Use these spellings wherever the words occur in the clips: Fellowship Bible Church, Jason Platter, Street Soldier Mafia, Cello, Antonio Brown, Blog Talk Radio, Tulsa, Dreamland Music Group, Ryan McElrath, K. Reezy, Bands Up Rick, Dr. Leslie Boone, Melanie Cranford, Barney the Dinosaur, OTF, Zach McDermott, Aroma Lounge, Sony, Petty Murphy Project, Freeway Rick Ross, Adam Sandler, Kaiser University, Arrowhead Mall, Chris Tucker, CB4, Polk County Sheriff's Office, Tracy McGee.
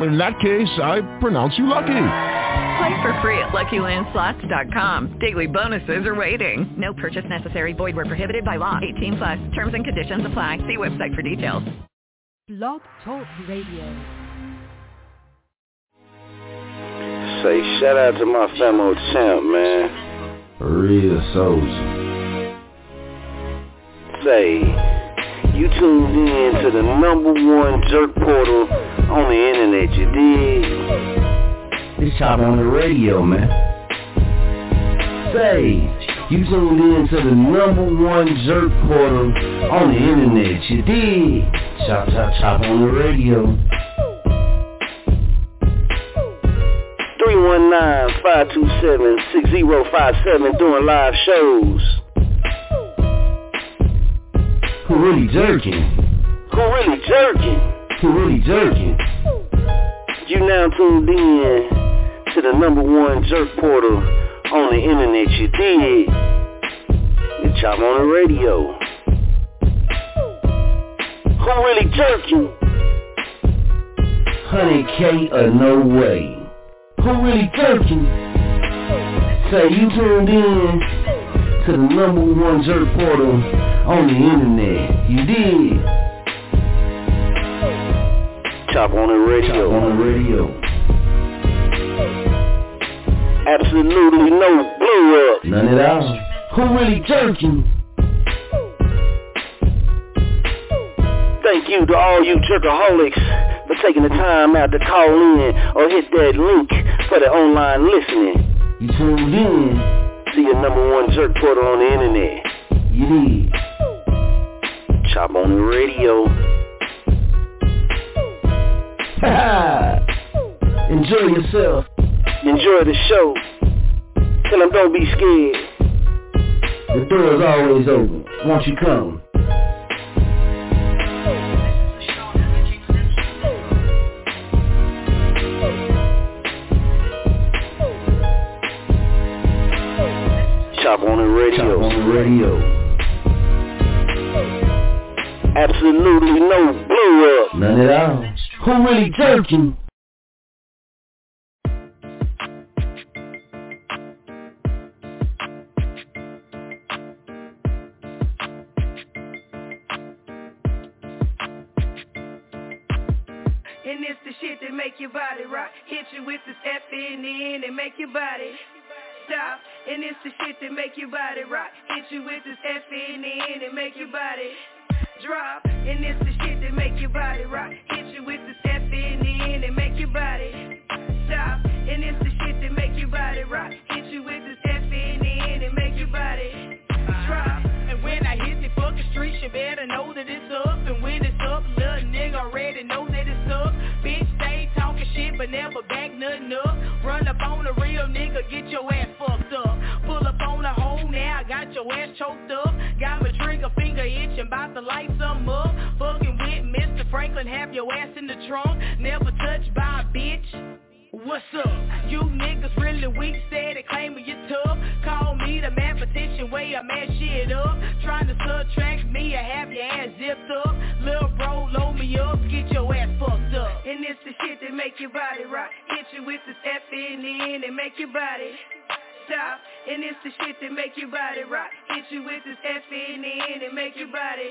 In that case, I pronounce you lucky. Play for free at LuckyLandSlots.com. Daily bonuses are waiting. No purchase necessary. Void where prohibited by law. 18+. Terms and conditions apply. See website for details. Blog Talk Radio. Say shout out to my Famo champ, man. Real soldier. Say... You tuned in to the number one jerk portal on the internet, you dig? It's Chop on the Radio, man. Say, you tuned in to the number one jerk portal on the internet, you dig? Chop, chop, chop on the radio. 319-527-6057 doing live shows. Who really jerking? Who really jerking? Who really jerking? You now tuned in to the number one jerk portal on the internet, you dig? The Chop on the Radio. Who really jerking? 100K or no way. Who really jerking? Say you tuned in to the number one jerk portal on the internet, you did. Chop on the Radio. Chop on the Radio. Absolutely no blow up. None at all. Who really jerking? Thank you to all you jerkaholics for taking the time out to call in or hit that link for the online listening. You tuned in to your number one jerk portal on the internet. You did. Chop on the Radio. Enjoy yourself. Enjoy the show. Tell them don't be scared. The door is always open. Won't you come? Chop on the Radio. Chop on the Radio. Absolutely no blow up. None at all. Who really jerking? And it's the shit that make your body rock. Hit you with this F in the end and make your body stop. And it's the shit that make your body rock. Hit you with this F in the end and make your body drop, and it's the shit that make your body rock. Hit you with the step in the end and make your body stop. And it's the shit that make your body rock. Hit you with the step in the end and make your body drop. And when I hit the fucking street, you better know that it's up. And when it's up, little nigga already know that it's up. Bitch, stay talking shit but never back nothing up. Run up on a real nigga, get your ass fucked up. Pull up on a hole now, got your ass choked up. Got my trigger finger itching, bout to light some up. Fucking with Mr. Franklin, have your ass in the trunk. Never touched by a bitch. What's up? You niggas really weak, said it, claiming you tough. Call me the mathematician, way I mess shit up. Trying to subtract me, I have your ass zipped up. Lil' bro, load me up, get your ass fucked up. And it's the shit that make your body rock. Hit you with this F in the end and make your body stop, and it's the shit that make your body rock. Hit you with this F in the end and make your body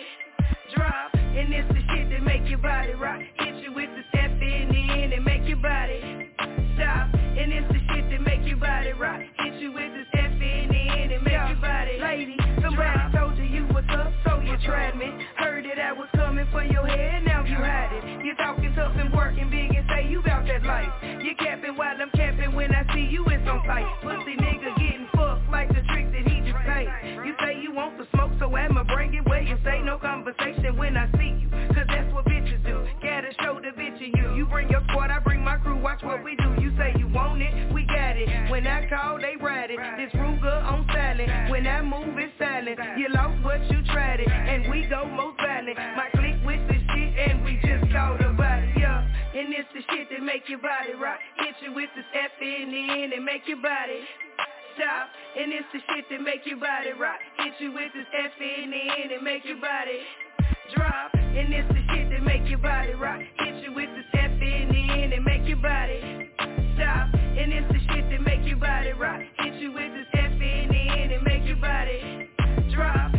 drop, and it's the shit that make your body rock. Hit you with this F in the end and make your body stop, and it's the shit that make your body rock. Hit you with this F in the end and make your body. Lady, somebody told you you was up, so you tried me. Heard that I was coming for your head, now you hide it. You talking tough and working big and say you bout that life. You capping while I'm capping when I see you in some fight. Pussy nigga getting fucked like the trick that he just paid. You say you want the smoke, so I'ma bring it where you say no conversation when I see you. Cause that's what bitches do, gotta show the bitch in you. You bring your squad, I bring my crew, watch what we do. You say you want it, we got it. When I call, they ride it. This Ruger on silent, when I move it's silent. You lost what you tried it, and we go most violent. My clique with this shit and It's the shit that make your body rock. Hit you with this F in the end and make your body stop. And it's the shit that make your body rock. Hit you with this F in the end and make your body drop. And it's the shit that make your body rock. Hit you with this F in the end and make your body stop. And it's the shit that make your body rock. Hit you with this F in the end and make your body drop.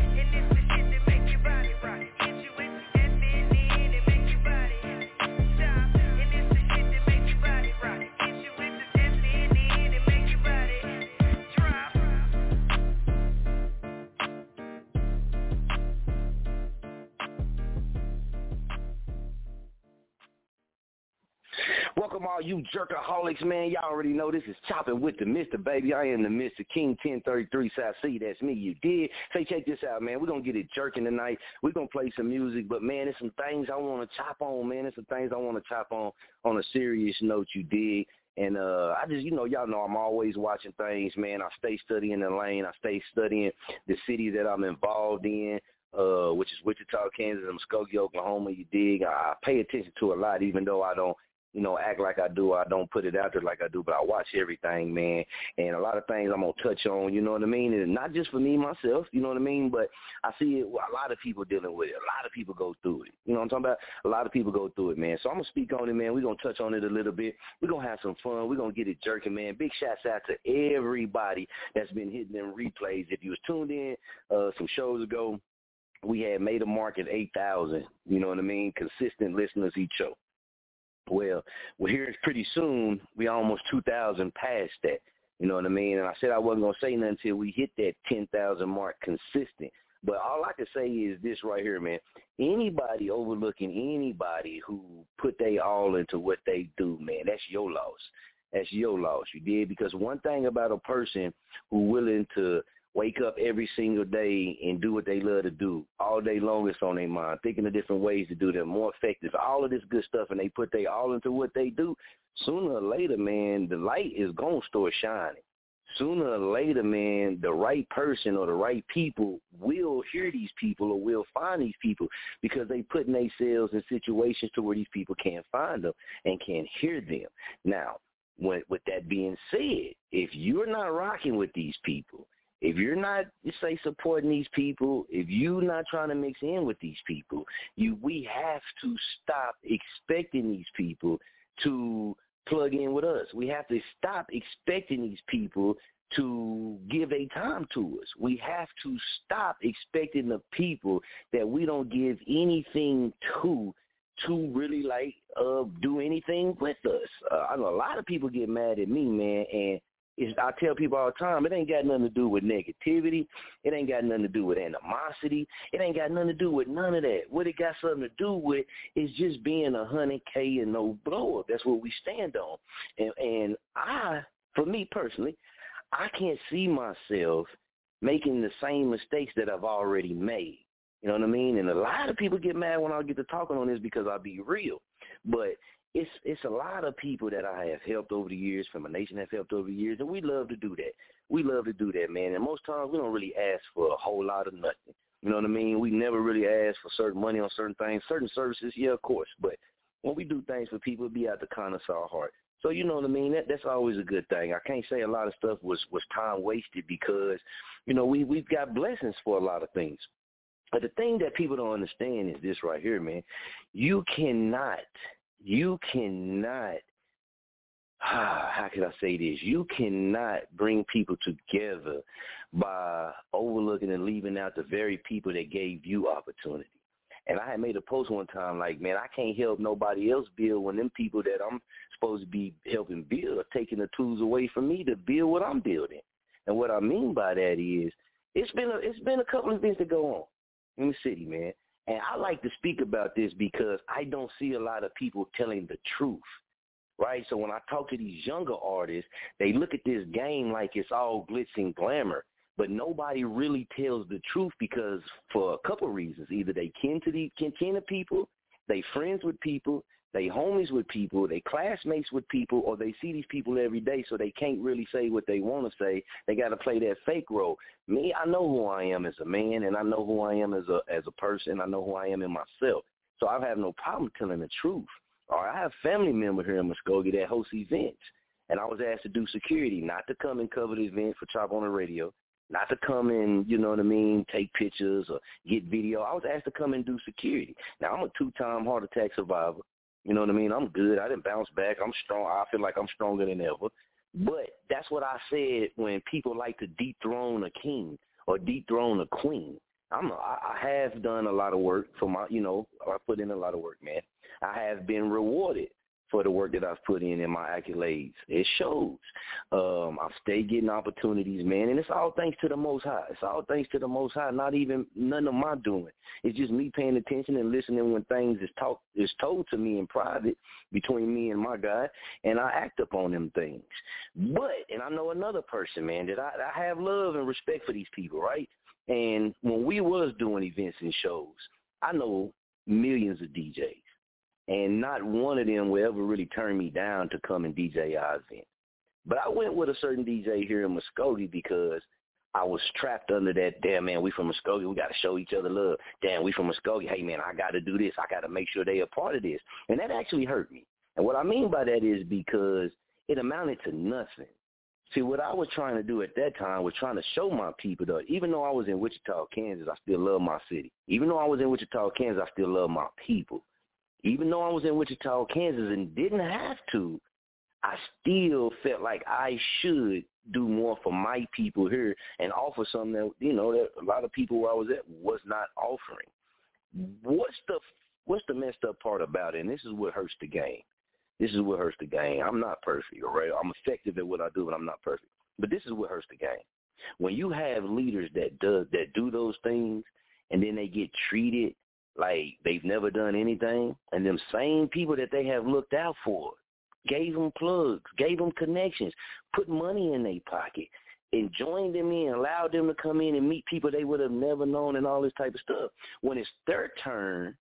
Welcome all you jerkaholics, man. Y'all already know this is Chopping with the Mister, baby. I am the Mister King 1033 South C. That's me, you did. Say, check this out, man. We're going to get it jerking tonight. We're going to play some music, but, man, there's some things I want to chop on, man. There's some things I want to chop on a serious note, you dig. And I just, you know, y'all know I'm always watching things, man. I stay studying the lane. I stay studying the city that I'm involved in. Which is Wichita, Kansas, and Muskogee, Oklahoma, you dig. I pay attention to a lot, even though I don't, you know, act like I do. I don't put it out there like I do, but I watch everything, man. And a lot of things I'm going to touch on, you know what I mean? And not just for me, myself, you know what I mean? But I see it, a lot of people dealing with it. A lot of people go through it. You know what I'm talking about? A lot of people go through it, man. So I'm going to speak on it, man. We're going to touch on it a little bit. We're going to have some fun. We're going to get it jerking, man. Big shouts out to everybody that's been hitting them replays. If you was tuned in some shows ago, we had made a mark at 8,000, you know what I mean? Consistent listeners each show. Well, we're here pretty soon. We almost 2,000 past that. You know what I mean? And I said I wasn't going to say nothing until we hit that 10,000 mark consistent. But all I can say is this right here, man. Anybody overlooking anybody who put they all into what they do, man, that's your loss. That's your loss. You did? Because one thing about a person who willing to wake up every single day and do what they love to do. All day long it's on their mind, thinking of different ways to do them, more effective, all of this good stuff, and they put they all into what they do. Sooner or later, man, the light is going to start shining. Sooner or later, man, the right person or the right people will hear these people or will find these people because they putting themselves in situations to where these people can't find them and can't hear them. Now, with that being said, if you're not rocking with these people, if you're not, say, supporting these people, if you're not trying to mix in with these people, we have to stop expecting these people to plug in with us. We have to stop expecting these people to give their time to us. We have to stop expecting the people that we don't give anything to really, like, do anything with us. I know a lot of people get mad at me, man, and I tell people all the time, it ain't got nothing to do with negativity. It ain't got nothing to do with animosity. It ain't got nothing to do with none of that. What it got something to do with is just being 100K and no blow up. That's what we stand on. And I, for me personally, I can't see myself making the same mistakes that I've already made. You know what I mean? And a lot of people get mad when I get to talking on this because I be real. But It's a lot of people that I have helped over the years, Famo Nation have helped over the years, and we love to do that. We love to do that, man. And most times we don't really ask for a whole lot of nothing. You know what I mean? We never really ask for certain money on certain things, certain services, yeah, of course. But when we do things for people, it be out the kindness of our heart. So you know what I mean? That's always a good thing. I can't say a lot of stuff was time wasted because, you know, we've got blessings for a lot of things. But the thing that people don't understand is this right here, man. You cannot, how can I say this? You cannot bring people together by overlooking and leaving out the very people that gave you opportunity. And I had made a post one time like, man, I can't help nobody else build when them people that I'm supposed to be helping build are taking the tools away from me to build what I'm building. And what I mean by that is it's been a couple of things that go on in the city, man. And I like to speak about this because I don't see a lot of people telling the truth, right? So when I talk to these younger artists, they look at this game like it's all glitz and glamour, but nobody really tells the truth because for a couple of reasons. Either they kin to people, they friends with people, they homies with people, they classmates with people, or they see these people every day, so they can't really say what they want to say. They got to play that fake role. Me, I know who I am as a man, and I know who I am as a person. I know who I am in myself. So I have no problem telling the truth. or I have family members here in Muskogee that host events, and I was asked to do security, not to come and cover the event for Chop on the Radio, not to come and, you know what I mean, take pictures or get video. I was asked to come and do security. Now, I'm a two-time heart attack survivor. You know what I mean? I'm good. I didn't bounce back. I'm strong. I feel like I'm stronger than ever. But that's what I said when people like to dethrone a king or dethrone a queen. I have done a lot of work for my, you know, I put in a lot of work, man. I have been rewarded for the work that I've put in my accolades. It shows. I stay getting opportunities, man, and it's all thanks to the Most High. It's all thanks to the Most High, not even none of my doing. It's just me paying attention and listening when things is told to me in private between me and my God, and I act upon them things. But, and I know another person, man, that I have love and respect for these people, right? And when we was doing events and shows, I know millions of DJs, and not one of them will ever really turn me down to come and DJ our event. But I went with a certain DJ here in Muskogee because I was trapped under that, damn, man, we from Muskogee. We got to show each other love. Damn, we from Muskogee. Hey, man, I got to do this. I got to make sure they a part of this. And that actually hurt me. And what I mean by that is because it amounted to nothing. See, what I was trying to do at that time was trying to show my people that even though I was in Wichita, Kansas, I still love my city. Even though I was in Wichita, Kansas, I still love my people. Even though I was in Wichita, Kansas, and didn't have to, I still felt like I should do more for my people here and offer something that, you know, that a lot of people where I was at was not offering. What's the messed up part about it? And this is what hurts the game. This is what hurts the game. I'm not perfect, all right? I'm effective at what I do, but I'm not perfect. But this is what hurts the game. When you have leaders that do those things, and then they get treated like they've never done anything, and them same people that they have looked out for, gave them plugs, gave them connections, put money in their pocket, and joined them in, allowed them to come in and meet people they would have never known and all this type of stuff. When it's their turn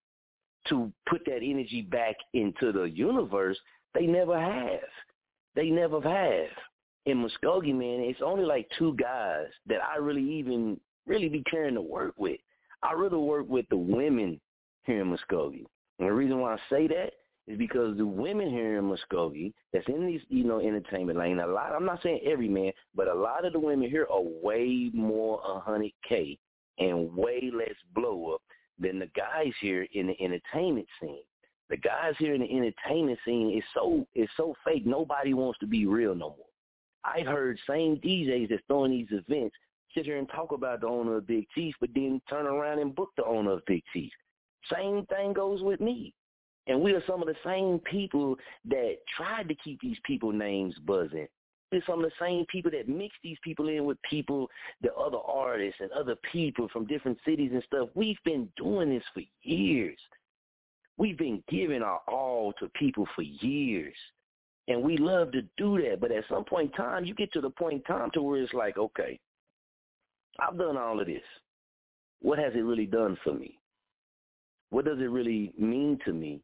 to put that energy back into the universe, they never have. They never have. In Muskogee, man, it's only like two guys that I really be caring to work with. I rather work with the women here in Muskogee. And the reason why I say that is because the women here in Muskogee that's in these, you know, entertainment lane, a lot, I'm not saying every man, but a lot of the women here are way more 100K and way less blow up than the guys here in the entertainment scene. The guys here in the entertainment scene is so fake. Nobody wants to be real no more. I heard same DJs that's throwing these events sit here and talk about the owner of Big Cheese, but then turn around and book the owner of Big Cheese. Same thing goes with me. And we are some of the same people that tried to keep these people names buzzing. We're some of the same people that mix these people in with people, the other artists and other people from different cities and stuff. We've been doing this for years. We've been giving our all to people for years. And we love to do that. But at some point in time, you get to the point in time to where it's like, okay, I've done all of this. What has it really done for me? What does it really mean to me?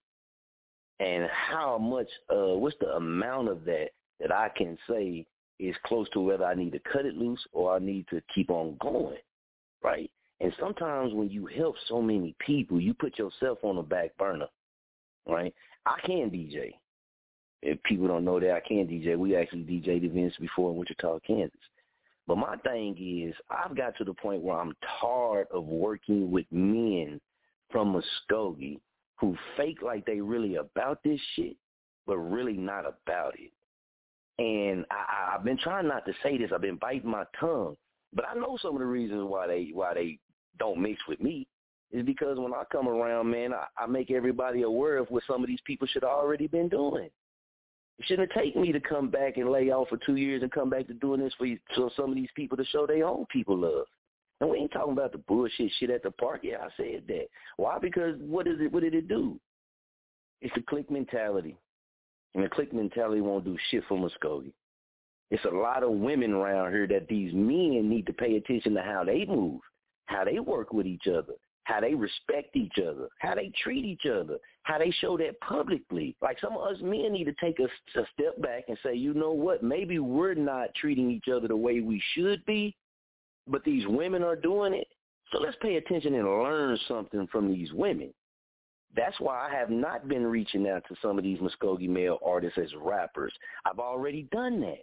And how much, what's the amount of that I can say is close to whether I need to cut it loose or I need to keep on going, right? And sometimes when you help so many people, you put yourself on the back burner, right? I can DJ. If people don't know that, I can DJ. We actually DJ'd events before in Wichita, Kansas. But my thing is, I've got to the point where I'm tired of working with men from Muskogee who fake like they really about this shit, but really not about it. And I've been trying not to say this. I've been biting my tongue. But I know some of the reasons why they don't mix with me is because when I come around, man, I make everybody aware of what some of these people should have already been doing. It shouldn't take me to come back and lay off for 2 years and come back to doing this for some of these people to show their own people love. And we ain't talking about the bullshit shit at the park. Yeah, I said that. Why? Because what did it do? It's the clique mentality. And the clique mentality won't do shit for Muskogee. It's a lot of women around here that these men need to pay attention to how they move, how they work with each other, how they respect each other, how they treat each other, how they show that publicly. Like some of us men need to take a step back and say, you know what, maybe we're not treating each other the way we should be, but these women are doing it. So let's pay attention and learn something from these women. That's why I have not been reaching out to some of these Muskogee male artists as rappers. I've already done that.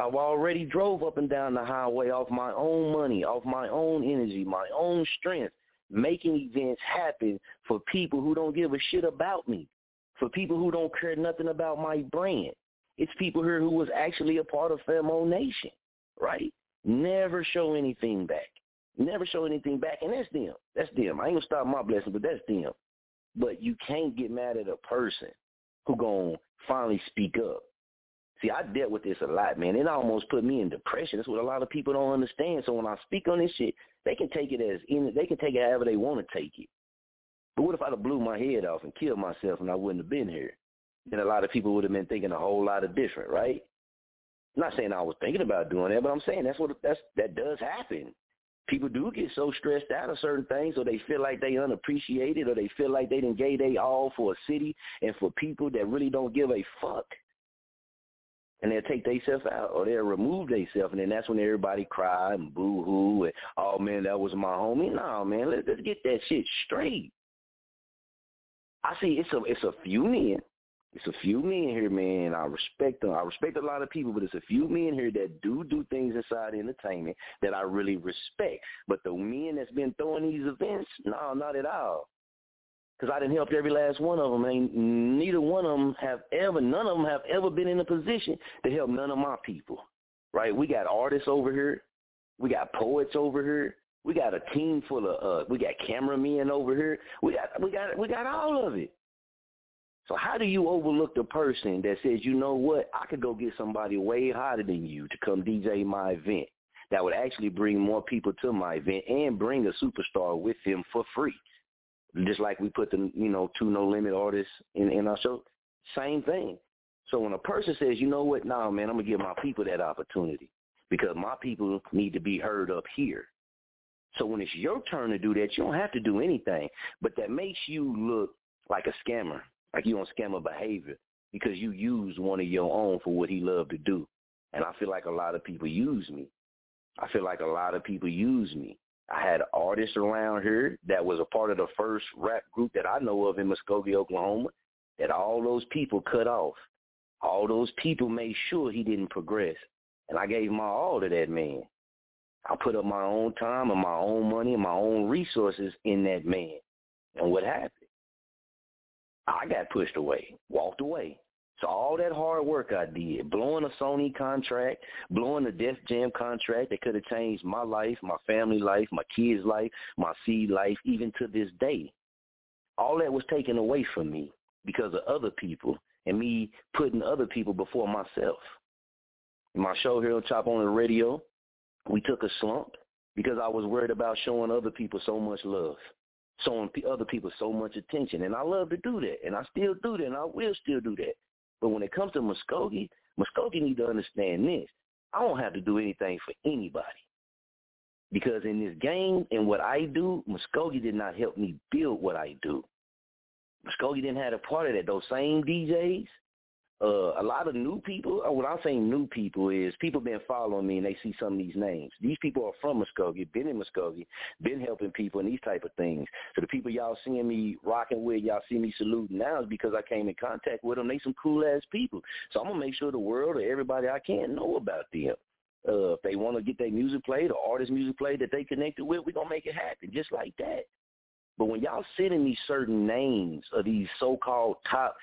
I've already drove up and down the highway off my own money, off my own energy, my own strength, making events happen for people who don't give a shit about me, for people who don't care nothing about my brand. It's people here who was actually a part of Famo Nation, right? Never show anything back. Never show anything back, and that's them. That's them. I ain't going to stop my blessing, but that's them. But you can't get mad at a person who going to finally speak up. See, I dealt with this a lot, man. It almost put me in depression. That's what a lot of people don't understand. So when I speak on this shit, they can take it they can take it however they want to take it. But what if I'd have blew my head off and killed myself and I wouldn't have been here? Then a lot of people would have been thinking a whole lot of different, right? I'm not saying I was thinking about doing that, but I'm saying that does happen. People do get so stressed out of certain things, or they feel like they unappreciated, or they feel like they didn't gave they all for a city and for people that really don't give a fuck. And they'll take themselves out, or they'll remove themselves, and then that's when everybody cry and boo-hoo, and, oh, man, that was my homie. No, man, let's get that shit straight. I see it's a few men. It's a few men here, man. I respect them. I respect a lot of people, but it's a few men here that do things inside entertainment that I really respect. But the men that's been throwing these events, no, not at all. Because I done helped every last one of them. And neither one of them none of them have ever been in a position to help none of my people, right? We got artists over here. We got poets over here. We got a team full of, we got cameramen over here. We got all of it. So how do you overlook the person that says, you know what, I could go get somebody way hotter than you to come DJ my event that would actually bring more people to my event and bring a superstar with them for free? Just like we put the, two No Limit artists in our show, same thing. So when a person says, you know what, nah, man, I'm going to give my people that opportunity because my people need to be heard up here. So when it's your turn to do that, you don't have to do anything, but that makes you look like a scammer. Like you on scammer behavior because you use one of your own for what he loved to do. And I feel like a lot of people use me. I had artists around here that was a part of the first rap group that I know of in Muskogee, Oklahoma, that all those people cut off. All those people made sure he didn't progress. And I gave my all to that man. I put up my own time and my own money and my own resources in that man. And what happened? I got pushed away, walked away. So all that hard work I did, blowing a Sony contract, blowing a Def Jam contract that could have changed my life, my family life, my kids' life, my seed life, even to this day. All that was taken away from me because of other people and me putting other people before myself. In my show here on Chop on the Radio, we took a slump because I was worried about showing other people so much love. Showing other people so much attention. And I love to do that, and I still do that, and I will still do that. But when it comes to Muskogee, Muskogee need to understand this. I don't have to do anything for anybody because in this game and what I do, Muskogee did not help me build what I do. Muskogee didn't have a part of that. Those same DJs, a lot of new people, or what I'm saying new people is people been following me and they see some of these names. These people are from Muskogee, been in Muskogee, been helping people and these type of things. So the people y'all seeing me rocking with, y'all see me saluting now is because I came in contact with them. They some cool-ass people. So I'm going to make sure the world or everybody I can know about them. If they want to get their music played or artist music played that they connected with, we're going to make it happen just like that. But when y'all sending me certain names of these so-called top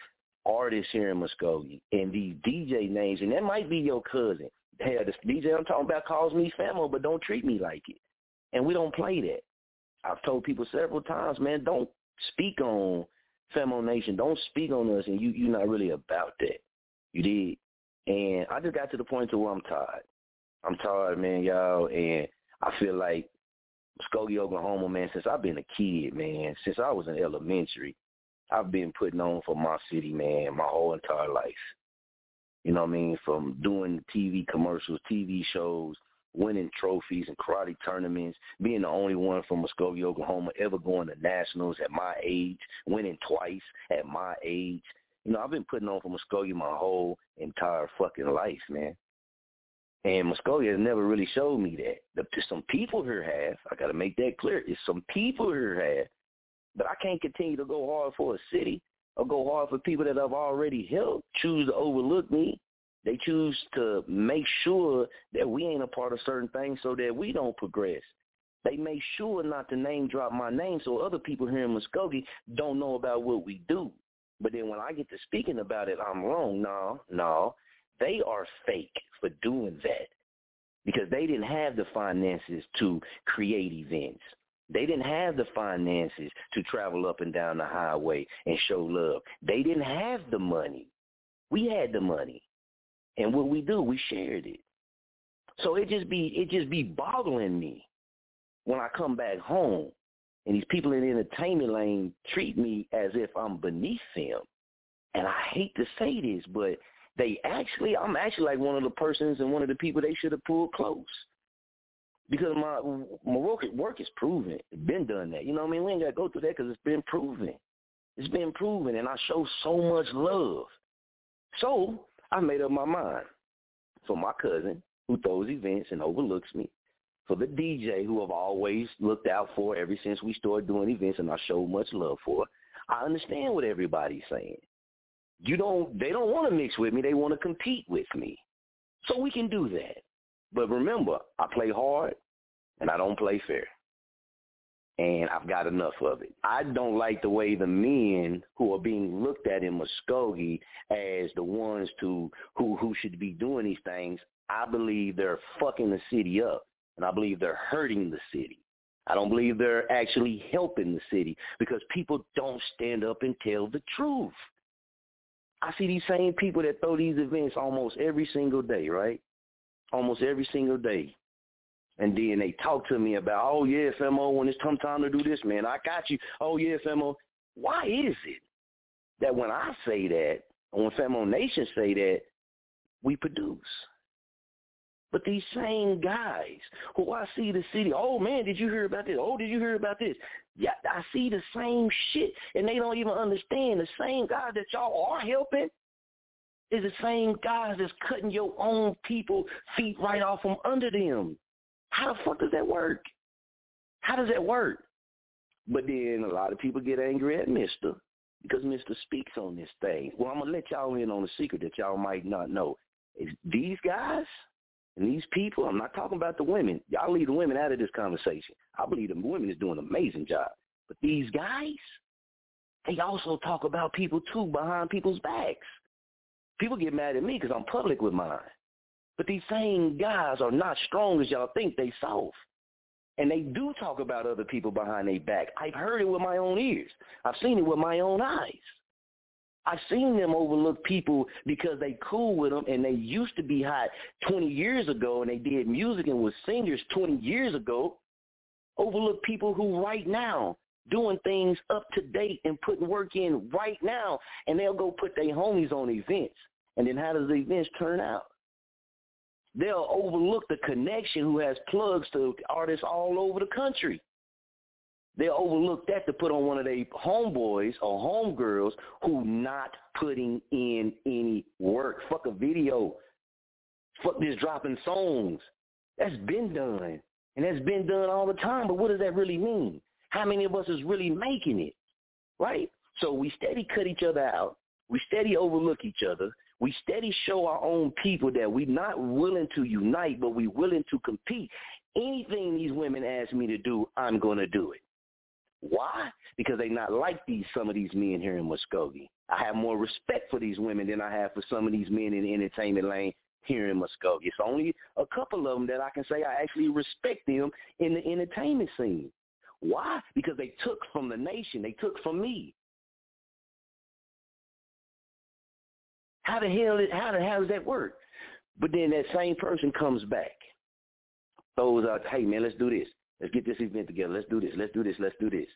artists here in Muskogee and these DJ names, and that might be your cousin. Hell, this DJ I'm talking about calls me Famo, but don't treat me like it. And we don't play that. I've told people several times, man, don't speak on Famo Nation. Don't speak on us, and you're not really about that. You did. And I just got to the point to where I'm tired. I'm tired, man, y'all, and I feel like Muskogee, Oklahoma, man, since I've been a kid, man, since I was in elementary, I've been putting on for my city, man, my whole entire life. You know what I mean? From doing TV commercials, TV shows, winning trophies and karate tournaments, being the only one from Muskogee, Oklahoma, ever going to nationals at my age, winning twice at my age. You know, I've been putting on for Muskogee my whole entire fucking life, man. And Muskogee has never really showed me that. Some people here have. I got to make that clear. It's some people here have. But I can't continue to go hard for a city or go hard for people that I've already helped choose to overlook me. They choose to make sure that we ain't a part of certain things so that we don't progress. They make sure not to name drop my name so other people here in Muskogee don't know about what we do. But then when I get to speaking about it, I'm wrong. No, they are fake for doing that because they didn't have the finances to create events. They didn't have the finances to travel up and down the highway and show love. They didn't have the money. We had the money. And what we do, we shared it. So it just be boggling me when I come back home and these people in the entertainment lane treat me as if I'm beneath them. And I hate to say this, but I'm actually like one of the persons and one of the people they should have pulled close. Because my work is proven. It's been done that. You know what I mean? We ain't got to go through that because it's been proven. It's been proven, and I show so much love. So I made up my mind for my cousin who throws events and overlooks me, for the DJ who I've always looked out for ever since we started doing events and I show much love for. I understand what everybody's saying. They don't want to mix with me. They want to compete with me. So we can do that. But remember, I play hard, and I don't play fair. And I've got enough of it. I don't like the way the men who are being looked at in Muskogee as the ones who should be doing these things. I believe they're fucking the city up, and I believe they're hurting the city. I don't believe they're actually helping the city because people don't stand up and tell the truth. I see these same people that throw these events almost every single day, right? Almost every single day. And then they talk to me about, oh, yeah, Famo, when it's come time to do this, man, I got you. Oh, yeah, Famo. Why is it that when I say that, or when Famo Nation say that, we produce? But these same guys who I see the city, oh, man, did you hear about this? Oh, did you hear about this? Yeah, I see the same shit, and they don't even understand the same guys that y'all are helping is the same guys that's cutting your own people feet right off from under them. How the fuck does that work? How does that work? But then a lot of people get angry at Mr. because Mr. speaks on this thing. Well, I'm going to let y'all in on a secret that y'all might not know. It's these guys and these people, I'm not talking about the women. Y'all leave the women out of this conversation. I believe the women is doing an amazing job. But these guys, they also talk about people, too, behind people's backs. People get mad at me because I'm public with mine. But these same guys are not strong as y'all think they soft. And they do talk about other people behind their back. I've heard it with my own ears. I've seen it with my own eyes. I've seen them overlook people because they cool with them and they used to be hot 20 years ago and they did music and was singers 20 years ago. Overlook people who right now doing things up to date and putting work in right now, and they'll go put their homies on events. And then how does the events turn out? They'll overlook the connection who has plugs to artists all over the country. They'll overlook that to put on one of their homeboys or homegirls who not putting in any work. Fuck a video. Fuck this dropping songs. That's been done, and that's been done all the time, but what does that really mean? How many of us is really making it, right? So we steady cut each other out. We steady overlook each other. We steady show our own people that we're not willing to unite, but we're willing to compete. Anything these women ask me to do, I'm going to do it. Why? Because they not like some of these men here in Muskogee. I have more respect for these women than I have for some of these men in the entertainment lane here in Muskogee. It's only a couple of them that I can say I actually respect them in the entertainment scene. Why? Because they took from the nation. They took from me. How the hell does that work? But then that same person comes back, throws out, hey, man, let's do this. Let's get this event together. Let's do this. Let's do this. Let's do this.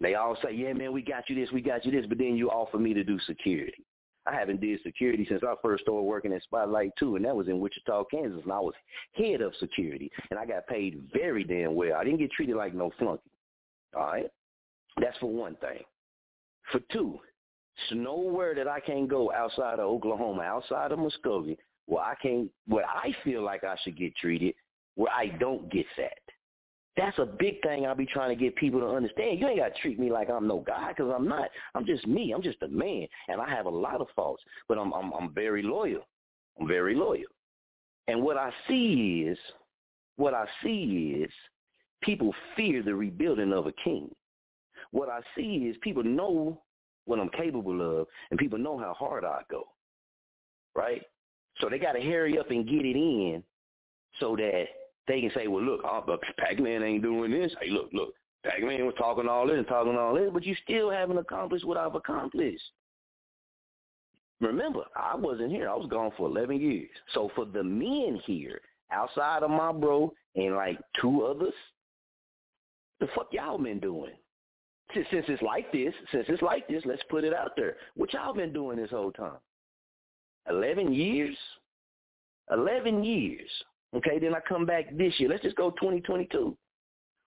They all say, yeah, man, we got you this. We got you this. But then you offer me to do security. I haven't did security since I first started working at Spotlight 2, and that was in Wichita, Kansas, and I was head of security, and I got paid very damn well. I didn't get treated like no flunky, all right? That's for one thing. For two, it's nowhere that I can't go outside of Oklahoma, outside of Muskogee, where I feel like I should get treated, where I don't get that. That's a big thing I'll be trying to get people to understand. You ain't got to treat me like I'm no guy, because I'm not. I'm just me. I'm just a man, and I have a lot of faults, but I'm very loyal. I'm very loyal. And what I see is people fear the rebuilding of a king. What I see is people know what I'm capable of, and people know how hard I go, right? So they got to hurry up and get it in so that they can say, well, look, Pac-Man ain't doing this. Hey, look, Pac-Man was talking all this, but you still haven't accomplished what I've accomplished. Remember, I wasn't here. I was gone for 11 years. So for the men here, outside of my bro and like two others, the fuck y'all been doing? Since it's like this, let's put it out there. What y'all been doing this whole time? 11 years. Okay, then I come back this year. Let's just go 2022.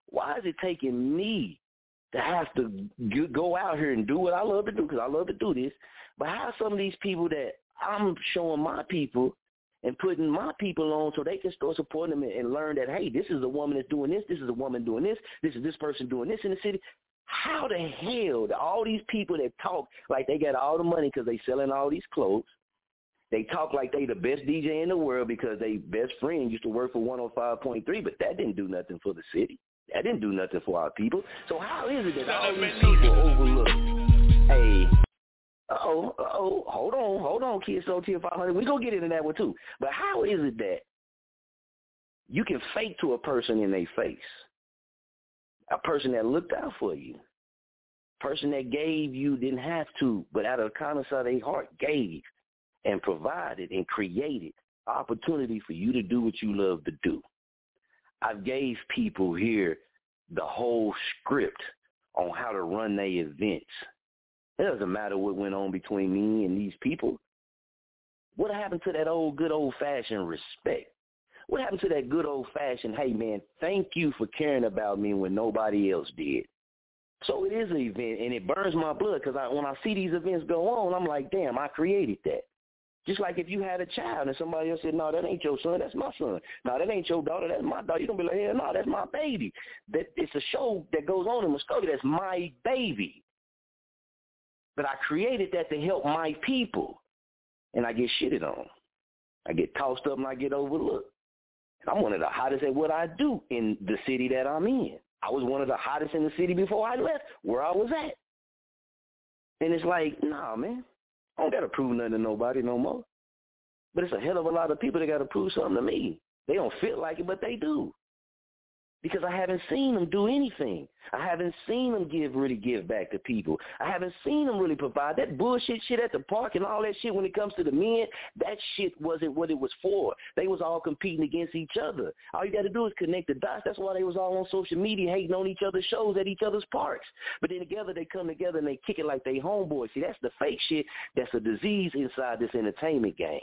Why is it taking me to have to go out here and do what I love to do, because I love to do this, but how some of these people that I'm showing my people and putting my people on so they can start supporting them and learn that, hey, this is a woman that's doing this, this is a woman doing this is this person doing this in the city. How the hell do all these people that talk like they got all the money because they selling all these clothes, they talk like they the best DJ in the world because they best friend used to work for 105.3, but that didn't do nothing for the city. That didn't do nothing for our people. So how is it that all these people overlook? Hey, uh-oh, hold on, Kids OTF 500. We're going to get into that one too. But how is it that you can fake to a person in their face, a person that looked out for you, person that gave you didn't have to, but out of the kindness of their heart gave and provided and created opportunity for you to do what you love to do. I gave people here the whole script on how to run their events. It doesn't matter what went on between me and these people. What happened to that good old-fashioned respect? What happened to that good old-fashioned, hey, man, thank you for caring about me when nobody else did? So it is an event, and it burns my blood because when I see these events go on, I'm like, damn, I created that. Just like if you had a child and somebody else said, no, that ain't your son, that's my son. No, that ain't your daughter, that's my daughter. You're going to be like, hell no, that's my baby. That it's a show that goes on in Muskogee, that's my baby. But I created that to help my people, and I get shitted on. I get tossed up and I get overlooked. And I'm one of the hottest at what I do in the city that I'm in. I was one of the hottest in the city before I left where I was at. And it's like, nah, man. I don't got to prove nothing to nobody no more. But it's a hell of a lot of people that got to prove something to me. They don't feel like it, but they do. Because I haven't seen them do anything. I haven't seen them really give back to people. I haven't seen them really provide that bullshit shit at the park and all that shit when it comes to the men. That shit wasn't what it was for. They was all competing against each other. All you got to do is connect the dots. That's why they was all on social media hating on each other's shows at each other's parks. But then together they come together and they kick it like they homeboys. See, that's the fake shit. That's a disease inside this entertainment game.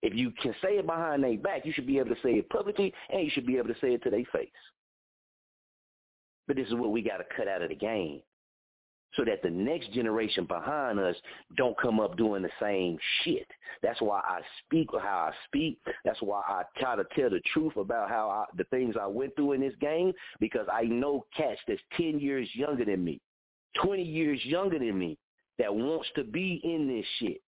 If you can say it behind their back, you should be able to say it publicly, and you should be able to say it to their face. But this is what we got to cut out of the game so that the next generation behind us don't come up doing the same shit. That's why I speak how I speak. That's why I try to tell the truth about the things I went through in this game, because I know cats that's 10 years younger than me, 20 years younger than me, that wants to be in this shit.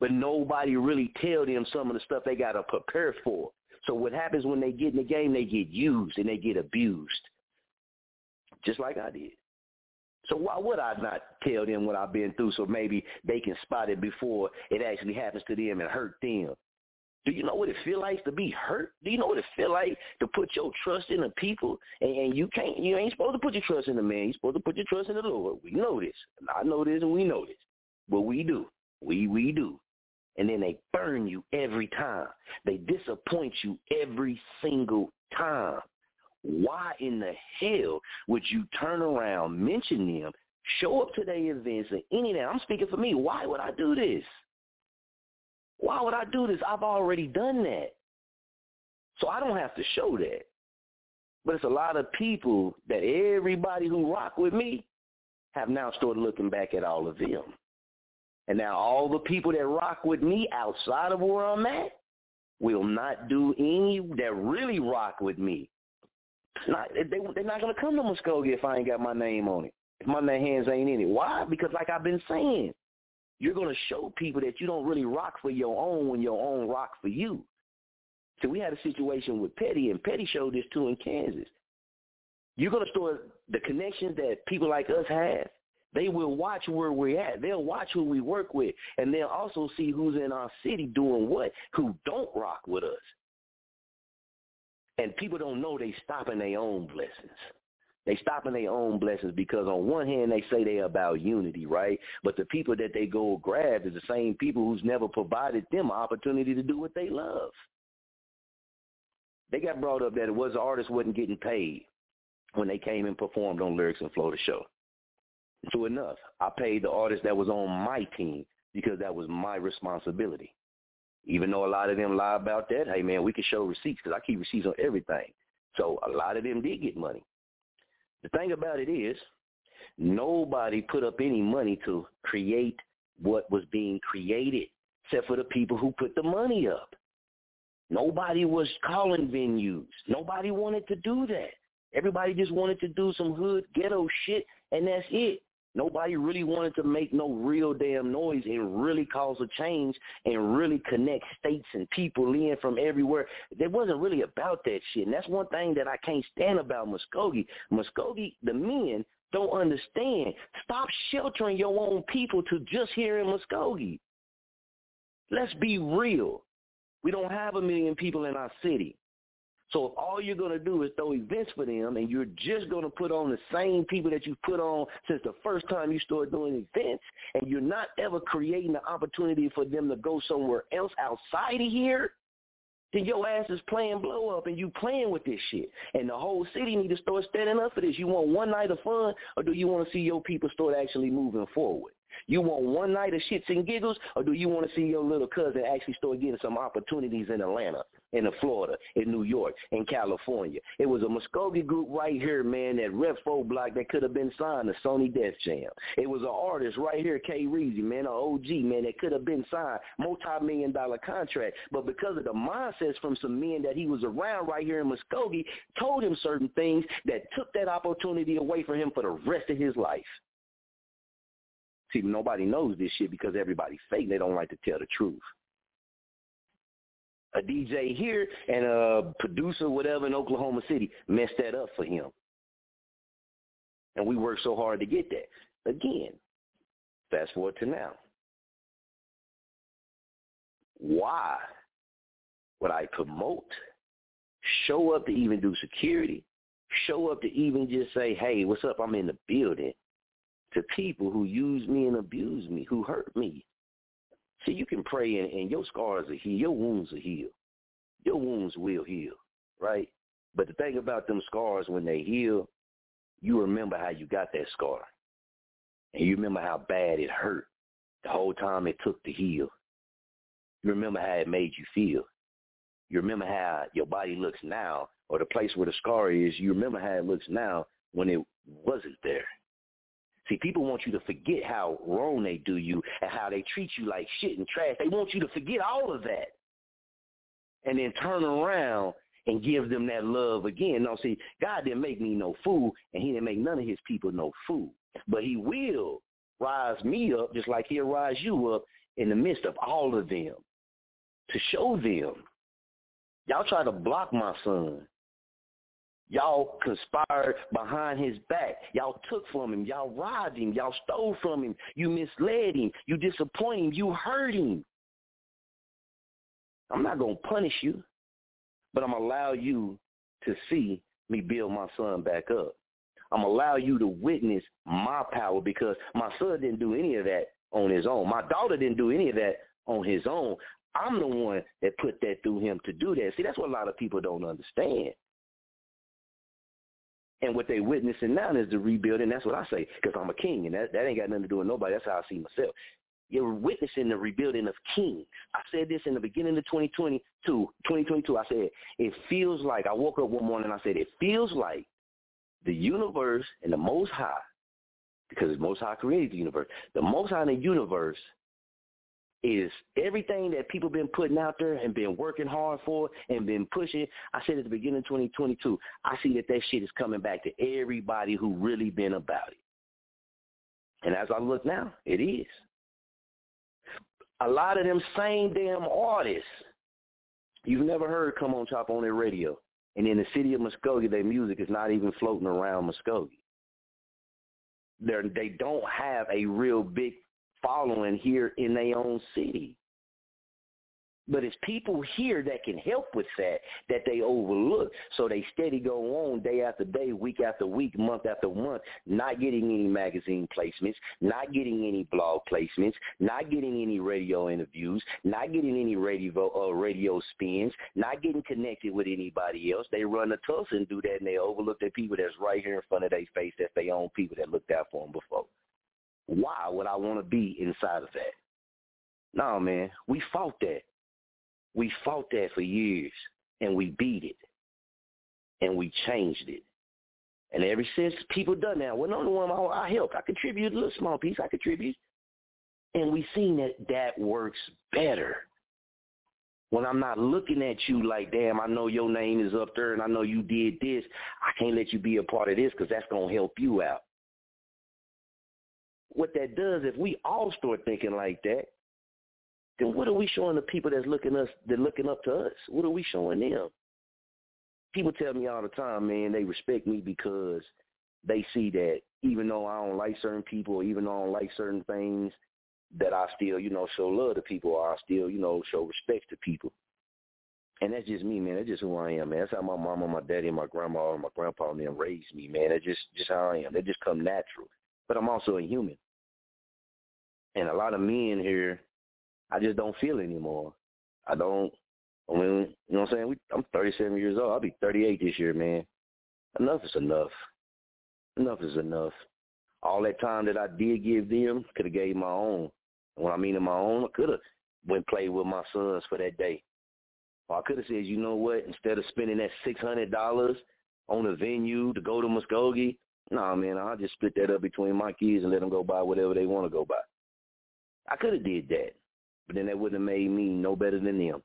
But nobody really tell them some of the stuff they got to prepare for. So what happens when they get in the game, they get used and they get abused, just like I did. So why would I not tell them what I've been through so maybe they can spot it before it actually happens to them and hurt them? Do you know what it feel like to be hurt? Do you know what it feel like to put your trust in the people? And you ain't supposed to put your trust in the man. You're supposed to put your trust in the Lord. We know this. I know this and we know this. But we do. We do. And then they burn you every time. They disappoint you every single time. Why in the hell would you turn around, mention them, show up to their events, or any of that? I'm speaking for me. Why would I do this? Why would I do this? I've already done that. So I don't have to show that. But it's a lot of people that everybody who rock with me have now started looking back at all of them. And now all the people that rock with me outside of where I'm at will not do any that really rock with me. They're not going to come to Muskogee if I ain't got my name on it, if my hands ain't in it. Why? Because like I've been saying, you're going to show people that you don't really rock for your own when your own rock for you. So we had a situation with Petty, and Petty showed this too in Kansas. You're going to store the connections that people like us have. They will watch where we're at. They'll watch who we work with, and they'll also see who's in our city doing what, who don't rock with us. And people don't know they stopping their own blessings. They stopping their own blessings because on one hand they say they're about unity, right? But the people that they go grab is the same people who's never provided them an opportunity to do what they love. They got brought up that it was the artist wasn't getting paid when they came and performed on Lyrics and Flow the show. True enough, I paid the artist that was on my team because that was my responsibility. Even though a lot of them lie about that, hey, man, we can show receipts because I keep receipts on everything. So a lot of them did get money. The thing about it is nobody put up any money to create what was being created except for the people who put the money up. Nobody was calling venues. Nobody wanted to do that. Everybody just wanted to do some hood ghetto shit, and that's it. Nobody really wanted to make no real damn noise and really cause a change and really connect states and people in from everywhere. It wasn't really about that shit, and that's one thing that I can't stand about Muskogee. Muskogee, the men don't understand. Stop sheltering your own people to just here in Muskogee. Let's be real. We don't have 1 million people in our city. So if all you're going to do is throw events for them and you're just going to put on the same people that you put on since the first time you started doing events, and you're not ever creating the opportunity for them to go somewhere else outside of here, then your ass is playing blow up and you playing with this shit. And the whole city need to start standing up for this. You want one night of fun, or do you want to see your people start actually moving forward? You want one night of shits and giggles, or do you want to see your little cousin actually start getting some opportunities in Atlanta, in Florida, in New York, in California? It was a Muskogee group right here, man, that Rep 4 block that could have been signed to Sony Def Jam. It was an artist right here, K. Reezy, man, an OG, man, that could have been signed, multi-million-dollar contract. But because of the mindsets from some men that he was around right here in Muskogee, told him certain things that took that opportunity away from him for the rest of his life. See, nobody knows this shit because everybody's fake. They don't like to tell the truth. A DJ here and a producer, whatever, in Oklahoma City messed that up for him. And we worked so hard to get that. Again, fast forward to now. Why would I promote, show up to even do security, show up to even just say, hey, what's up, I'm in the building, to people who use me and abuse me, who hurt me? See, you can pray and your scars are healed, your wounds are healed. Your wounds will heal, right? But the thing about them scars, when they heal, you remember how you got that scar. And you remember how bad it hurt the whole time it took to heal. You remember how it made you feel. You remember how your body looks now, or the place where the scar is, you remember how it looks now when it wasn't there. See, people want you to forget how wrong they do you and how they treat you like shit and trash. They want you to forget all of that and then turn around and give them that love again. No, see, God didn't make me no fool, and he didn't make none of his people no fool. But he will rise me up just like he'll rise you up in the midst of all of them to show them. Y'all try to block my son. Y'all conspired behind his back. Y'all took from him. Y'all robbed him. Y'all stole from him. You misled him. You disappointed him. You hurt him. I'm not going to punish you, but I'm going to allow you to see me build my son back up. I'm going to allow you to witness my power, because my son didn't do any of that on his own. My daughter didn't do any of that on his own. I'm the one that put that through him to do that. See, that's what a lot of people don't understand. And what they witnessing now is the rebuilding. That's what I say, because I'm a king, and that ain't got nothing to do with nobody. That's how I see myself. You're witnessing the rebuilding of kings. I said this in the beginning of 2022. I said, it feels like, I woke up one morning and I said, it feels like the universe and the Most High, because the Most High created the universe, the Most High in the universe is everything that people been putting out there and been working hard for and been pushing. I said at the beginning of 2022, I see that shit is coming back to everybody who really been about it. And as I look now, it is. A lot of them same damn artists you've never heard come on Chop on the Radio. And in the city of Muskogee, their music is not even floating around Muskogee. They don't have a real big following here in their own city. But it's people here that can help with that they overlook. So they steady go on day after day, week after week, month after month, not getting any magazine placements, not getting any blog placements, not getting any radio interviews, not getting any radio spins, not getting connected with anybody else. They run a tussle and do that, and they overlook the people that's right here in front of their face, that's their own people that looked out for them before. Why would I want to be inside of that? No, man, we fought that. We fought that for years, and we beat it, and we changed it. And ever since, people done that. Well, not the one I helped. I contributed a little small piece. I contributed. And we seen that works better. When I'm not looking at you like, damn, I know your name is up there, and I know you did this. I can't let you be a part of this because that's going to help you out. What that does, if we all start thinking like that, then what are we showing the people that's looking up to us? What are we showing them? People tell me all the time, man, they respect me because they see that even though I don't like certain people, even though I don't like certain things, that I still, show love to people, or I still, show respect to people. And that's just me, man. That's just who I am, man. That's how my mama, my daddy, my grandma, and my grandpa and them raised me, man. That's just how I am. That just come natural. But I'm also a human. And a lot of men here, I just don't feel anymore. You know what I'm saying? I'm 37 years old. I'll be 38 this year, man. Enough is enough. Enough is enough. All that time that I did give them, could have gave my own. And what I mean in my own, I could have went played with my sons for that day. Or I could have said, you know what, instead of spending that $600 on a venue to go to Muskogee, nah, man, I'll just split that up between my kids and let them go buy whatever they want to go buy. I could have did that. But then that wouldn't have made me no better than them.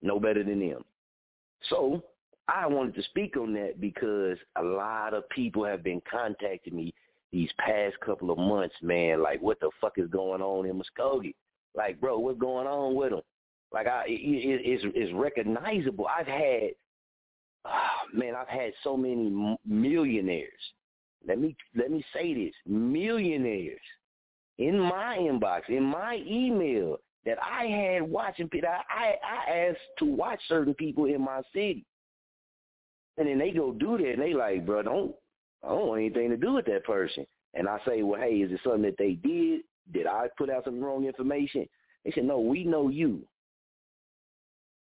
No better than them. So I wanted to speak on that because a lot of people have been contacting me these past couple of months, man, like what the fuck is going on in Muskogee? Like, bro, what's going on with them? Like, it's recognizable. I've had so many millionaires. Let me say this, millionaires. In my inbox, in my email that I had watching people, I asked to watch certain people in my city. And then they go do that, and they like, bro, I don't want anything to do with that person. And I say, well, hey, is it something that they did? Did I put out some wrong information? They said, no, we know you.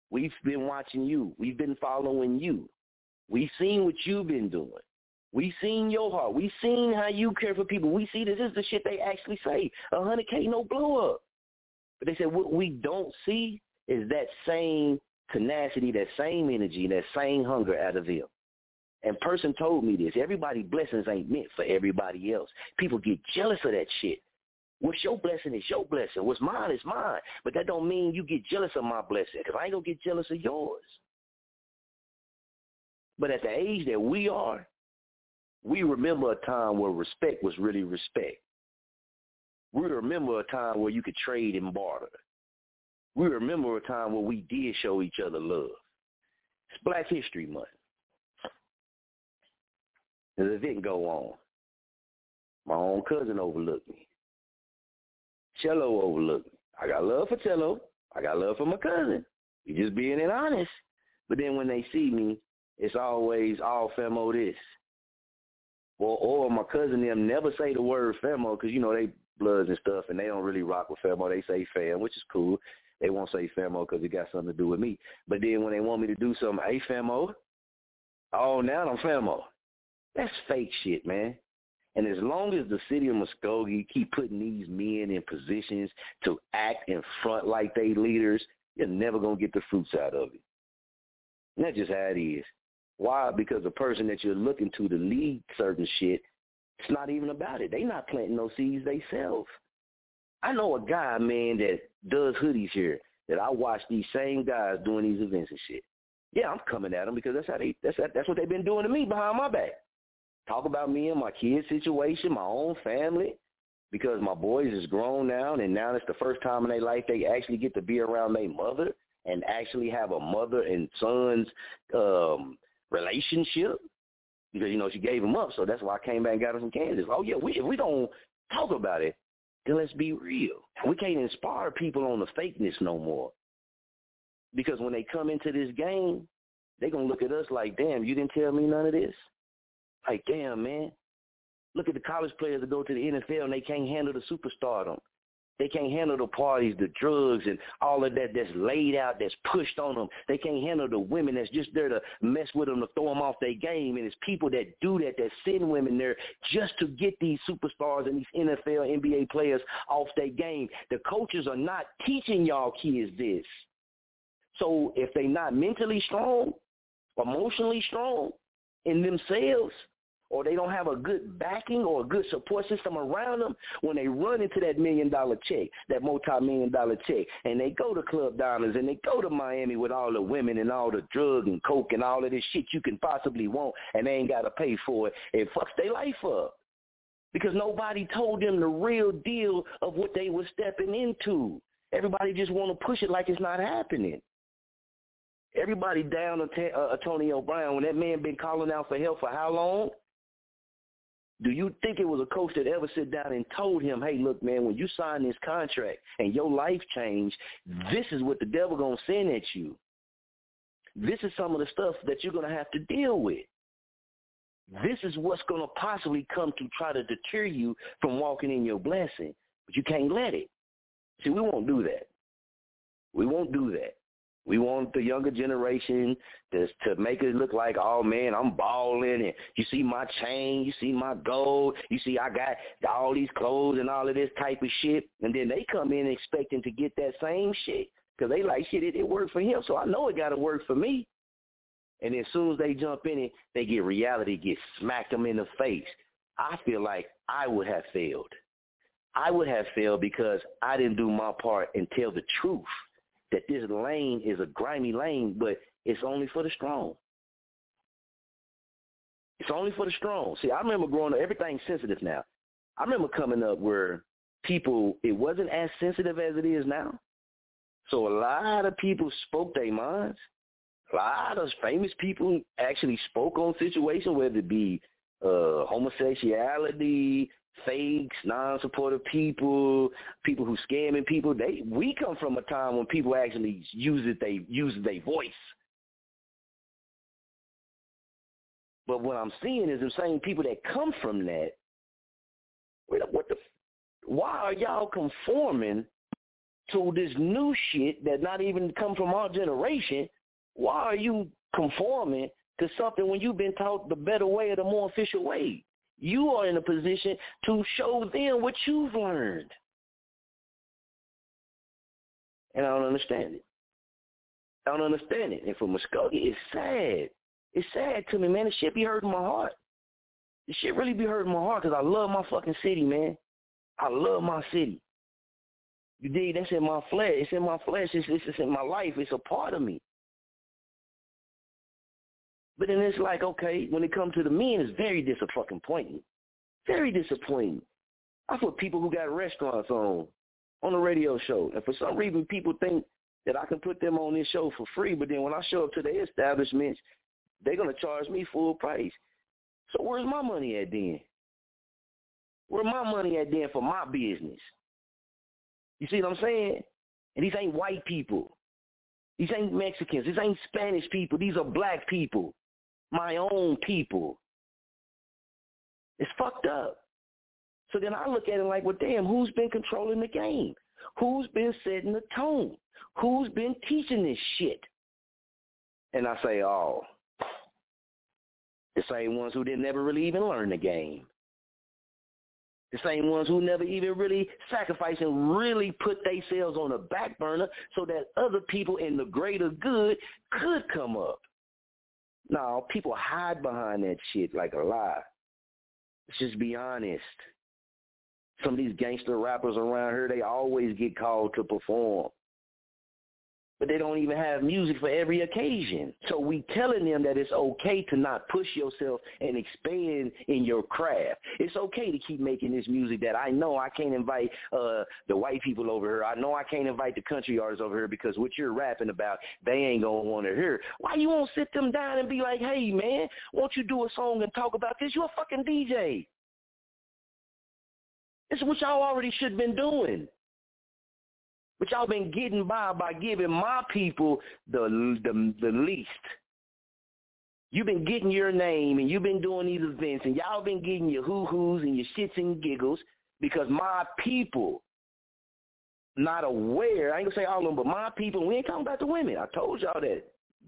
We've been watching you. We've been following you. We've seen what you've been doing. We seen your heart. We seen how you care for people. We see that this is the shit they actually say. 100K, no blow up. But they said what we don't see is that same tenacity, that same energy, that same hunger out of them. And person told me this. Everybody blessings ain't meant for everybody else. People get jealous of that shit. What's your blessing is your blessing. What's mine is mine. But that don't mean you get jealous of my blessing, because I ain't going to get jealous of yours. But at the age that we are, we remember a time where respect was really respect. We remember a time where you could trade and barter. We remember a time where we did show each other love. It's Black History Month. There's an event go on. My own cousin overlooked me. Cello overlooked me. I got love for Cello. I got love for my cousin. We just being honest. But then when they see me, it's always all Famo this. Or my cousin them never say the word Famo because, they bloods and stuff, and they don't really rock with Famo. They say fam, which is cool. They won't say Famo because it got something to do with me. But then when they want me to do something, hey, Famo, oh, now I'm Famo. That's fake shit, man. And as long as the city of Muskogee keep putting these men in positions to act in front like they leaders, you're never going to get the fruits out of it. And that's just how it is. Why? Because the person that you're looking to lead certain shit, it's not even about it. They not planting no seeds themselves. I know a guy, man, that does hoodies here that I watch these same guys doing these events and shit. Yeah, I'm coming at them because that's what they've been doing to me behind my back. Talk about me and my kids' situation, my own family, because my boys is grown now, and now it's the first time in their life they actually get to be around their mother and actually have a mother and son's relationship. Because, you know, she gave him up, so that's why I came back and got him from Kansas. Oh, yeah, if we don't talk about it, then let's be real. We can't inspire people on the fakeness no more. Because when they come into this game, they're going to look at us like, damn, you didn't tell me none of this? Like, damn, man. Look at the college players that go to the NFL and they can't handle the superstardom. They can't handle the parties, the drugs, and all of that that's laid out, that's pushed on them. They can't handle the women that's just there to mess with them, to throw them off their game. And it's people that do that, that send women there just to get these superstars and these NFL, NBA players off their game. The coaches are not teaching y'all kids this. So if they're not mentally strong, emotionally strong in themselves, or they don't have a good backing or a good support system around them, when they run into that $1 million check, that multi-million-dollar check, and they go to Club Diamonds and they go to Miami with all the women and all the drug and coke and all of this shit you can possibly want, and they ain't got to pay for it, it fucks their life up because nobody told them the real deal of what they were stepping into. Everybody just want to push it like it's not happening. Everybody down on Antonio Brown, when that man been calling out for help for how long? Do you think it was a coach that ever sit down and told him, hey, look, man, when you sign this contract and your life changed, this is what the devil going to send at you. This is some of the stuff that you're going to have to deal with. This is what's going to possibly come to try to deter you from walking in your blessing, but you can't let it. See, we won't do that. We won't do that. We want the younger generation to make it look like, oh, man, I'm balling, and you see my chain, you see my gold, you see I got all these clothes and all of this type of shit. And then they come in expecting to get that same shit because they like, shit, it worked for him, so I know it got to work for me. And as soon as they jump in it, they get reality, get smacked them in the face. I feel like I would have failed. I would have failed because I didn't do my part and tell the truth. That this lane is a grimy lane, but it's only for the strong. It's only for the strong. See, I remember growing up, everything's sensitive now. I remember coming up where people, it wasn't as sensitive as it is now. So a lot of people spoke their minds. A lot of famous people actually spoke on situations, whether it be homosexuality, fakes, non-supportive people, people who scamming people. We come from a time when people actually use their voice. But what I'm seeing is the same people that come from that. Why are y'all conforming to this new shit that not even come from our generation? Why are you conforming to something when you've been taught the better way or the more official way? You are in a position to show them what you've learned. And I don't understand it. I don't understand it. And for Muskogee, it's sad. It's sad to me, man. This shit be hurting my heart. This shit really be hurting my heart because I love my fucking city, man. I love my city. You dig? That's in my flesh. It's in my flesh. It's in my life. It's a part of me. But then it's like, okay, when it comes to the men, it's very disappointing. Very disappointing. I put people who got restaurants on the radio show. And for some reason, people think that I can put them on this show for free. But then when I show up to their establishments, they're going to charge me full price. So where's my money at then? Where's my money at then for my business? You see what I'm saying? And these ain't white people. These ain't Mexicans. These ain't Spanish people. These are black people. My own people. It's fucked up. So then I look at it like, well, damn, who's been controlling the game? Who's been setting the tone? Who's been teaching this shit? And I say, oh, the same ones who didn't ever really even learn the game. The same ones who never even really sacrificed and really put themselves on the back burner so that other people in the greater good could come up. No, people hide behind that shit like a lie. Let's just be honest. some of these gangster rappers around here, they always get called to perform. But they don't even have music for every occasion. So we telling them that it's okay to not push yourself and expand in your craft. It's okay to keep making this music that I know I can't invite the white people over here. I know I can't invite the country artists over here because what you're rapping about, they ain't going to want to hear. Why you won't sit them down and be like, hey, man, won't you do a song and talk about this? You're a fucking DJ. This is what y'all already should have been doing. But y'all been getting by giving my people the least. You've been getting your name, and you've been doing these events, and y'all been getting your hoo-hoos and your shits and giggles because my people not aware. I ain't going to say all of them, but my people, we ain't talking about the women. I told y'all that.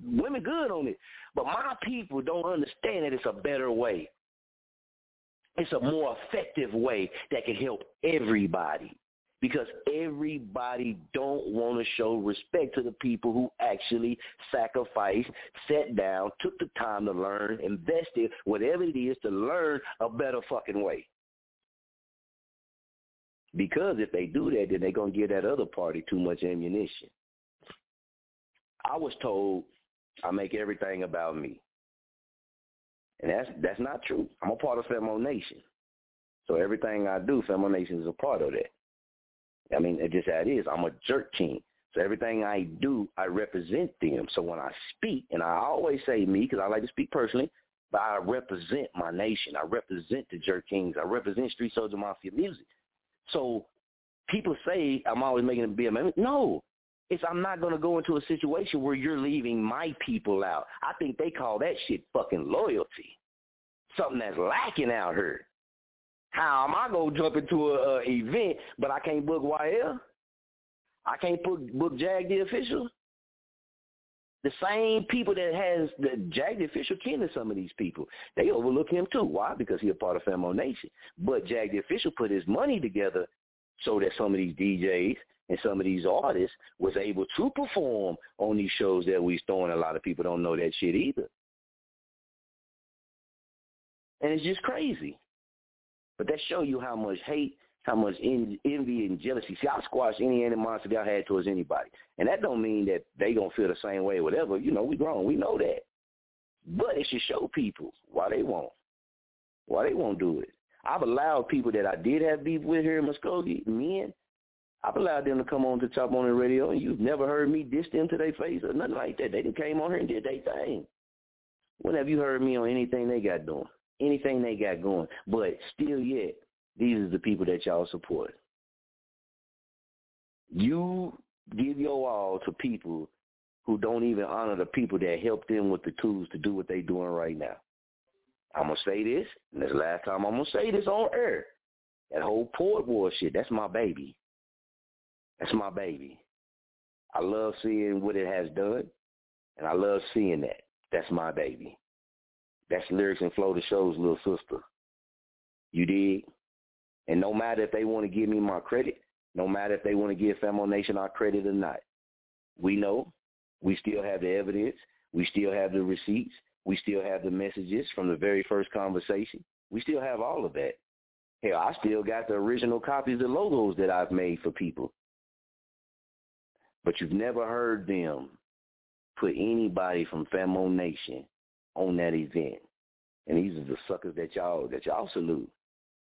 Women good on it. But my people don't understand that it's a better way. It's a more effective way that can help everybody. Because everybody don't want to show respect to the people who actually sacrificed, sat down, took the time to learn, invested, whatever it is, to learn a better fucking way. Because if they do that, then they're going to give that other party too much ammunition. I was told I make everything about me. And that's not true. I'm a part of Famo Nation. So everything I do, Famo Nation is a part of that. I mean, it just how it is. I'm a jerk king. So everything I do, I represent them. So when I speak, and I always say me because I like to speak personally, but I represent my nation. I represent the jerk kings. I represent Street Soldier Mafia music. So people say I'm always making a BMM. No, it's I'm not going to go into a situation where you're leaving my people out. I think they call that shit fucking loyalty, something that's lacking out here. How am I going to jump into an event, but I can't book YL? I can't book Jag the Official? The same people that has the Jag the Official kin to some of these people, they overlook him too. Why? Because he's a part of Famo Nation. But Jag the Official put his money together so that some of these DJs and some of these artists was able to perform on these shows that we're throwing. A lot of people don't know that shit either. And it's just crazy. But that show you how much hate, how much envy and jealousy. See, I squash any animosity I had towards anybody. And that don't mean that they going to feel the same way or whatever. You know, we grown. We know that. But it should show people why they won't. Why they won't do it. I've allowed people that I did have beef with here in Muskogee, men, I've allowed them to come on to Chop on the Radio, and you've never heard me diss them to their face or nothing like that. They just came on here and did their thing. When have you heard me on anything they got doing? Anything they got going. But still yet, these are the people that y'all support. You give your all to people who don't even honor the people that help them with the tools to do what they're doing right now. I'm going to say this, and this last time I'm going to say this on air. That whole Port War shit, that's my baby. That's my baby. I love seeing what it has done, and I love seeing that. That's my baby. That's Lyrics and Flow, the show's little sister. You dig? And no matter if they want to give me my credit, no matter if they want to give Famo Nation our credit or not, we know. We still have the evidence. We still have the receipts. We still have the messages from the very first conversation. We still have all of that. Hell, I still got the original copies of logos that I've made for people. But you've never heard them put anybody from Famo Nation on that event. And these are the suckers that y'all salute,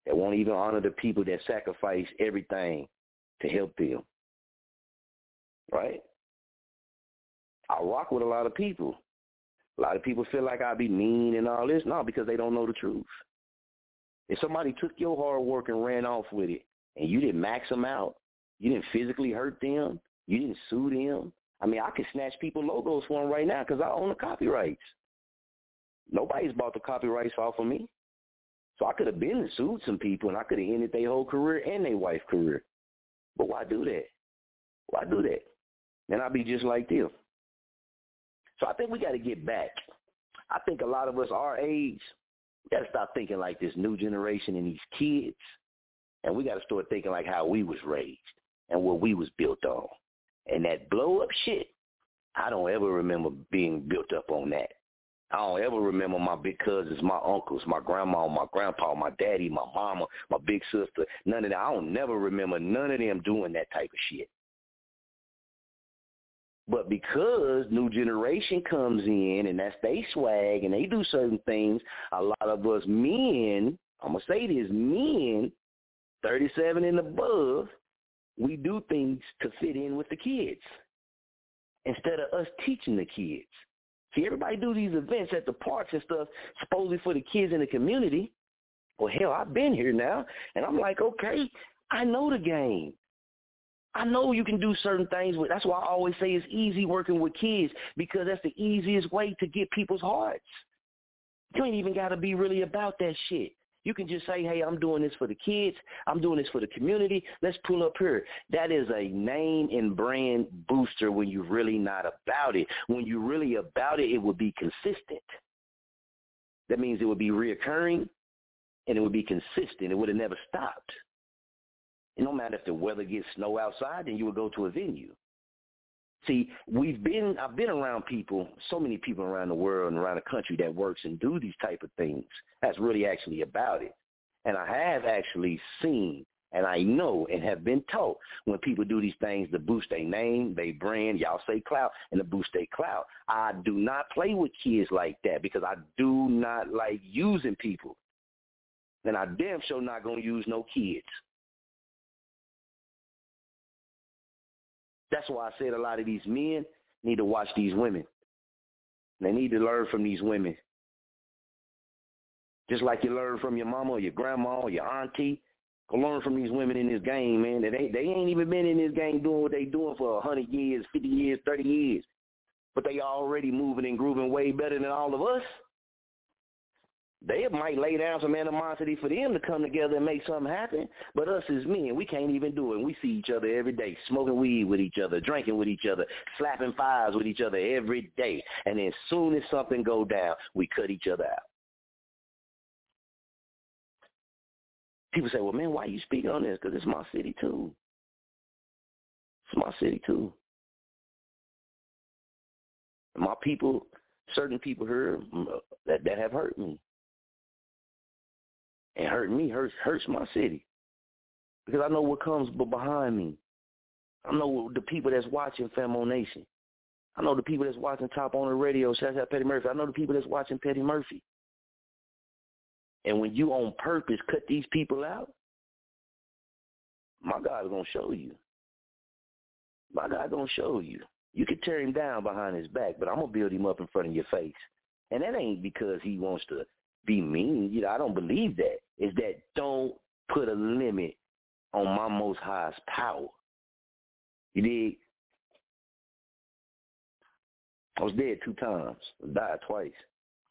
that won't even honor the people that sacrifice everything to help them. Right? I rock with a lot of people. A lot of people feel like I be mean and all this. No, because they don't know the truth. If somebody took your hard work and ran off with it, and you didn't max them out, you didn't physically hurt them, you didn't sue them. I mean, I could snatch people logos for them right now because I own the copyrights. Nobody's bought the copyrights off of me. So I could have been and sued some people, and I could have ended their whole career and their wife's career. But why do that? Why do that? Then I'd be just like them. So I think we got to get back. I think a lot of us our age, we got to stop thinking like this new generation and these kids, and we got to start thinking like how we was raised and what we was built on. And that blow-up shit, I don't ever remember being built up on that. I don't ever remember my big cousins, my uncles, my grandma, my grandpa, my daddy, my mama, my big sister, none of that. I don't never remember none of them doing that type of shit. But because new generation comes in and that's they swag and they do certain things, a lot of us men, I'm going to say this, men, 37 and above, we do things to fit in with the kids instead of us teaching the kids. See, everybody do these events at the parks and stuff supposedly for the kids in the community. Well, hell, I've been here now, and I'm like, okay, I know the game. I know you can do certain things. That's why I always say it's easy working with kids because that's the easiest way to get people's hearts. You ain't even got to be really about that shit. You can just say, hey, I'm doing this for the kids. I'm doing this for the community. Let's pull up here. That is a name and brand booster when you're really not about it. When you're really about it, it would be consistent. That means it would be reoccurring, and it would be consistent. It would have never stopped. And no matter if the weather gets snow outside, then you would go to a venue. See, I've been around people, so many people around the world and around the country that works and do these type of things. That's really actually about it. And I have actually seen and I know and have been taught when people do these things to boost their name, their brand, y'all say clout, and to boost their clout. I do not play with kids like that because I do not like using people. And I damn sure not going to use no kids. That's why I said a lot of these men need to watch these women. They need to learn from these women. Just like you learn from your mama or your grandma or your auntie, go learn from these women in this game, man. They ain't even been in this game doing what they doing for 100 years, 50 years, 30 years. But they already moving and grooving way better than all of us. They might lay down some animosity for them to come together and make something happen, but us as men, we can't even do it. We see each other every day, smoking weed with each other, drinking with each other, slapping fives with each other every day, and then as soon as something go down, we cut each other out. People say, well, man, why you speaking on this? Because it's my city, too. It's my city, too. My people, certain people here that have hurt me. And hurt me hurts my city because I know what comes behind me. I know the people that's watching Famo Nation. I know the people that's watching Chop on the Radio, shout out Petty Murphy. I know the people that's watching Petty Murphy. And when you on purpose cut these people out, my God is going to show you. My God is going to show you. You can tear him down behind his back, but I'm going to build him up in front of your face. And that ain't because he wants to be mean. You know, I don't believe that. Is that don't put a limit on my most highest power. You dig? I was dead 2 times. I died twice.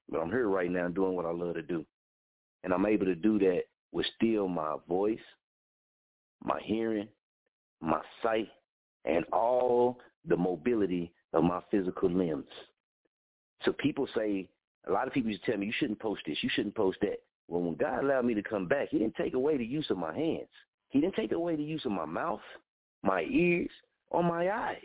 But I'm here right now doing what I love to do. And I'm able to do that with still my voice, my hearing, my sight, and all the mobility of my physical limbs. So people say, a lot of people used to tell me, you shouldn't post this, you shouldn't post that. Well, when God allowed me to come back, he didn't take away the use of my hands. He didn't take away the use of my mouth, my ears, or my eyes.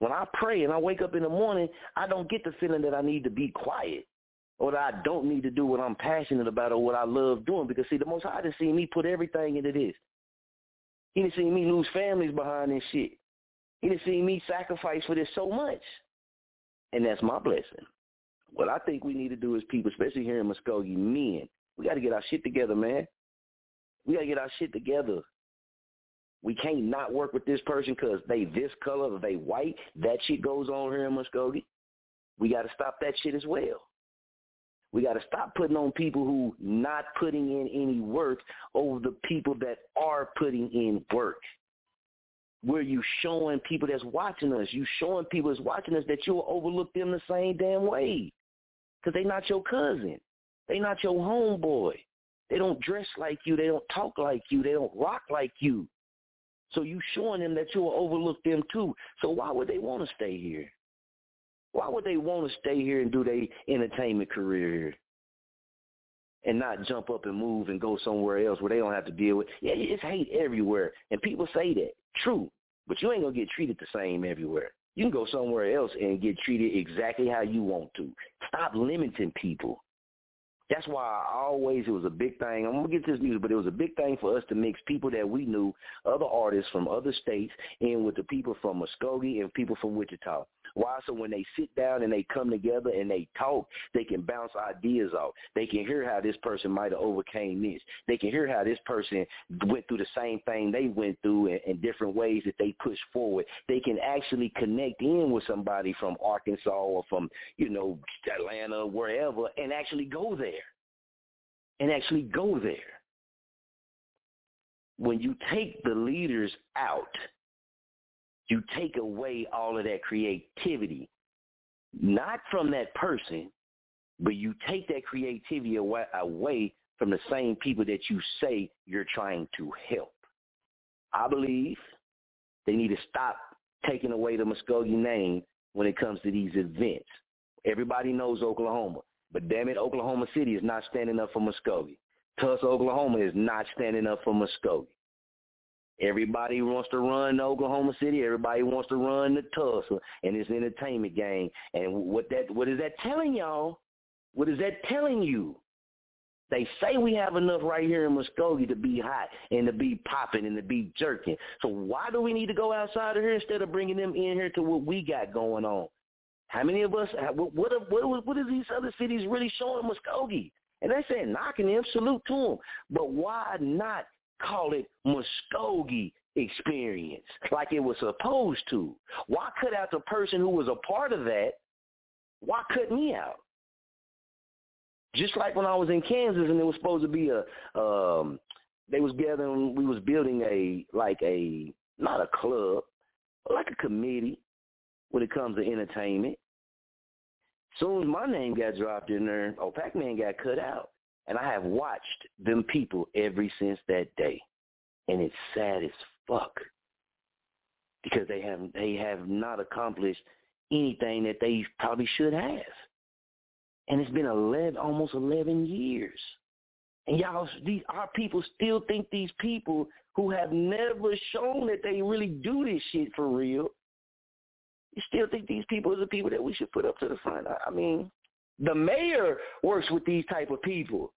When I pray and I wake up in the morning, I don't get the feeling that I need to be quiet or that I don't need to do what I'm passionate about or what I love doing because, see, the Most High didn't see me put everything into this. He didn't see me lose families behind this shit. He didn't see me sacrifice for this so much. And that's my blessing. What I think we need to do is people, especially here in Muskogee, men, we got to get our shit together, man. We got to get our shit together. We can't not work with this person because they this color or they white. That shit goes on here in Muskogee. We got to stop that shit as well. We got to stop putting on people who not putting in any work over the people that are putting in work. Where you showing people that's watching us, you showing people that's watching us that you'll overlook them the same damn way because they not your cousin. They not your homeboy. They don't dress like you. They don't talk like you. They don't rock like you. So you showing them that you'll overlook them too. So why would they want to stay here? Why would they want to stay here and do their entertainment career here and not jump up and move and go somewhere else where they don't have to deal with? Yeah, it's hate everywhere, and people say that. True, but you ain't going to get treated the same everywhere. You can go somewhere else and get treated exactly how you want to. Stop limiting people. That's why it was a big thing. I'm going to get to this music, but it was a big thing for us to mix people that we knew, other artists from other states, in with the people from Muskogee and people from Wichita. Why? So when they sit down and they come together and they talk, they can bounce ideas off. They can hear how this person might have overcame this. They can hear how this person went through the same thing they went through and different ways that they push forward. They can actually connect in with somebody from Arkansas or from, Atlanta, wherever, and actually go there. When you take the leaders out, you take away all of that creativity, not from that person, but you take that creativity away from the same people that you say you're trying to help. I believe they need to stop taking away the Muskogee name when it comes to these events. Everybody knows Oklahoma, but damn it, Oklahoma City is not standing up for Muskogee. Tulsa, Oklahoma is not standing up for Muskogee. Everybody wants to run to Oklahoma City. Everybody wants to run to Tulsa and this entertainment game. And what is that telling y'all? What is that telling you? They say we have enough right here in Muskogee to be hot and to be popping and to be jerking. So why do we need to go outside of here instead of bringing them in here to what we got going on? How many of us, what are these other cities really showing Muskogee? And they said knocking them, salute to them. But why not call it Muskogee experience like it was supposed to? Why cut out the person who was a part of that? Why cut me out? Just like when I was in Kansas and it was supposed to be we was building not a club, but like a committee when it comes to entertainment. Soon as my name got dropped in there, Pac-Man got cut out. And I have watched them people ever since that day. And it's sad as fuck because they have not accomplished anything that they probably should have. And it's been almost 11 years. And y'all, our people still think these people who have never shown that they really do this shit for real, you still think these people are the people that we should put up to the front. I mean, the mayor works with these type of people.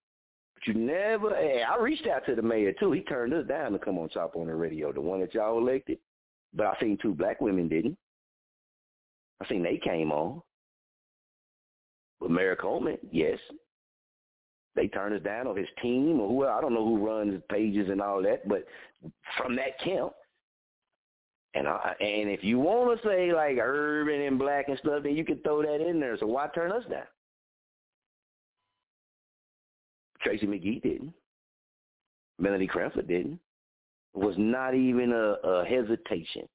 But I reached out to the mayor, too. He turned us down to come on Chop on the Radio, the one that y'all elected. But I seen two black women didn't. I seen they came on. But Mayor Coleman, yes. They turned us down, or his team, or whoever. I don't know who runs pages and all that, but from that camp. And if you want to say, like, urban and black and stuff, then you can throw that in there. So why turn us down? Tracy McGee didn't. Melanie Cranford didn't. Was not even a hesitation.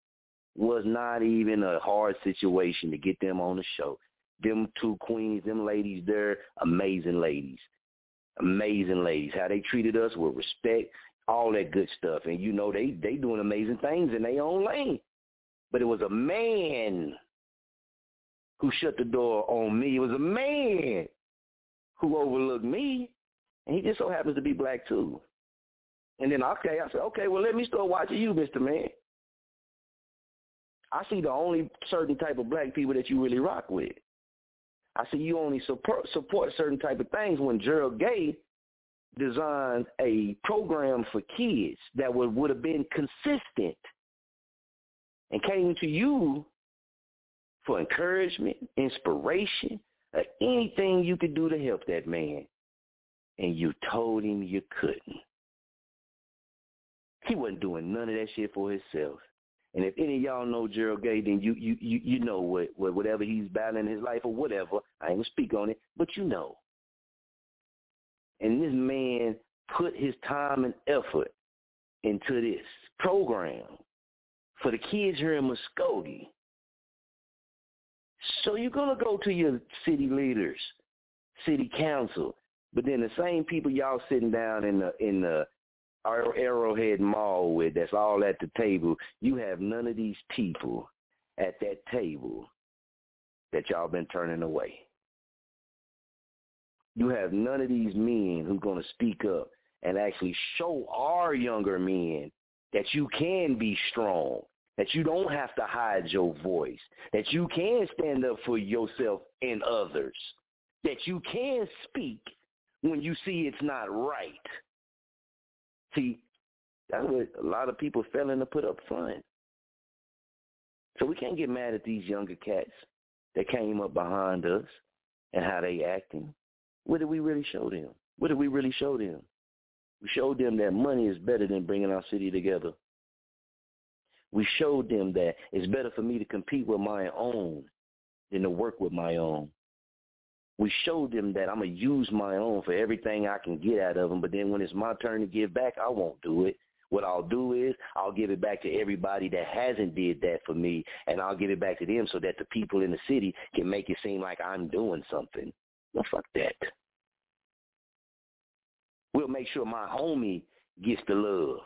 Was not even a hard situation to get them on the show. Them two queens, them ladies there, amazing ladies. Amazing ladies. How they treated us with respect, all that good stuff. And, they doing amazing things in their own lane. But it was a man who shut the door on me. It was a man who overlooked me. And he just so happens to be black, too. And then, I said, okay, well, let me start watching you, Mr. Man. I see the only certain type of black people that you really rock with. I see you only support certain type of things. When Gerald Gay designed a program for kids that would have been consistent and came to you for encouragement, inspiration, or anything you could do to help that man. And you told him you couldn't. He wasn't doing none of that shit for himself. And if any of y'all know Gerald Gay, then you know whatever he's battling in his life or whatever. I ain't going to speak on it, but you know. And this man put his time and effort into this program for the kids here in Muskogee. So you're going to go to your city leaders, city council, but then the same people y'all sitting down in the Arrowhead Mall with, that's all at the table, you have none of these people at that table that y'all been turning away. You have none of these men who's going to speak up and actually show our younger men that you can be strong, that you don't have to hide your voice, that you can stand up for yourself and others, that you can speak when you see it's not right. See, that's what a lot of people failing to put up front. So we can't get mad at these younger cats that came up behind us and how they acting. What did we really show them? What did we really show them? We showed them that money is better than bringing our city together. We showed them that it's better for me to compete with my own than to work with my own. We showed them that I'm going to use my own for everything I can get out of them, but then when it's my turn to give back, I won't do it. What I'll do is I'll give it back to everybody that hasn't did that for me, and I'll give it back to them so that the people in the city can make it seem like I'm doing something. Well, fuck that. We'll make sure my homie gets the love.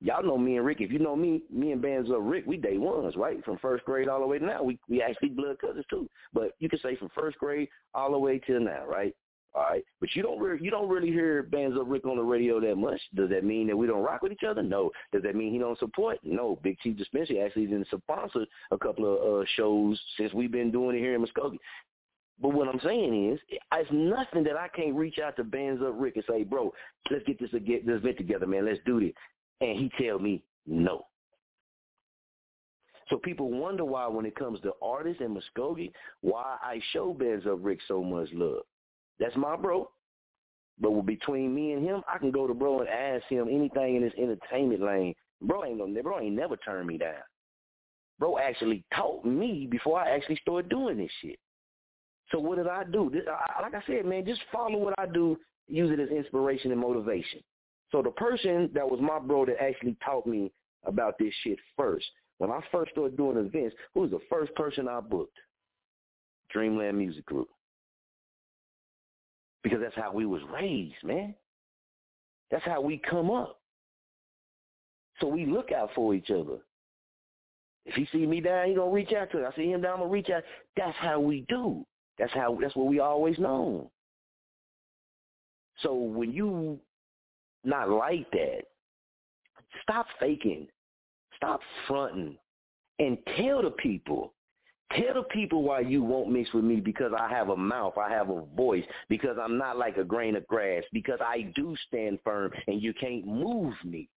Y'all know me and Rick. If you know me, me and Bands Up Rick, we day ones, right? From first grade all the way to now. We actually blood cousins too. But you can say from first grade all the way till now, right? All right. But you don't really hear Bands Up Rick on the radio that much. Does that mean that we don't rock with each other? No. Does that mean he don't support? No. Big Chief Dispensary actually has sponsored a couple of shows since we've been doing it here in Muskogee. But what I'm saying is, it's nothing that I can't reach out to Bands Up Rick and say, bro, let's get this event together, man. Let's do this. And he tell me no. So people wonder why when it comes to artists in Muskogee, why I show Bands Up Rick so much love. That's my bro. But between me and him, I can go to bro and ask him anything in his entertainment lane. Bro ain't never turned me down. Bro actually taught me before I actually started doing this shit. So what did I do? Like I said, man, just follow what I do. Use it as inspiration and motivation. So the person that was my bro that actually taught me about this shit first, when I first started doing events, who was the first person I booked? Dreamland Music Group. Because that's how we was raised, man. That's how we come up. So we look out for each other. If he see me down, he going to reach out to it. I see him down, I'm going to reach out. That's how we do. That's what we always known. So when you not like that, stop faking, stop fronting, and tell the people why you won't mix with me, because I have a mouth, I have a voice, because I'm not like a grain of grass, because I do stand firm and you can't move me.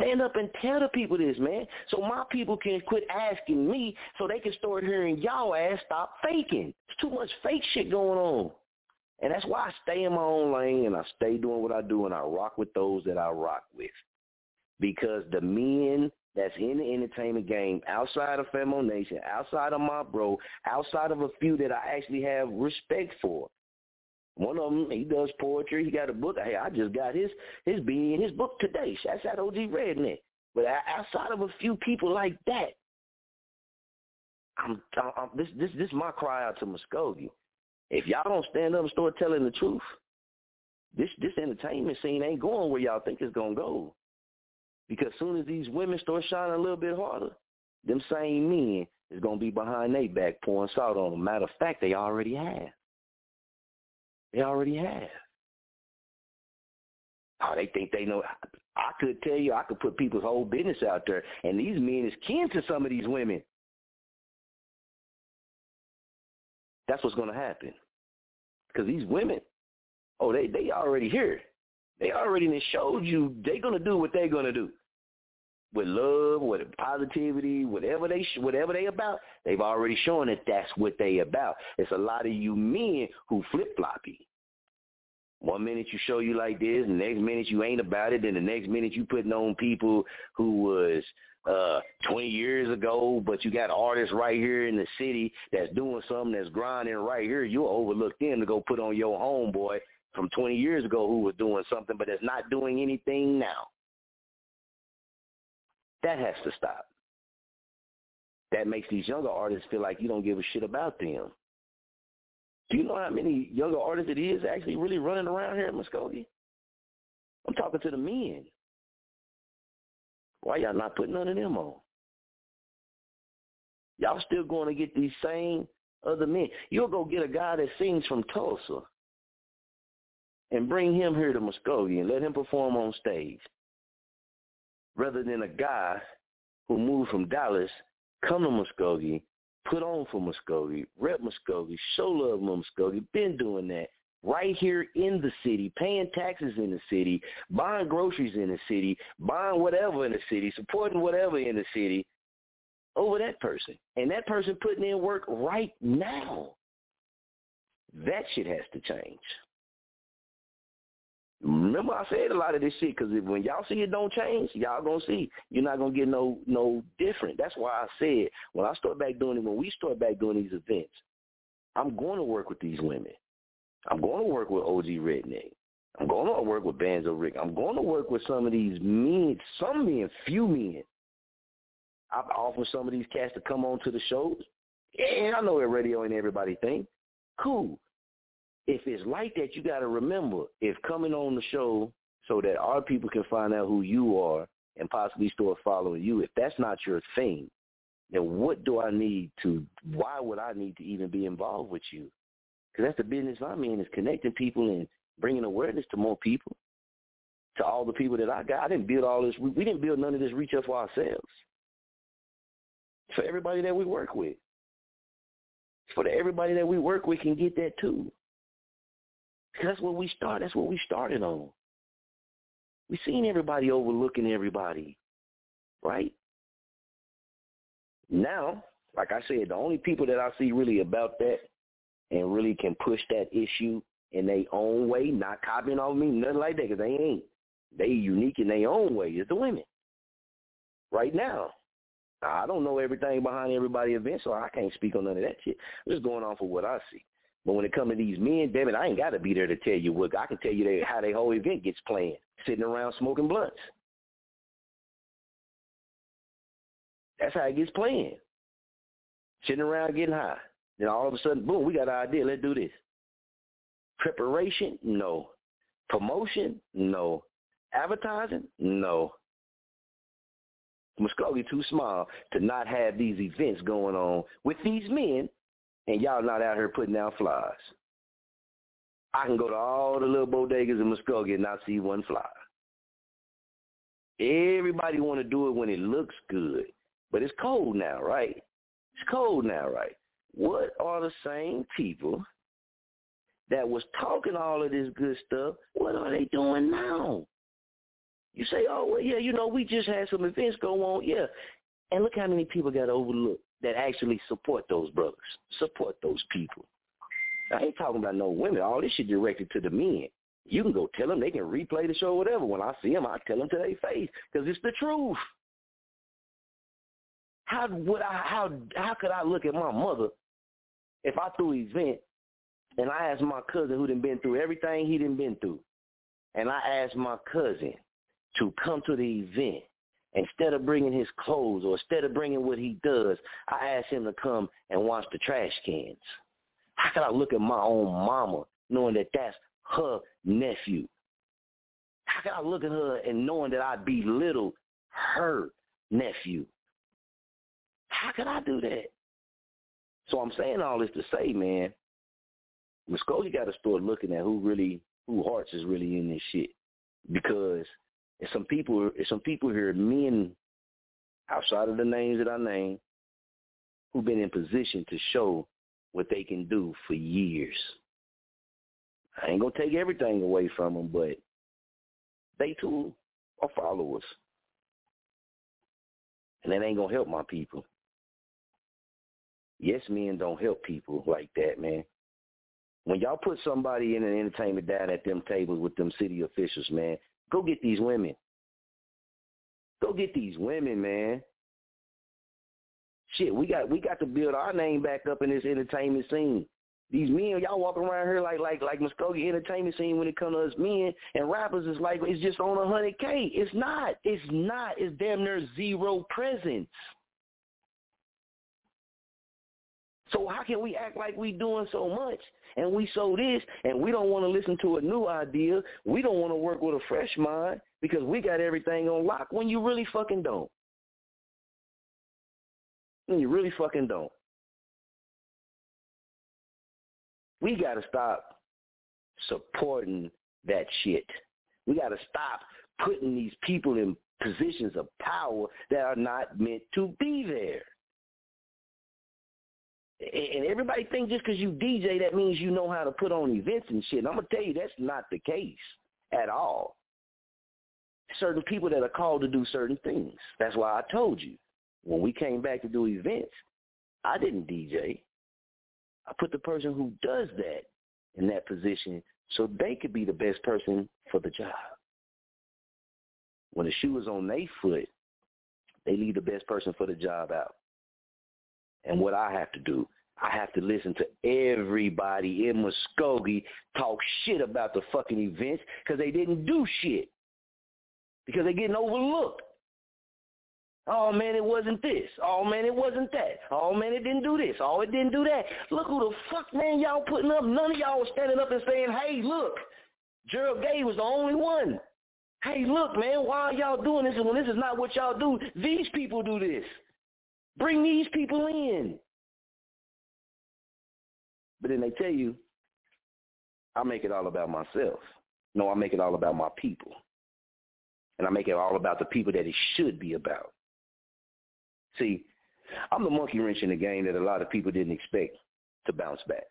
Stand up and tell the people this, man, so my people can quit asking me, so they can start hearing y'all ass stop faking. There's too much fake shit going on. And that's why I stay in my own lane and I stay doing what I do and I rock with those that I rock with. Because the men that's in the entertainment game, outside of Famo Nation, outside of my bro, outside of a few that I actually have respect for. One of them, he does poetry. He got a book. Hey, I just got his book today. That's at OG Redneck. But outside of a few people like that, this is my cry out to Muskogee. If y'all don't stand up and start telling the truth, this entertainment scene ain't going where y'all think it's going to go. Because as soon as these women start shining a little bit harder, them same men is going to be behind their back pouring salt on them. Matter of fact, they already have. Oh, they think they know. I could tell you, I could put people's whole business out there, and these men is kin to some of these women. That's what's going to happen, because these women, they already here. They already showed you they're going to do what they're going to do with love, with positivity, whatever they about. They've already shown that that's what they about. It's a lot of you men who flip-floppy. One minute you show you like this, the next minute you ain't about it, then the next minute you putting on people who was 20 years ago, but you got artists right here in the city that's doing something that's grinding right here. You'll overlook them to go put on your homeboy from 20 years ago who was doing something but that's not doing anything now. That has to stop. That makes these younger artists feel like you don't give a shit about them. Do you know how many younger artists it is actually really running around here in Muskogee? I'm talking to the men. Why y'all not putting none of them on? Y'all still going to get these same other men. You'll go get a guy that sings from Tulsa and bring him here to Muskogee and let him perform on stage rather than a guy who moved from Dallas, come to Muskogee, put on for Muskogee, rep Muskogee, show love to Muskogee, been doing that right here in the city, paying taxes in the city, buying groceries in the city, buying whatever in the city, supporting whatever in the city over that person. And that person putting in work right now. That shit has to change. Remember I said a lot of this shit, because when y'all see it don't change, y'all going to see. You're not going to get no different. That's why I said when I start back doing it, when we start back doing these events, I'm going to work with these women. I'm going to work with OG Redneck. I'm going to work with Bands Up Rick. I'm going to work with some of these men, some men, few men. I've offered some of these cats to come on to the shows. And I know it radio ain't everybody thing. Cool. If it's like that, you got to remember, if coming on the show so that our people can find out who you are and possibly start following you, if that's not your thing, then what do I need to, why would I need to even be involved with you? Because that's the business I'm in, is connecting people and bringing awareness to more people, to all the people that I got. I didn't build all this. We didn't build none of this reach up for ourselves. For everybody that we work with. For everybody that we work with can get that too. That's what we start. That's what we started on. We seen everybody overlooking everybody, right? Now, like I said, the only people that I see really about that and really can push that issue in their own way, not copying off me, nothing like that, because they ain't. They unique in their own way is the women. Right now, I don't know everything behind everybody's event, so I can't speak on none of that shit. I'm just going on for what I see. But when it comes to these men, damn it, I ain't got to be there to tell you what. I can tell you how their whole event gets planned, sitting around smoking blunts. That's how it gets planned. Sitting around getting high. Then all of a sudden, boom, we got an idea. Let's do this. Preparation? No. Promotion? No. Advertising? No. Muskogee too small to not have these events going on with these men. And y'all not out here putting out flyers. I can go to all the little bodegas in Muskogee and not see one flyer. Everybody want to do it when it looks good. But it's cold now, right? It's cold now, right? What are the same people that was talking all of this good stuff, what are they doing now? You say, oh, well, yeah, we just had some events go on. Yeah. And look how many people got overlooked that actually support those brothers, support those people. I ain't talking about no women. All this shit directed to the men. You can go tell them. They can replay the show or whatever. When I see them, I tell them to their face because it's the truth. How could I look at my mother if I threw an event and I asked my cousin who done been through everything he done been through, and I asked my cousin to come to the event. Instead of bringing his clothes or instead of bringing what he does, I asked him to come and watch the trash cans. How could I look at my own mama knowing that that's her nephew? How could I look at her and knowing that I belittle her nephew? How could I do that? So I'm saying all this to say, man, Muskogee got to start looking at who hearts is really in this shit, because – There's some people here, men outside of the names that I name, who've been in position to show what they can do for years. I ain't going to take everything away from them, but they too are followers. And that ain't going to help my people. Yes, men don't help people like that, man. When y'all put somebody in an entertainment down at them tables with them city officials, man, go get these women. Go get these women, man. Shit, we got to build our name back up in this entertainment scene. These men, y'all walking around here like Muskogee entertainment scene when it comes to us men and rappers is like it's just on 100K. It's not. It's damn near zero presence. So how can we act like we doing so much and we so this and we don't want to listen to a new idea? We don't want to work with a fresh mind because we got everything on lock when you really fucking don't. When you really fucking don't. We got to stop supporting that shit. We got to stop putting these people in positions of power that are not meant to be there. And everybody thinks just because you DJ, that means you know how to put on events and shit. And I'm going to tell you, that's not the case at all. Certain people that are called to do certain things. That's why I told you, when we came back to do events, I didn't DJ. I put the person who does that in that position so they could be the best person for the job. When the shoe is on their foot, they leave the best person for the job out. And what I have to do, I have to listen to everybody in Muskogee talk shit about the fucking events because they didn't do shit. Because they're getting overlooked. Oh, man, it wasn't this. Oh, man, it wasn't that. Oh, man, it didn't do this. Oh, it didn't do that. Look who the fuck, man, y'all putting up. None of y'all was standing up and saying, hey, look, Gerald Gay was the only one. Hey, look, man, why are y'all doing this? And when this is not what y'all do, these people do this. Bring these people in. But then they tell you, I make it all about myself. No, I make it all about my people. And I make it all about the people that it should be about. See, I'm the monkey wrench in the game that a lot of people didn't expect to bounce back.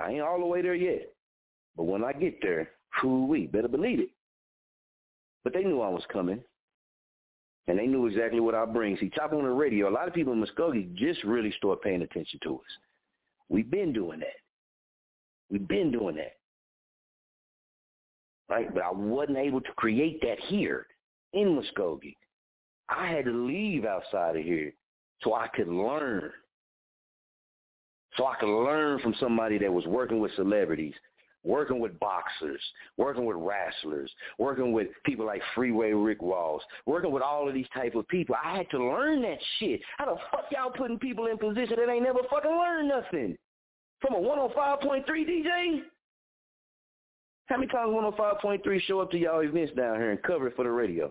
I ain't all the way there yet. But when I get there, hoo-wee, better believe it. But they knew I was coming. And they knew exactly what I bring. See, Chop on the Radio, a lot of people in Muskogee just really start paying attention to us. We've been doing that. Right? But I wasn't able to create that here in Muskogee. I had to leave outside of here so I could learn. So I could learn from somebody that was working with celebrities, working with boxers, working with wrestlers, working with people like Freeway Rick Ross, working with all of these type of people. I had to learn that shit. How the fuck y'all putting people in position that ain't never fucking learned nothing? From a 105.3 DJ? How many times 105.3 show up to y'all events down here and cover it for the radio?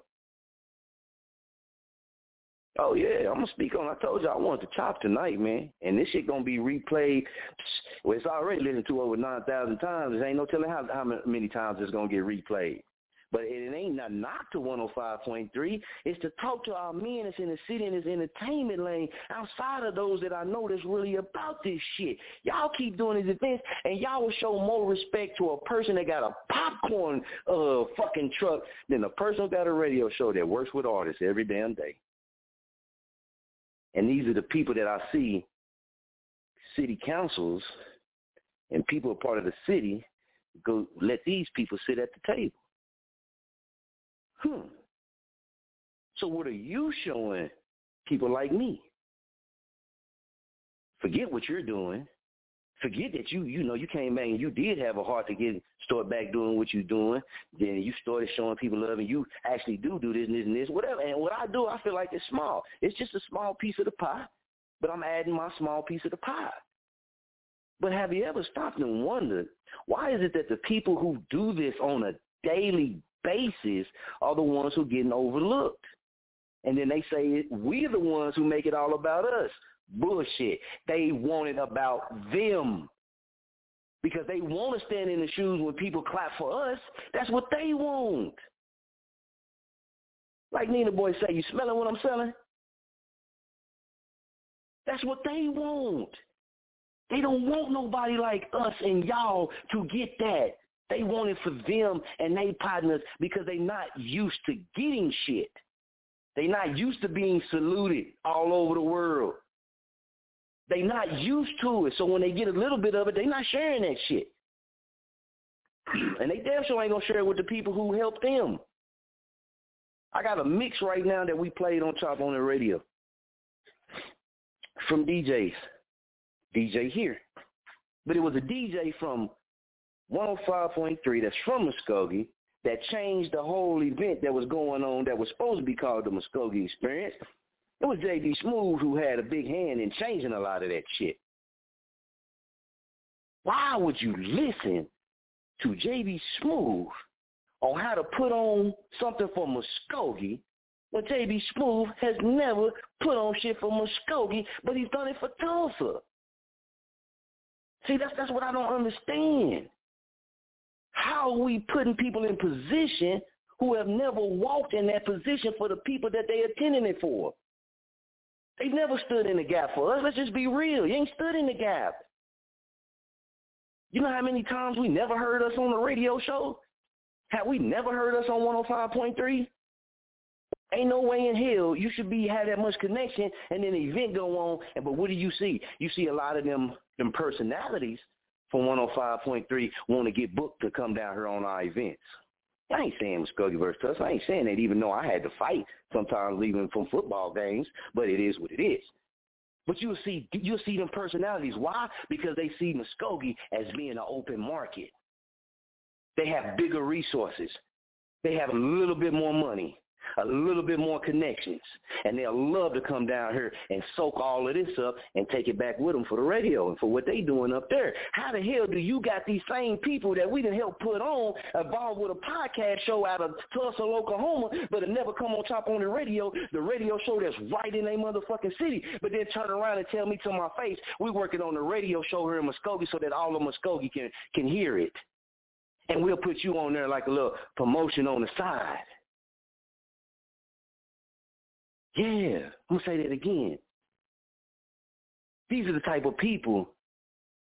Oh, yeah, I'm going to speak on. I told you I wanted to chop tonight, man. And this shit going to be replayed. Well, it's already listened to over 9,000 times. There ain't no telling how many times it's going to get replayed. But it ain't not knock to 105.3. It's to talk to our men that's in the city and this entertainment lane outside of those that I know that's really about this shit. Y'all keep doing these events, and y'all will show more respect to a person that got a popcorn fucking truck than a person who got a radio show that works with artists every damn day. And these are the people that I see city councils and people part of the city go let these people sit at the table. So what are you showing people like me? Forget what you're doing. Forget that you know, you came back and you did have a heart to start back doing what you're doing. Then you started showing people love and you actually do this and this and this, whatever. And what I do, I feel like it's small. It's just a small piece of the pie, but I'm adding my small piece of the pie. But have you ever stopped and wondered, why is it that the people who do this on a daily basis are the ones who are getting overlooked? And then they say, we're the ones who make it all about us. Bullshit. They want it about them because they want to stand in the shoes when people clap for us. That's what they want. Like Nina Boy say, you smelling what I'm selling? That's what they want. They don't want nobody like us and y'all to get that. They want it for them and they partners because they not used to getting shit. They not used to being saluted all over the world. They not used to it, so when they get a little bit of it, they not sharing that shit. And they damn sure ain't going to share it with the people who helped them. I got a mix right now that we played on Chop on the Radio from DJs. DJ here. But it was a DJ from 105.3 that's from Muskogee that changed the whole event that was going on that was supposed to be called the Muskogee Experience. It was J.B. Smoove who had a big hand in changing a lot of that shit. Why would you listen to J.B. Smoove on how to put on something for Muskogee when J.B. Smoove has never put on shit for Muskogee, but he's done it for Tulsa? See, that's what I don't understand. How are we putting people in position who have never walked in that position for the people that they attending it for. They've never stood in the gap for us. Let's just be real. You ain't stood in the gap. You know how many times we never heard us on the radio show? Have we never heard us on 105.3? Ain't no way in hell you should be have that much connection and then the event go on. And but what do you see? You see a lot of them personalities from 105.3 want to get booked to come down here on our events. I ain't saying Muskogee versus Tusk. I ain't saying that, even though I had to fight sometimes leaving from football games, but it is what it is. But you'll see them personalities. Why? Because they see Muskogee as being an open market. They have bigger resources. They have a little bit more money, a little bit more connections, and they'll love to come down here and soak all of this up and take it back with them for the radio and for what they doing up there. How the hell do you got these same people that we done help put on involved with a podcast show out of Tulsa, Oklahoma, but it never come on Chop on the radio show that's right in their motherfucking city, but then turn around and tell me to my face, we're working on the radio show here in Muskogee so that all of Muskogee can hear it. And we'll put you on there like a little promotion on the side. Yeah, I'm going to say that again. These are the type of people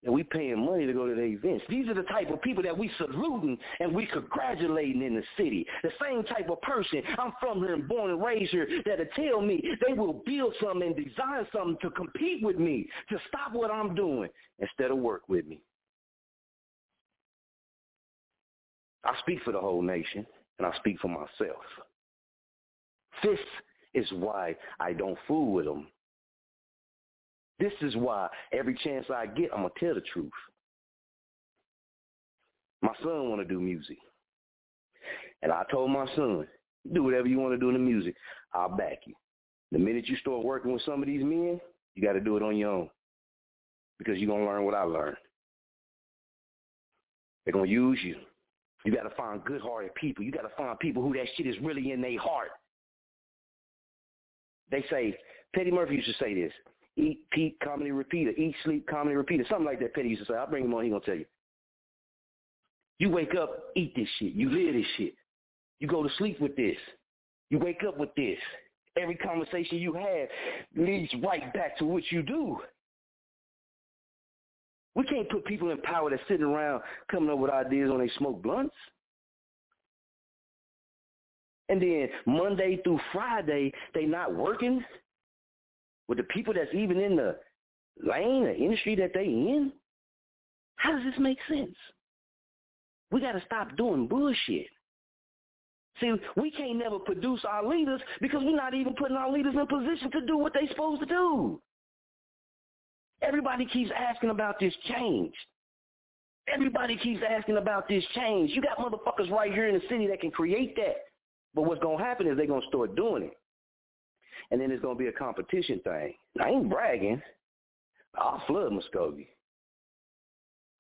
that we paying money to go to their events. These are the type of people that we saluting and we congratulating in the city. The same type of person, I'm from here and born and raised here, that'll tell me they will build something and design something to compete with me, to stop what I'm doing instead of work with me. I speak for the whole nation, and I speak for myself. This is why I don't fool with them. This is why every chance I get, I'm going to tell the truth. My son want to do music, and I told my son, do whatever you want to do in the music. I'll back you. The minute you start working with some of these men, you got to do it on your own because you're going to learn what I learned. They're going to use you. You got to find good-hearted people. You got to find people who that shit is really in their heart. They say, Petty Murphy used to say this, eat, peep, comedy, repeater, eat, sleep, comedy, repeater, something like that Petty used to say. I'll bring him on, he's going to tell you. You wake up, eat this shit. You live this shit. You go to sleep with this. You wake up with this. Every conversation you have leads right back to what you do. We can't put people in power that's sitting around coming up with ideas when they smoke blunts. And then Monday through Friday, they not working with the people that's even in the lane, the industry that they in. How does this make sense? We got to stop doing bullshit. See, we can't never produce our leaders because we're not even putting our leaders in position to do what they're supposed to do. Everybody keeps asking about this change. Everybody keeps asking about this change. You got motherfuckers right here in the city that can create that. But what's going to happen is they're going to start doing it. And then it's going to be a competition thing. I ain't bragging. I'll flood Muskogee.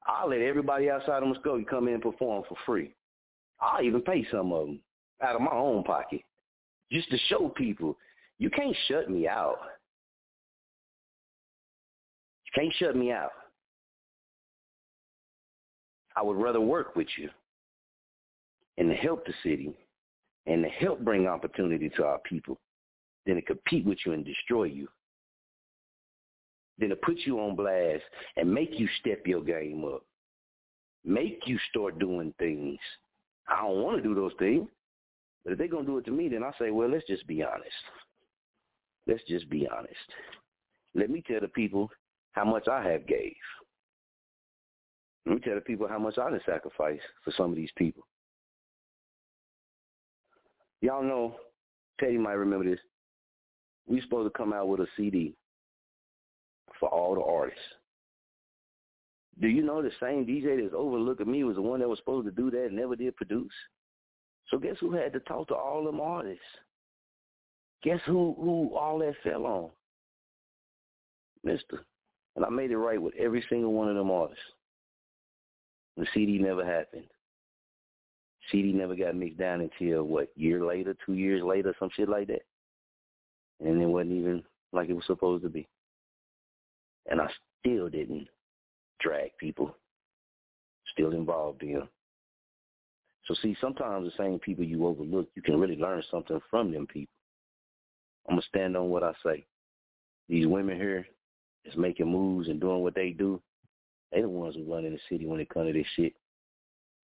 I'll let everybody outside of Muskogee come in and perform for free. I'll even pay some of them out of my own pocket just to show people you can't shut me out. Can't shut me out. I would rather work with you and to help the city and to help bring opportunity to our people than to compete with you and destroy you, than to put you on blast and make you step your game up, make you start doing things. I don't want to do those things, but if they're going to do it to me, then I say, well, let's just be honest. Let's just be honest. Let me tell the people how much I have gave. Let me tell the people how much I done sacrificed for some of these people. Y'all know, Teddy might remember this, we supposed to come out with a CD for all the artists. Do you know the same DJ that's overlooking me was the one that was supposed to do that and never did produce? So guess who had to talk to all them artists? Guess who all that fell on? Mister. And I made it right with every single one of them artists. The CD never happened. CD never got mixed down until, year later, 2 years later, some shit like that. And it wasn't even like it was supposed to be. And I still didn't drag people. Still involved in them. So, see, sometimes the same people you overlook, you can really learn something from them people. I'm going to stand on what I say. These women here is making moves and doing what they do. They the ones who run in the city when it comes to this shit.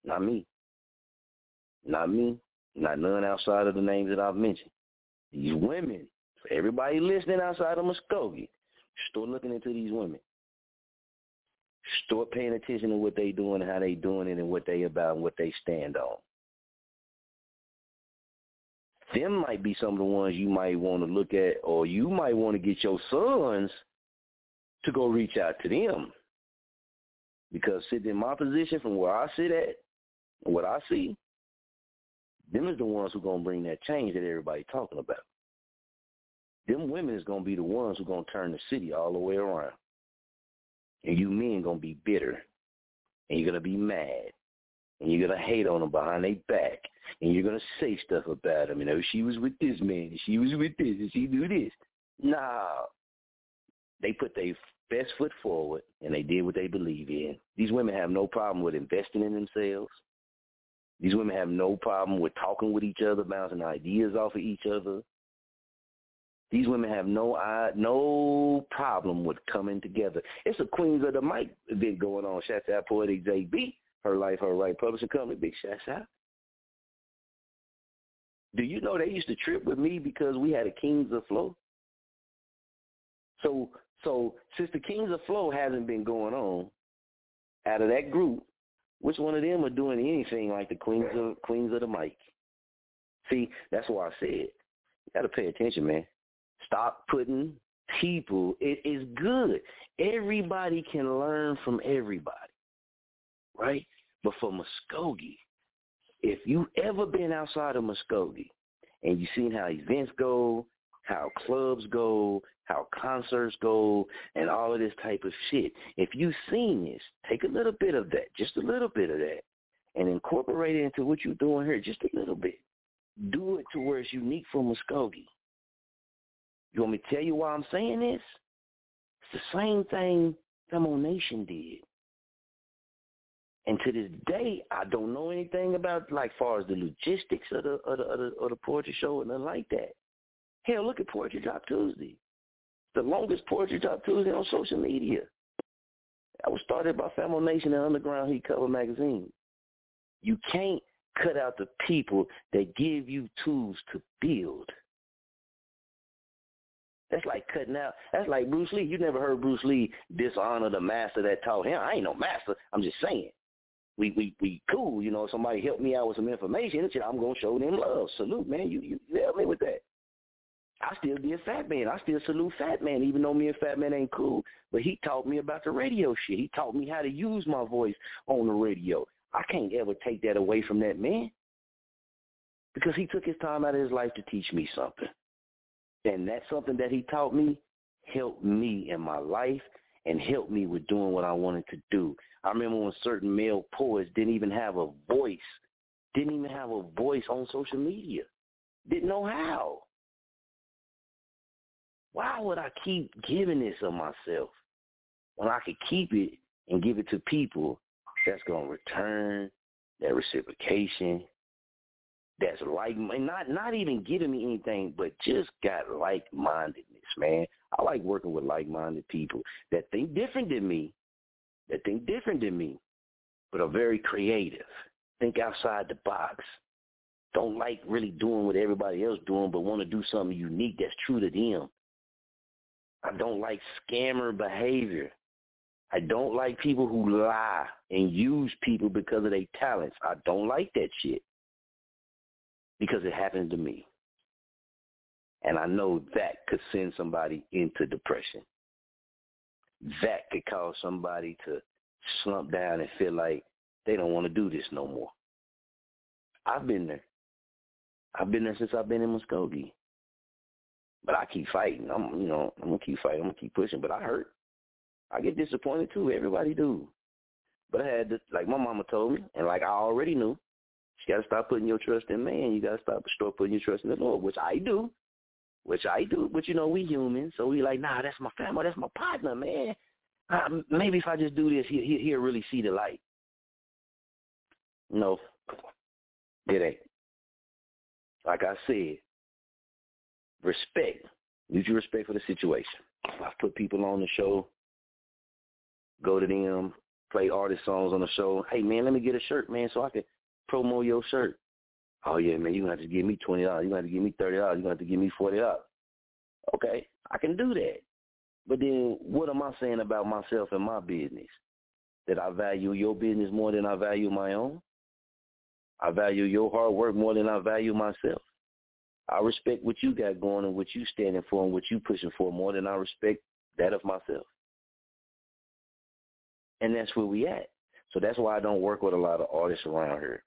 Not me. Not me. Not none outside of the names that I've mentioned. These women, for everybody listening outside of Muskogee, start looking into these women. Start paying attention to what they doing and how they doing it and what they about and what they stand on. Them might be some of the ones you might want to look at, or you might want to get your sons to go reach out to them. Because sitting in my position from where I sit at and what I see, them is the ones who are going to bring that change that everybody's talking about. Them women is going to be the ones who are going to turn the city all the way around. And you men going to be bitter, and you're going to be mad, and you're going to hate on them behind their back, and you're going to say stuff about them. You know, she was with this man, and she was with this, and she do this. Nah. They put their best foot forward, and they did what they believe in. These women have no problem with investing in themselves. These women have no problem with talking with each other, bouncing ideas off of each other. These women have no problem with coming together. It's a Queens of the Mic bit going on. Shout out Poetic J.B., Her Life, Her Right Publishing Company. Big shout out. Do you know they used to trip with me because we had a Kings of Flow? So since the Kings of Flow hasn't been going on, out of that group, which one of them are doing anything like the Queens of the Mic? See, that's why I said, you got to pay attention, man. Stop putting people. It is good. Everybody can learn from everybody, right? But for Muskogee, if you ever been outside of Muskogee and you've seen how events go, how clubs go, how concerts go, and all of this type of shit, if you've seen this, take a little bit of that, just a little bit of that, and incorporate it into what you're doing here just a little bit. Do it to where it's unique for Muskogee. You want me to tell you why I'm saying this? It's the same thing Famo Nation did. And to this day, I don't know anything about, like, far as the logistics of the poetry show or nothing like that. Hell, look at Poetry Drop Tuesday. The longest Poetry Drop Tuesday on social media. That was started by Famo Nation and Underground Heat Cover Magazine. You can't cut out the people that give you tools to build. That's like cutting out. That's like Bruce Lee. You never heard Bruce Lee dishonor the master that taught him. I ain't no master. I'm just saying. We cool. You know, somebody help me out with some information. I'm going to show them love. Salute, man. You help me with that. I still be a Fat Man. I still salute Fat Man, even though me and Fat Man ain't cool. But he taught me about the radio shit. He taught me how to use my voice on the radio. I can't ever take that away from that man because he took his time out of his life to teach me something. And that's something that he taught me helped me in my life and helped me with doing what I wanted to do. I remember when certain male poets didn't even have a voice on social media, didn't know how. Why would I keep giving this of myself when I could keep it and give it to people that's going to return, that reciprocation, that's like, not even giving me anything, but just got like-mindedness, man. I like working with like-minded people that think different than me, but are very creative, think outside the box, don't like really doing what everybody else doing, but want to do something unique that's true to them. I don't like scammer behavior. I don't like people who lie and use people because of their talents. I don't like that shit. Because it happened to me. And I know that could send somebody into depression. That could cause somebody to slump down and feel like they don't want to do this no more. I've been there. I've been there since I've been in Muskogee. But I keep fighting. I'm going to keep fighting. I'm going to keep pushing. But I hurt. I get disappointed too. Everybody do. But I had to, like my mama told me, and like I already knew, you got to stop putting your trust in man. You got to start putting your trust in the Lord, which I do. But, you know, we human, so we like, nah, that's my family. That's my partner, man. Maybe if I just do this, he'll really see the light. No. It ain't. Like I said, respect. Mutual respect for the situation. I've put people on the show, go to them, play artist songs on the show. Hey, man, let me get a shirt, man, so I can promo your shirt. Oh, yeah, man, you're going to have to give me $20. You're going to have to give me $30. You're going to have to give me $40. Okay, I can do that. But then what am I saying about myself and my business? That I value your business more than I value my own? I value your hard work more than I value myself. I respect what you got going and what you standing for and what you pushing for more than I respect that of myself. And that's where we at. So that's why I don't work with a lot of artists around here.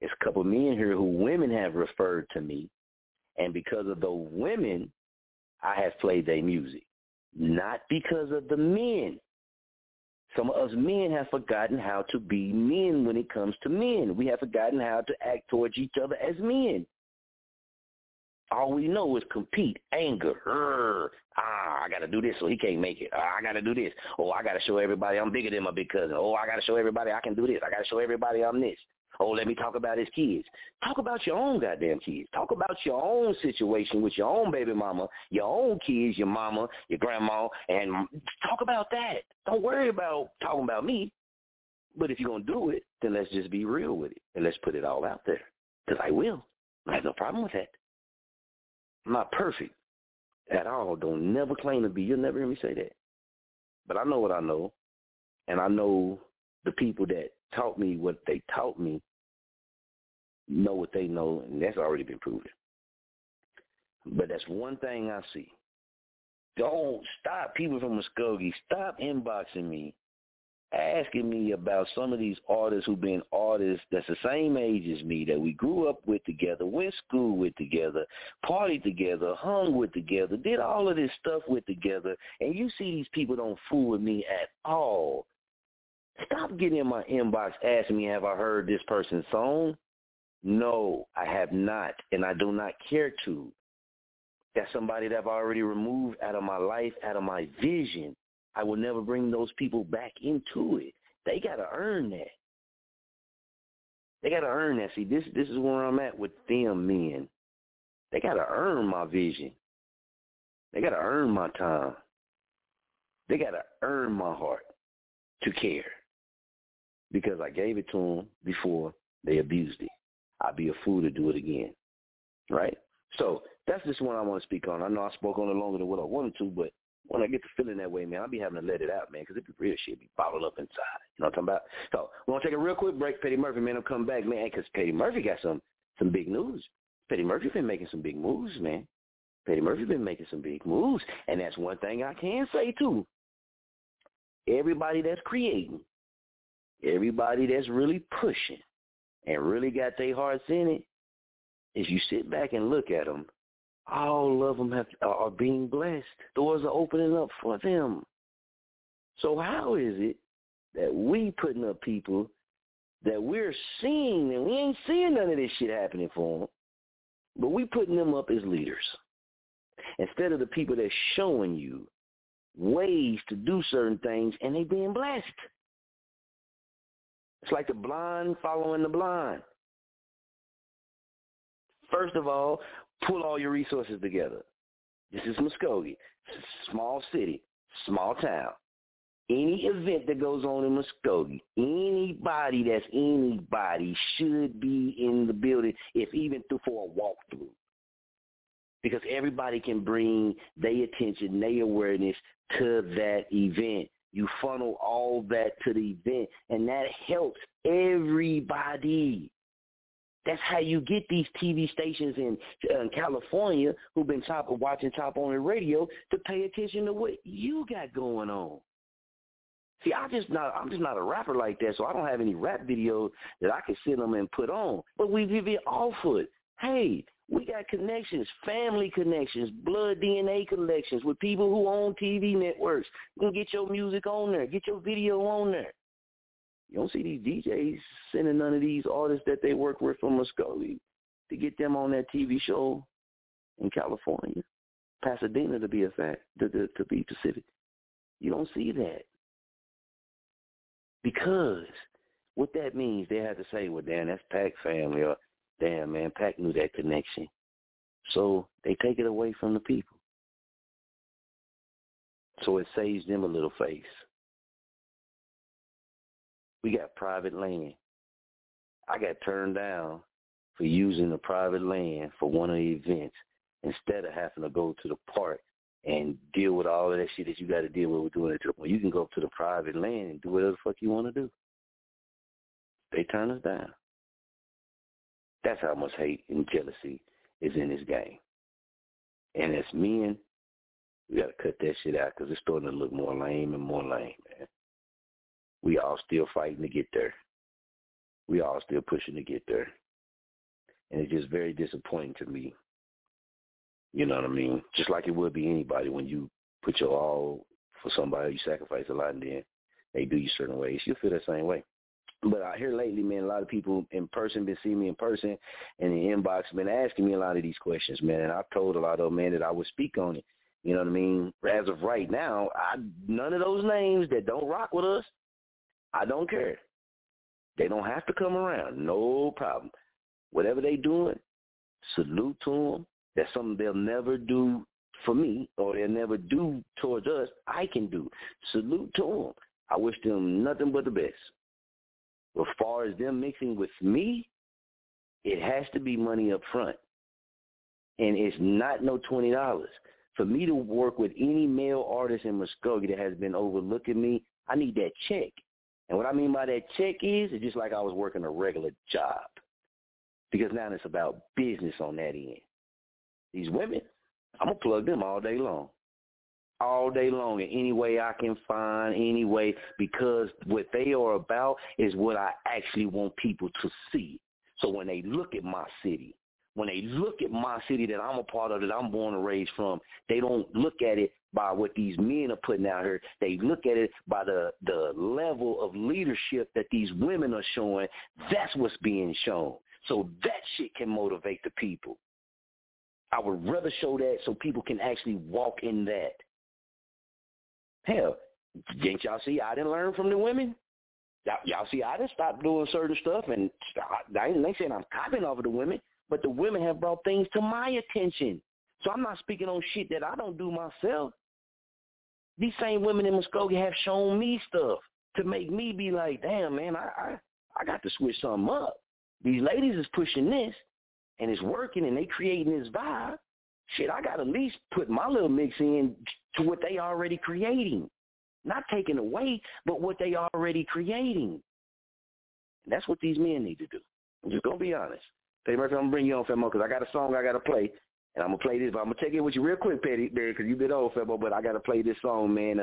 There's a couple of men here who women have referred to me, and because of the women, I have played their music, not because of the men. Some of us men have forgotten how to be men when it comes to men. We have forgotten how to act towards each other as men. All we know is compete, anger. I got to do this so he can't make it. I got to do this. Oh, I got to show everybody I'm bigger than my big cousin. Oh, I got to show everybody I can do this. I got to show everybody I'm this. Oh, let me talk about his kids. Talk about your own goddamn kids. Talk about your own situation with your own baby mama, your own kids, your mama, your grandma, and talk about that. Don't worry about talking about me. But if you're going to do it, then let's just be real with it, and let's put it all out there, because I will. I have no problem with that. I'm not perfect at all. Don't never claim to be. You'll never hear me say that. But I know what I know, and I know the people that taught me what they taught me know what they know, and that's already been proven. But that's one thing I see. Don't stop people from Muskogee. Stop inboxing me, asking me about some of these artists who've been artists that's the same age as me, that we grew up with together, went to school with together, partied together, hung with together, did all of this stuff with together, and you see these people don't fool with me at all. Stop getting in my inbox asking me, have I heard this person's song? No, I have not, and I do not care to. That's somebody that I've already removed out of my life, out of my vision. I will never bring those people back into it. They got to earn that. They got to earn that. See, this is where I'm at with them men. They got to earn my vision. They got to earn my time. They got to earn my heart to care, because I gave it to them before they abused it. I'd be a fool to do it again, right? So that's just one I want to speak on. I know I spoke on it longer than what I wanted to, but when I get to feeling that way, man, I'll be having to let it out, man, because it be real shit, be bottled up inside. You know what I'm talking about? So we're going to take a real quick break. Petty Murphy, man, I'm coming back, man, because Petty Murphy got some big news. Petty Murphy been making some big moves, man. Petty Murphy been making some big moves, and that's one thing I can say, too. Everybody that's creating, everybody that's really pushing and really got their hearts in it, if you sit back and look at them, all of them are being blessed. Doors are opening up for them. So how is it that we putting up people that we're seeing, and we ain't seeing none of this shit happening for them, but we putting them up as leaders instead of the people that's showing you ways to do certain things, and they being blessed? It's like the blind following the blind. First of all, pull all your resources together. This is Muskogee. It's a small city, small town. Any event that goes on in Muskogee, anybody that's anybody should be in the building, if even for a walkthrough, because everybody can bring their attention, their awareness to that event. You funnel all that to the event, and that helps everybody. That's how you get these TV stations in California who've been watching Chop on the Radio to pay attention to what you got going on. See, I'm just not a rapper like that, so I don't have any rap videos that I can send them and put on. But we've been off it. Hey, we got connections, family connections, blood DNA connections with people who own TV networks. You can get your music on there. Get your video on there. You don't see these DJs sending none of these artists that they work with from Muskogee to get them on that TV show in California, Pasadena to be specific. You don't see that, because what that means, they have to say, well, Dan, that's Pac family, or Damn, man, Pac knew that connection. So they take it away from the people. So it saves them a little face. We got private land. I got turned down for using the private land for one of the events instead of having to go to the park and deal with all of that shit that you got to deal with doing it. Well, you can go to the private land and do whatever the fuck you want to do. They turn us down. That's how much hate and jealousy is in this game. And as men, we got to cut that shit out because it's starting to look more lame and more lame, man. We all still fighting to get there. We all still pushing to get there. And it's just very disappointing to me. You know what I mean? Just like it would be anybody when you put your all for somebody, you sacrifice a lot, and then they do you certain ways. You'll feel that same way. But out here lately, man, a lot of people in person been seeing me in person and in the inbox been asking me a lot of these questions, man. And I've told a lot of them, man, that I would speak on it. You know what I mean? As of right now, none of those names that don't rock with us, I don't care. They don't have to come around. No problem. Whatever they doing, salute to them. That's something they'll never do for me or they'll never do towards us. I can do. Salute to them. I wish them nothing but the best. As far as them mixing with me, it has to be money up front. And it's not no $20. For me to work with any male artist in Muskogee that has been overlooking me, I need that check. And what I mean by that check is it's just like I was working a regular job. Because now it's about business on that end. These women, I'm going to plug them all day long. All day long in any way I can find, any way, because what they are about is what I actually want people to see. So when they look at my city, that I'm a part of, that I'm born and raised from, they don't look at it by what these men are putting out here. They look at it by the level of leadership that these women are showing. That's what's being shown. So that shit can motivate the people. I would rather show that so people can actually walk in that. Hell, didn't y'all see I didn't learn from the women? Y'all see I didn't stop doing certain stuff, and they said I'm copying off of the women, but the women have brought things to my attention. So I'm not speaking on shit that I don't do myself. These same women in Muskogee have shown me stuff to make me be like, damn, man, I got to switch something up. These ladies is pushing this, and it's working, and they creating this vibe. Shit, I got to at least put my little mix in to what they already creating. Not taking away, but what they already creating. And that's what these men need to do. I'm just going to be honest. Petty Murphy, I'm going to bring you on, Famo, because I got a song I got to play, and I'm going to play this. But I'm going to take it with you real quick, Petty, because you've been old, Famo, but I got to play this song, man.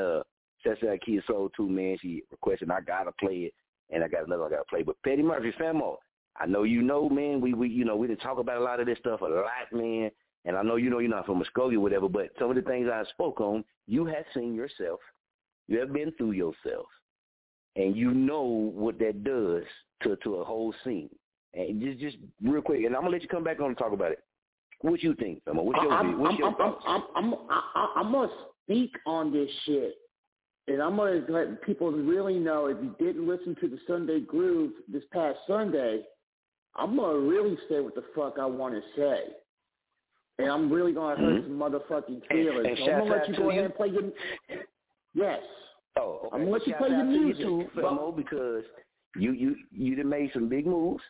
That's Key of Soul 2, man. She requested I got to play it, and I got another I got to play. But Petty Murphy, Famo, I know you know, man, we didn't talk about a lot of this stuff a lot, man. And I know you're not from Muskogee or whatever, but some of the things I spoke on, you have seen yourself. You have been through yourself. And you know what that does to a whole scene. And just real quick, and I'm going to let you come back on and talk about it. What you think, Famo? What's your thoughts? I'm going to speak on this shit. And I'm going to let people really know, if you didn't listen to the Sunday Groove this past Sunday, I'm going to really say what the fuck I want to say. And I'm really going to hurt some motherfucking feelings. And so I'm going to let you go ahead and play your music. Yes. Oh, okay. I'm going to let you play your music. You too, Famo, because you done made some big moves,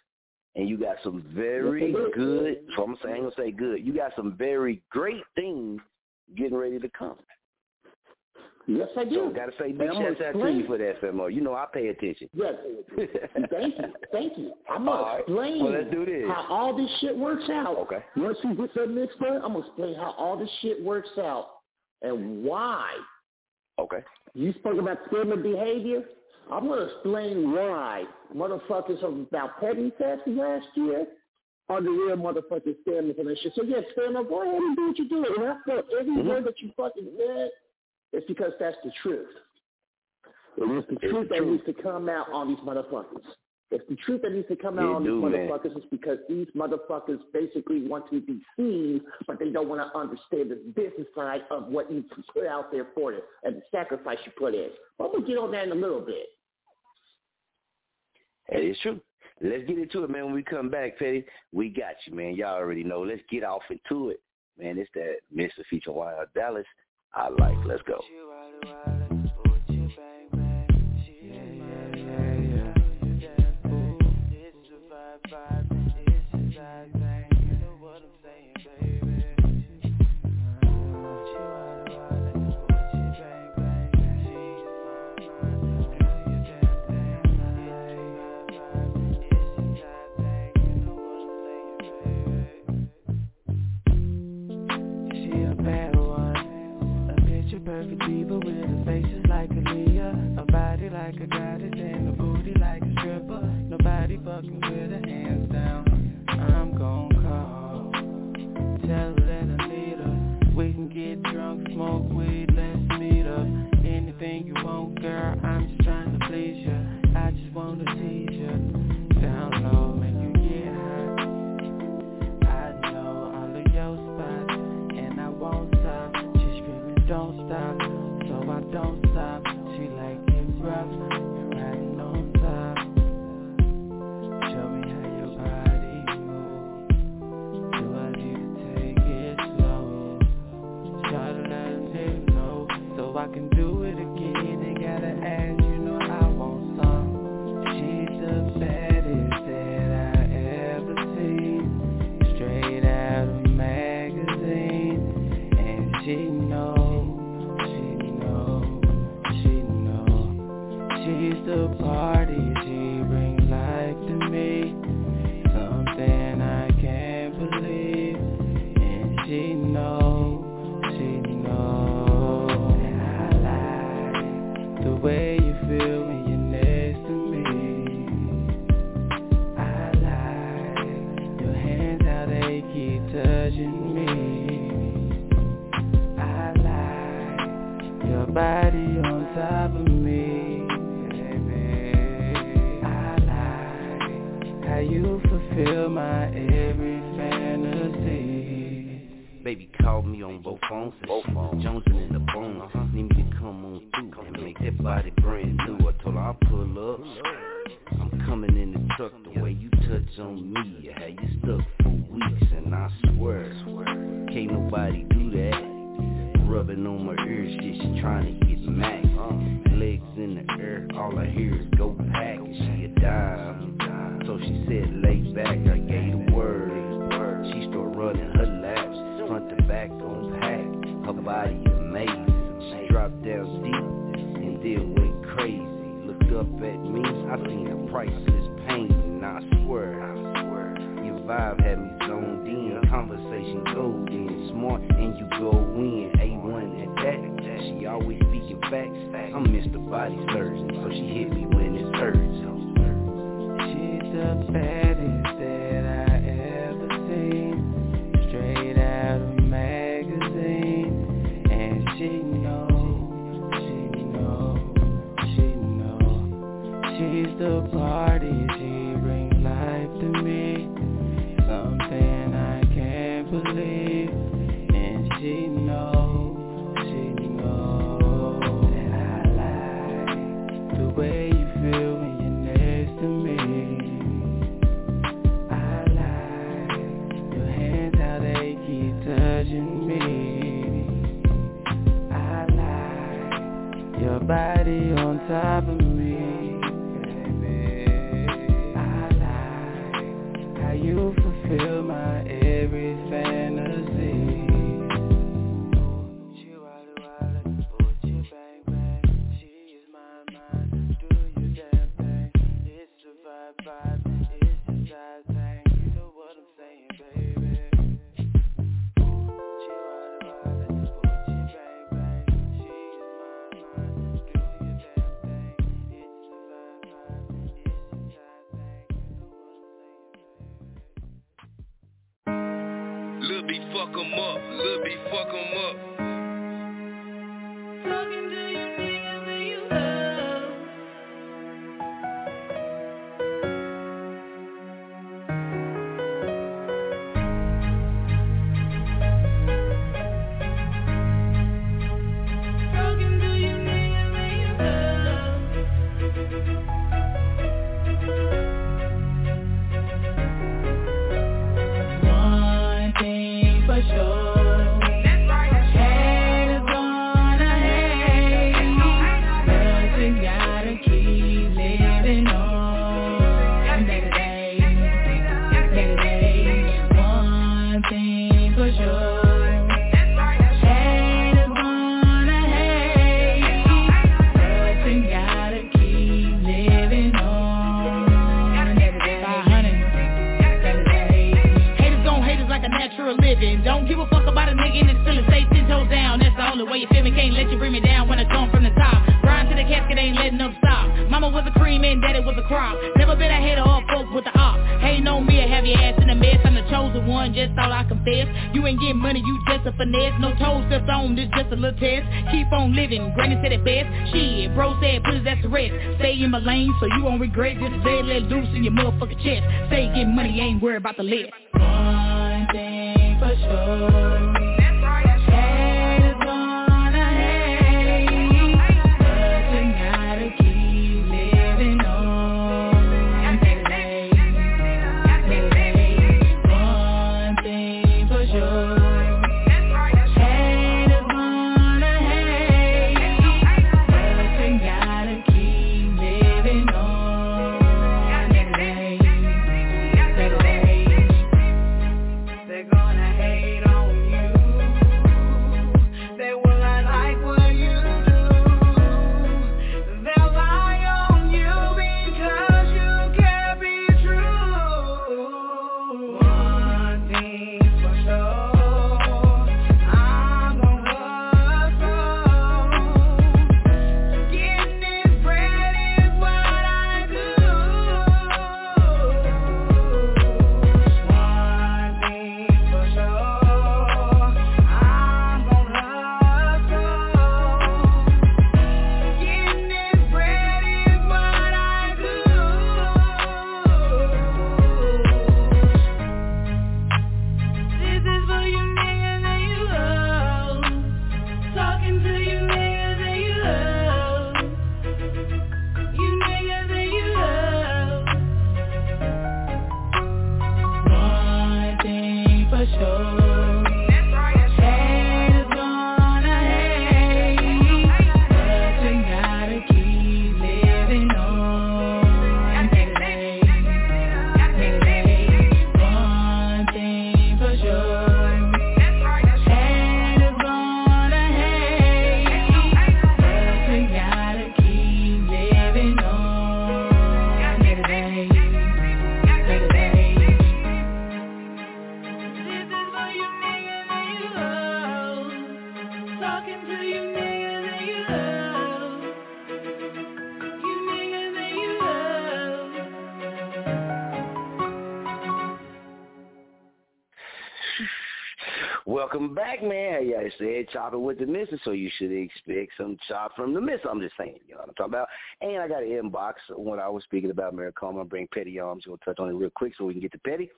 and you got some very good, so I'm going to say good. You got some very great things getting ready to come. Yes, I do. So I got to say big shout out to you for that, Famo. You know I pay attention. Yes. Thank you. I'm going to explain how all this shit works out. Okay. You want to see what's up next, bro? I'm going to explain how all this shit works out and why. Okay. You spoke about criminal behavior. I'm going to explain why motherfuckers about petty theft last year are the real motherfuckers standing for that shit. So, yes, Famo, go ahead and do what you do. And I feel every word that you fucking read, it's because that's the truth. It's the truth that needs to come out on these motherfuckers. It's because these motherfuckers basically want to be seen, but they don't want to understand the business side of what you put out there for them and the sacrifice you put in. But we'll get on that in a little bit. That is true. Let's get into it, man. When we come back, Petty, we got you, man. Y'all already know. Let's get off into it. Man, it's that Mr. Feature Wild Dallas. I like. Let's go. Perfect diva with a face just like a Leah, a body like a goddess and a booty like a stripper. Nobody fucking with her, hands down. I'm gon' call, tell her that I need her. We can get drunk, smoke weed, let's meet up. Anything you want, girl, I'm just trying to please ya. I just wanna tease ya. Down low, make you get hot. I know all of your spots, and I won't stop. She's screaming, don't stop, so I don't stop. She like it rough, and riding on top. Show me how your body moves. Do I need to take it slow? Try to let a nigga know, so I can do it again. They gotta ask, you know I want some. She's the baddest that I ever seen, straight out of magazine, and she knows. She's the party, she brings life to me, something I can't believe, and she knows, she knows. And I like the way you feel when you're next to me. I like your hands, how they keep touching me. I like your body on top of me. How you fulfill my every fantasy. Baby called me on both phones, Jonesin' in the bones. Need me to come on through and make that body brand new. I told her I'll pull up, I'm coming in the truck. The way you touch on me, how you stuck for weeks, and I swear, can't nobody do that. Rubbing on my ears, yeah, she trying to get max. Legs in the air, all I hear is go pack. And she a dime, so she said lay back, I gave the word. She start running her laps, front to back on pack. Her body amazing, she dropped down deep and then went crazy. Looked up at me, I seen the price of this pain, and I swear, your vibe had me zoned in. Conversation gold in, smart and you go in. A1 at that, she always speaking facts. I'm Mr. Body Surgeon, so she hit me when it hurts. The baddest that I ever seen, straight out of magazine, and she knows, she knows, she knows. She's the party, she brings life to me, something I can't believe, and she knows, she knows. And I like the way you feel when you're next to me. Touching me, I like your body on top of me. I like how you fulfill my every fantasy. Fuck 'em up, Lil B, fuck 'em up. Talking to your niggas that you love. Talking to your niggas that you love. you feel me? Can't let you bring me down when I come from the top. Grind to the casket, ain't letting them stop. Mama was a cream and daddy was a crop. Never been a hater or folk with the op. Hating on me, a heavy ass in a mess. I'm the chosen one, just all I confess. You ain't getting money, you just a finesse. No toes steps on, this just a little test. Keep on living, granny said it best. Shit, bro said, please, that's the rest. Stay in my lane so you won't regret this. Red, let loose in your motherfucking chest. Stay getting money, ain't worried about the list. One thing for sure. Welcome back, man. Yeah, I said chopping with the missus, so you should expect some chop from the miss. I'm just saying, you know what I'm talking about. And I got an inbox when I was speaking about Maricoma. I'll bring Petty on. I'm just going to touch on it real quick so we can get to Petty.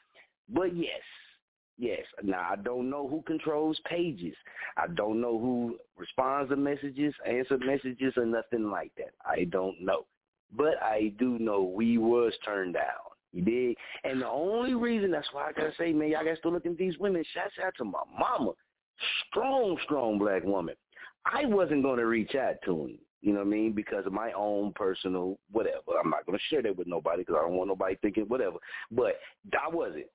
But yes. Now, I don't know who controls pages. I don't know who responds to messages, answers messages, or nothing like that. I don't know. But I do know we was turned down. You dig? And the only reason, that's why I got to say, man, y'all got to still look at these women. Shouts out to my mama. Strong black woman. I wasn't going to reach out to him, you know what I mean, because of my own personal whatever. I'm not going to share that with nobody because I don't want nobody thinking whatever. But that wasn't.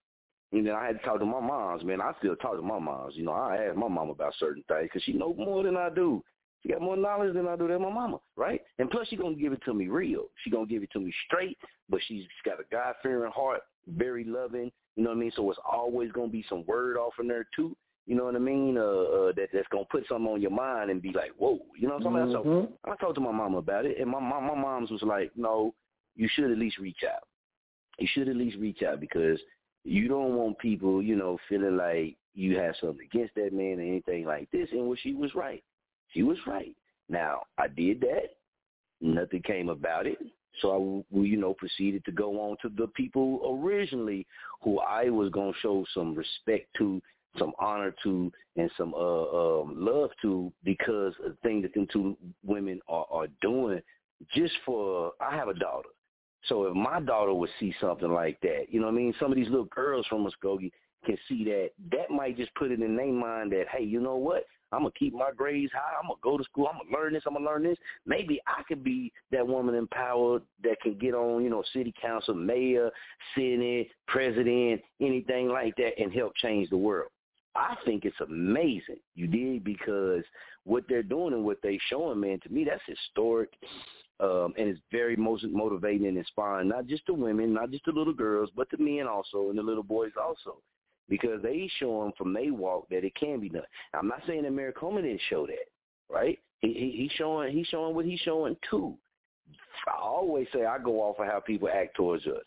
You know, I had to talk to my moms, man. I still talk to my moms. You know, I ask my mom about certain things because she knows more than I do. She got more knowledge than I do than my mama, right? And plus, she's going to give it to me real. She's going to give it to me straight, but she's got a God-fearing heart, very loving, you know what I mean? So it's always going to be some word off in there, too, you know what I mean, that's going to put something on your mind and be like, whoa, you know what I'm talking about? So I talked to my mama about it, and my mom's was like, no, you should at least reach out. You should at least reach out because you don't want people, you know, feeling like you have something against that man or anything like this, and well, she was right. She was right. Now, I did that. Nothing came about it. So I, you know, proceeded to go on to the people originally who I was going to show some respect to, some honor to, and some love to because of the thing that them two women are doing just for – I have a daughter. So if my daughter would see something like that, you know what I mean, some of these little girls from Muskogee can see that. That might just put it in their mind that, hey, you know what? I'm going to keep my grades high. I'm going to go to school. I'm going to learn this. Maybe I could be that woman in power that can get on, you know, city council, mayor, senate, president, anything like that, and help change the world. I think it's amazing, you dig, because what they're doing and what they're showing, man, to me, that's historic, and it's very motivating and inspiring, not just to women, not just to little girls, but to men also and the little boys also. Because they show them from they walk that it can be done. Now, I'm not saying that Maricoma didn't show that. right? He's showing what he's showing too. I always say I go off of how people act towards us,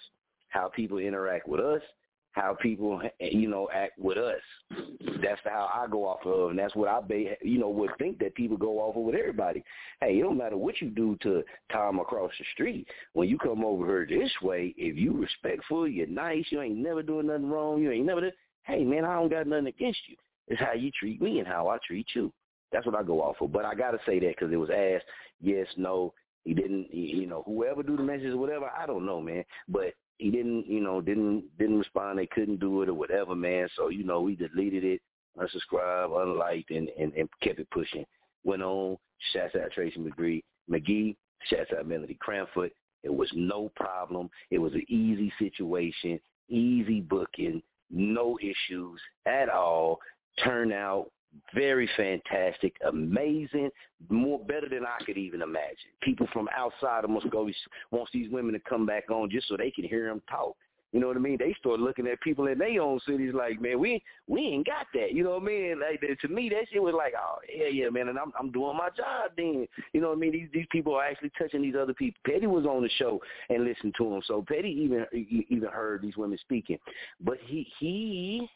how people interact with us, how people, act with us. That's how I go off of, and that's what I, would think that people go off of with everybody. Hey, it don't matter what you do to Tom across the street. When you come over here this way, if you respectful, you're nice, you ain't never doing nothing wrong, you ain't never done, hey, man, I don't got nothing against you. It's how you treat me and how I treat you. That's what I go off of. But I got to say that because it was asked, yes, no, he didn't, whoever do the messages or whatever, I don't know, man, but he didn't respond. They couldn't do it or whatever, man. So, we deleted it, unsubscribed, unliked, and kept it pushing. Went on, shouts out Tracy McGee, shouts out Melody Cranford. It was no problem. It was an easy situation, easy booking, no issues at all. Turnout, very fantastic, amazing, better than I could even imagine. People from outside of Muskogee wants these women to come back on just so they can hear them talk. You know what I mean? They start looking at people in their own cities like, man, we ain't got that. You know what I mean? Like, to me, that shit was like, oh, yeah, man, and I'm doing my job then. You know what I mean? These people are actually touching these other people. Petty was on the show and listened to him, so Petty even heard these women speaking. But he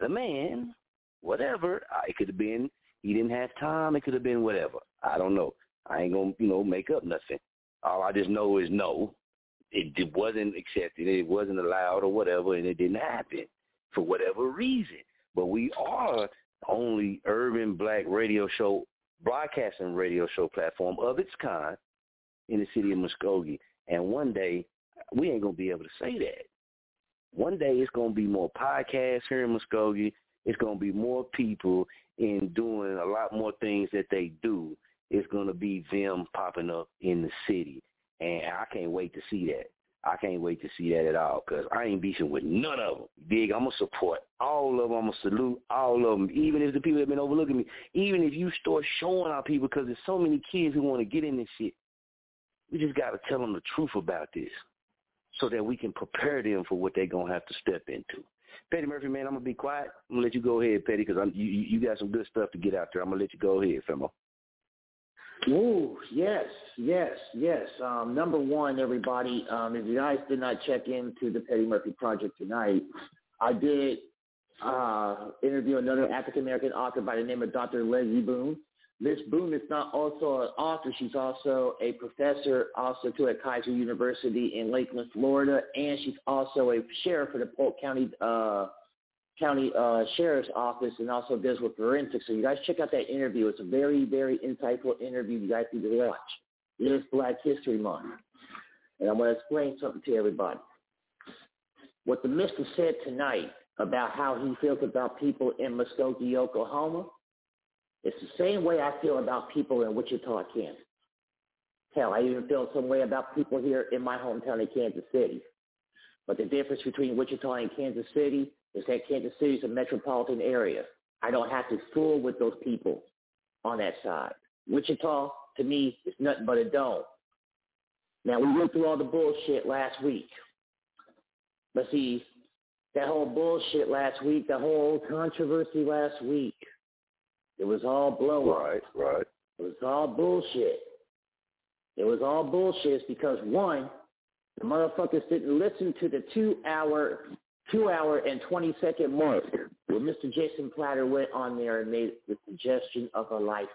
the man, whatever, it could have been he didn't have time. It could have been whatever. I don't know. I ain't going to, make up nothing. All I just know is no. It wasn't accepted. It wasn't allowed or whatever, and it didn't happen for whatever reason. But we are the only urban black radio show, broadcasting radio show platform of its kind in the city of Muskogee. And one day, we ain't going to be able to say that. One day, it's going to be more podcasts here in Muskogee. It's going to be more people in doing a lot more things that they do. It's going to be them popping up in the city. And I can't wait to see that. I can't wait to see that at all because I ain't beefing with none of them. Dig, I'm going to support all of them. I'm going to salute all of them, even if the people have been overlooking me, even if you start showing our people because there's so many kids who want to get in this shit. We just got to tell them the truth about this so that we can prepare them for what they're going to have to step into. Petty Murphy, man, I'm going to be quiet. I'm going to let you go ahead, Petty, because you got some good stuff to get out there. I'm going to let you go ahead, Famo. Ooh, yes. Number one, everybody, if you guys did not check into the Petty Murphy Project tonight, I did interview another African-American author by the name of Dr. Leslie Boone. Miss Boone is not also an author. She's also a professor, also too, at Kaiser University in Lakeland, Florida, and she's also a sheriff for the Polk County Sheriff's Office and also deals with forensics. So you guys check out that interview. It's a very, very insightful interview you guys need to watch. It is Black History Month. And I'm going to explain something to everybody. What the mister said tonight about how he feels about people in Muskogee, Oklahoma, it's the same way I feel about people in Wichita, Kansas. Hell, I even feel some way about people here in my hometown in Kansas City. But the difference between Wichita and Kansas City is that Kansas City is a metropolitan area. I don't have to fool with those people on that side. Wichita, to me, is nothing but a dome. Now, we went through all the bullshit last week. But see, that whole bullshit last week, the whole controversy last week, it was all blow up. Right. It was all bullshit. It's because, one, the motherfuckers didn't listen to the two-hour and 20-second mark where Mr. Jason Platter went on there and made the suggestion of a lifetime.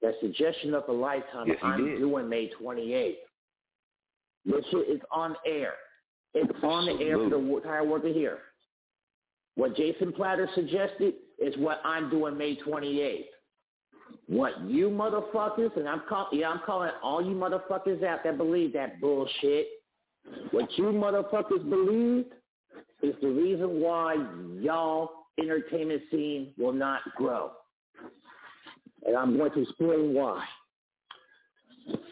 That suggestion of a lifetime, yes, I'm doing May 28th. This shit is on air. It's on the air for the entire world to hear. What Jason Platter suggested is what I'm doing May 28th. What you motherfuckers, and I'm calling all you motherfuckers out that believe that bullshit. What you motherfuckers believe is the reason why y'all entertainment scene will not grow. And I'm going to explain why.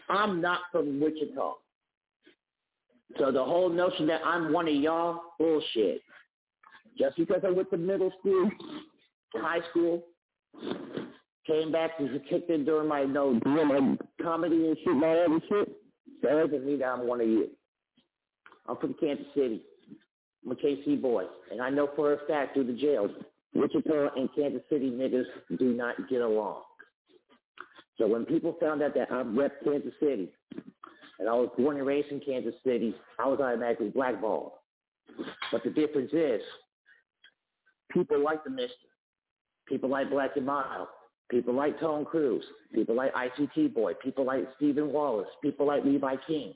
I'm not from Wichita. So the whole notion that I'm one of y'all, bullshit. Just because I went to middle school, high school, came back to kick in during my comedy and shit, my other shit, that doesn't mean that I'm one of you. I'm from Kansas City. I'm a KC boy, and I know for a fact through the jails, Wichita and Kansas City niggas do not get along. So when people found out that I rep Kansas City, and I was born and raised in Kansas City, I was automatically blackballed. But the difference is, people like the Mister, people like Black and Mild, people like Tone Cruz, people like ICT Boy, people like Stephen Wallace, people like Levi King.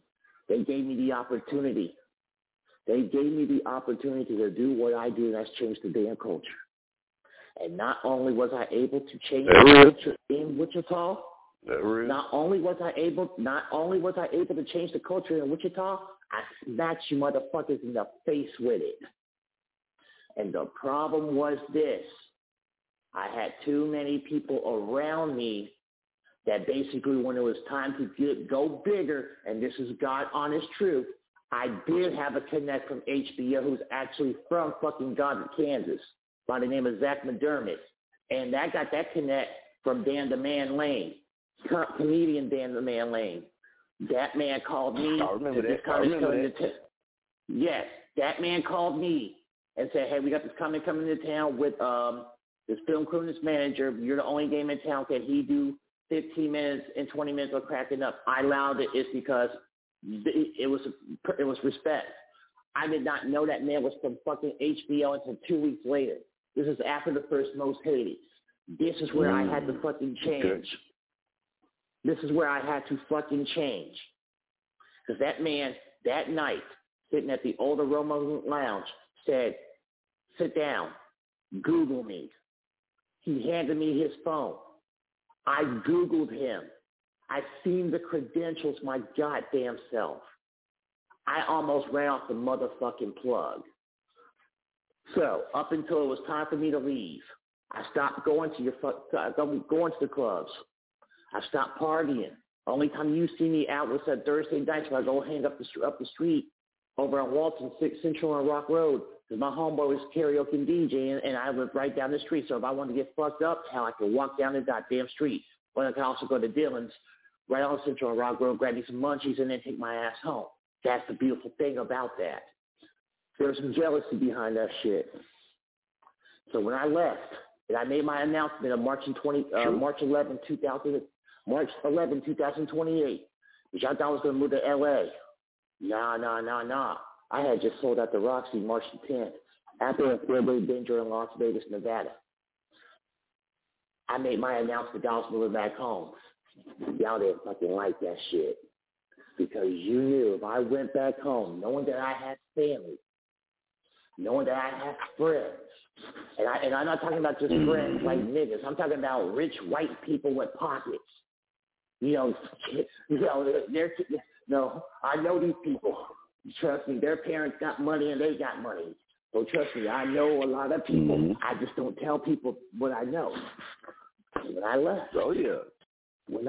They gave me the opportunity. They gave me the opportunity to do what I do, and that's change the damn culture. And not only was I able to change the culture in Wichita, not only was I able to change the culture in Wichita, I smacked you motherfuckers in the face with it. And the problem was this. I had too many people around me that basically when it was time to go bigger, and this is God honest truth, I did have a connect from HBO who's actually from fucking Godfrey, Kansas, by the name of Zach McDermott. And I got that connect from Dan the Man Lane, comedian Dan the Man Lane. That man called me. Yes, that man called me and said, hey, we got this comic coming to town with this film crew and this manager. You're the only game in town. Can he do 15 minutes and 20 minutes of cracking up? I allowed it. It's because it was respect. I did not know that man was from fucking HBO until 2 weeks later. This is after the first Most Hated. This is where I had to fucking change. Okay. This is where I had to fucking change. Because that man, that night, sitting at the Old Aroma Lounge, said, sit down, Google me. He handed me his phone. I Googled him. I seen the credentials my goddamn self. I almost ran off the motherfucking plug. So up until it was time for me to leave, I stopped going to the clubs. I stopped partying. Only time you see me out was at Thursday nights when I go hang up the street over on Walton 6th Central and Rock Road, because my homeboy was karaoke and DJing, and I lived right down the street. So if I wanted to get fucked up, how I could walk down the goddamn street. But I could also go to Dillon's right on Central and Rock Road, grab me some munchies, and then take my ass home. That's the beautiful thing about that. There's some jealousy behind that shit. So when I left, and I made my announcement on March 11, 2028, which I thought was going to move to L.A. Nah. I had just sold out the Roxy March 10th after a 4-day danger in Las Vegas, Nevada. I made my announcement that I was moving back home. Y'all didn't fucking like that shit. Because you knew if I went back home, knowing that I had family, knowing that I had friends, and I'm not talking about just friends like niggas. I'm talking about rich white people with pockets. I know these people. Trust me, their parents got money and they got money. So trust me, I know a lot of people. I just don't tell people what I know. When I left. Oh, yeah. And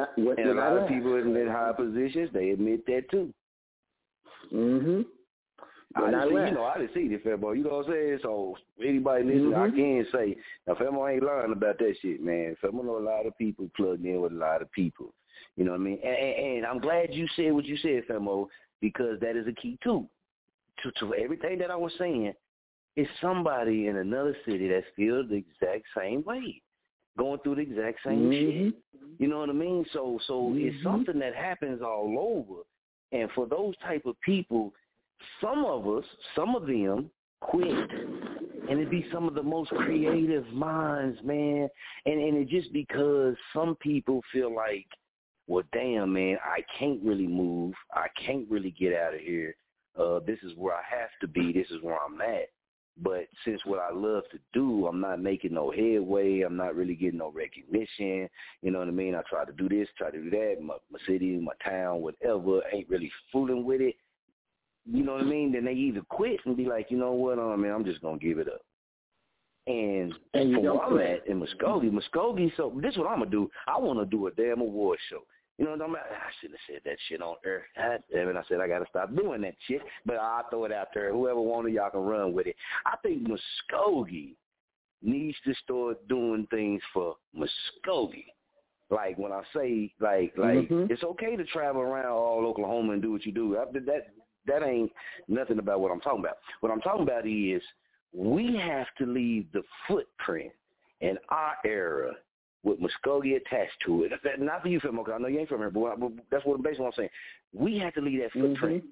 a lot of people admit high positions, they admit that too. Mm-hmm. I didn't see this, Famo. You know what I'm saying? So anybody listening, I can say, now Famo ain't lying about that shit, man. Famo know a lot of people plugged in with a lot of people. You know what I mean? And I'm glad you said what you said, Famo, because that is a key too. To everything that I was saying, it's somebody in another city that feels the exact same way, going through the exact same shit. You know what I mean? So it's something that happens all over. And for those type of people, some of them quit. And it'd be some of the most creative minds, man. And it's just because some people feel like, well, damn, man, I can't really move. I can't really get out of here. This is where I have to be. This is where I'm at. But since what I love to do, I'm not making no headway. I'm not really getting no recognition. You know what I mean? I try to do this, try to do that. My city, my town, whatever, ain't really fooling with it. You know what I mean? Then they either quit and be like, you know what, I'm just going to give it up. And from where I'm at in Muskogee, so this is what I'm going to do. I want to do a damn award show. You know what I'm saying? I shouldn't have said that shit on air. I said I got to stop doing that shit, but I'll throw it out there. Whoever wanted, y'all can run with it. I think Muskogee needs to start doing things for Muskogee. Like when I say, it's okay to travel around all Oklahoma and do what you do. That ain't nothing about what I'm talking about. What I'm talking about is we have to leave the footprint in our era with Muskogee attached to it. Not for you, Famo, I know you ain't from here, but that's what basically I'm saying. We have to leave that footprint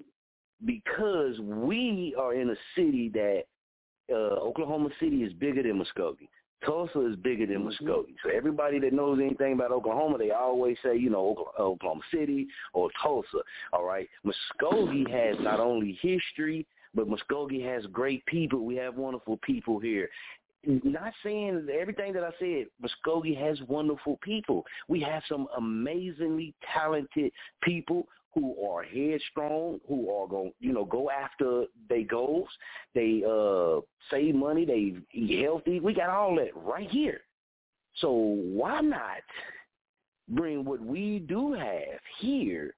because we are in a city that Oklahoma City is bigger than Muskogee. Tulsa is bigger than Muskogee. So everybody that knows anything about Oklahoma, they always say, you know, Oklahoma City or Tulsa, all right? Muskogee has not only history, but Muskogee has great people. We have wonderful people here. Not saying everything that I said, Muskogee has wonderful people. We have some amazingly talented people who are headstrong, who are going, you know, go after their goals. They save money. They eat healthy. We got all that right here. So why not bring what we do have here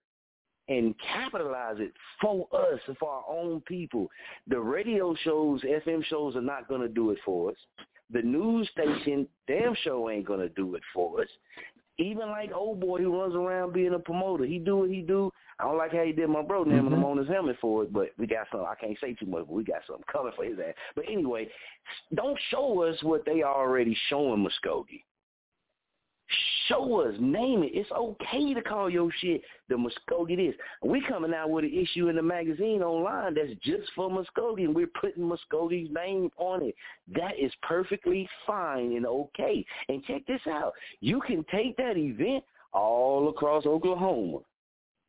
and capitalize it for us, for our own people? The radio shows, FM shows are not going to do it for us. The news station damn show ain't going to do it for us. Even like old boy who runs around being a promoter, he do what he do. I don't like how he did my bro name and I'm on his helmet for it, but we got something. I can't say too much, but we got something coming for his ass. But anyway, don't show us what they already showing Muskogee. Show us, name it. It's okay to call your shit the Muskogee this. We coming out with an issue in the magazine online that's just for Muskogee, and we're putting Muskogee's name on it. That is perfectly fine and okay. And check this out. You can take that event all across Oklahoma.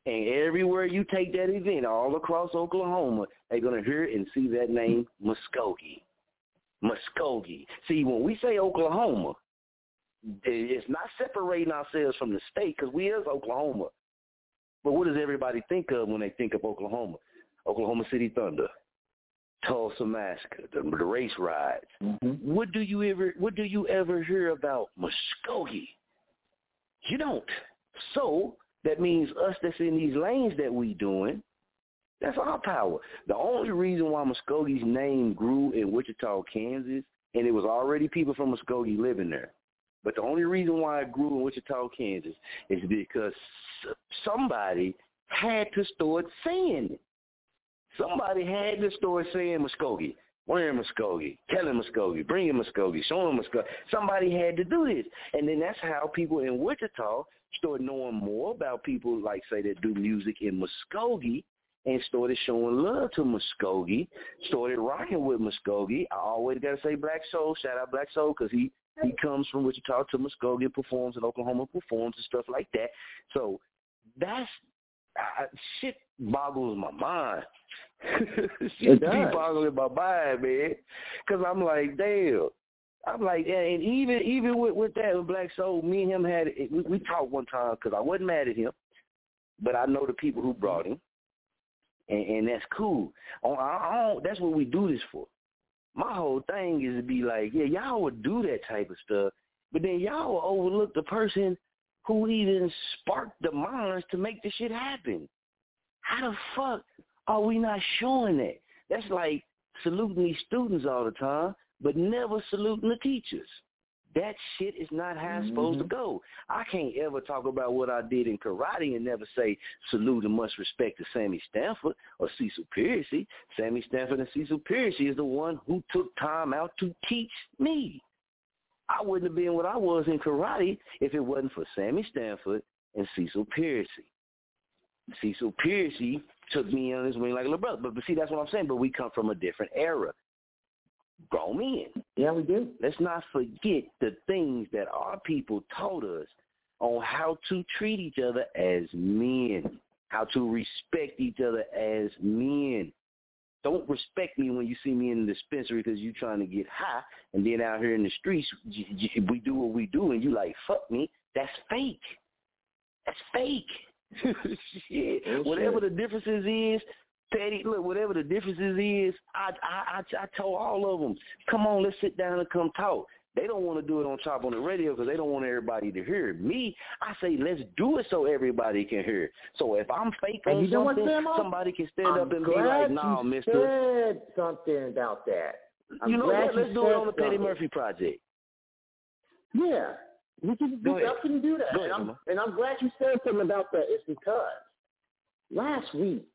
And everywhere you take that event all across Oklahoma, they're going to hear and see that name, Muskogee. Muskogee. See, when we say Oklahoma, it's not separating ourselves from the state because we is Oklahoma. But what does everybody think of when they think of Oklahoma? Oklahoma City Thunder, Tulsa Massacre, the race riots. What do you ever hear about Muskogee? You don't. So that means us that's in these lanes that we doing, that's our power. The only reason why Muskogee's name grew in Wichita, Kansas, and it was already people from Muskogee living there. But the only reason why it grew in Wichita, Kansas is because somebody had to start saying it. Somebody had to start saying Muskogee, wearing Muskogee, telling Muskogee, bringing Muskogee, showing Muskogee. Somebody had to do this. And then that's how people in Wichita started knowing more about people, like, say, that do music in Muskogee, and started showing love to Muskogee, started rocking with Muskogee. I always got to say Black Soul. Shout out Black Soul because he comes from Wichita to Muskogee, performs in Oklahoma, performs and stuff like that. So that's shit boggles my mind. Shit boggles my mind, man, because I'm like, damn. I'm like, and even with that, with Black Soul, me and him had it. We talked one time because I wasn't mad at him, but I know the people who brought him, and that's cool. That's what we do this for. My whole thing is to be like, yeah, y'all would do that type of stuff, but then y'all will overlook the person who even sparked the minds to make the shit happen. How the fuck are we not showing that? That's like saluting these students all the time, but never saluting the teachers. That shit is not how it's supposed to go. I can't ever talk about what I did in karate and never say salute and much respect to Sammy Stanford or Cecil Piercy. Sammy Stanford and Cecil Piercy is the one who took time out to teach me. I wouldn't have been what I was in karate if it wasn't for Sammy Stanford and Cecil Piercy. Cecil Piercy took me on his wing like a little brother. But see, that's what I'm saying. But we come from a different era. Grown men. Yeah, we do. Let's not forget the things that our people taught us on how to treat each other as men, how to respect each other as men. Don't respect me when you see me in the dispensary because you're trying to get high, and then out here in the streets, we do what we do, and you like, fuck me. That's fake. That's fake. Shit. That's whatever the differences is, Teddy, look, whatever the differences is, I told all of them, come on, let's sit down and come talk. They don't want to do it on Chop on the Radio because they don't want everybody to hear me. I say, let's do it so everybody can hear it. So if I'm fake on something, somebody can stand up and be like, nah, mister. I'm glad you said something about that. You know what? Let's do it on the Petty Murphy Project. Yeah. We can do that. And I'm glad you said something about that. It's because last week,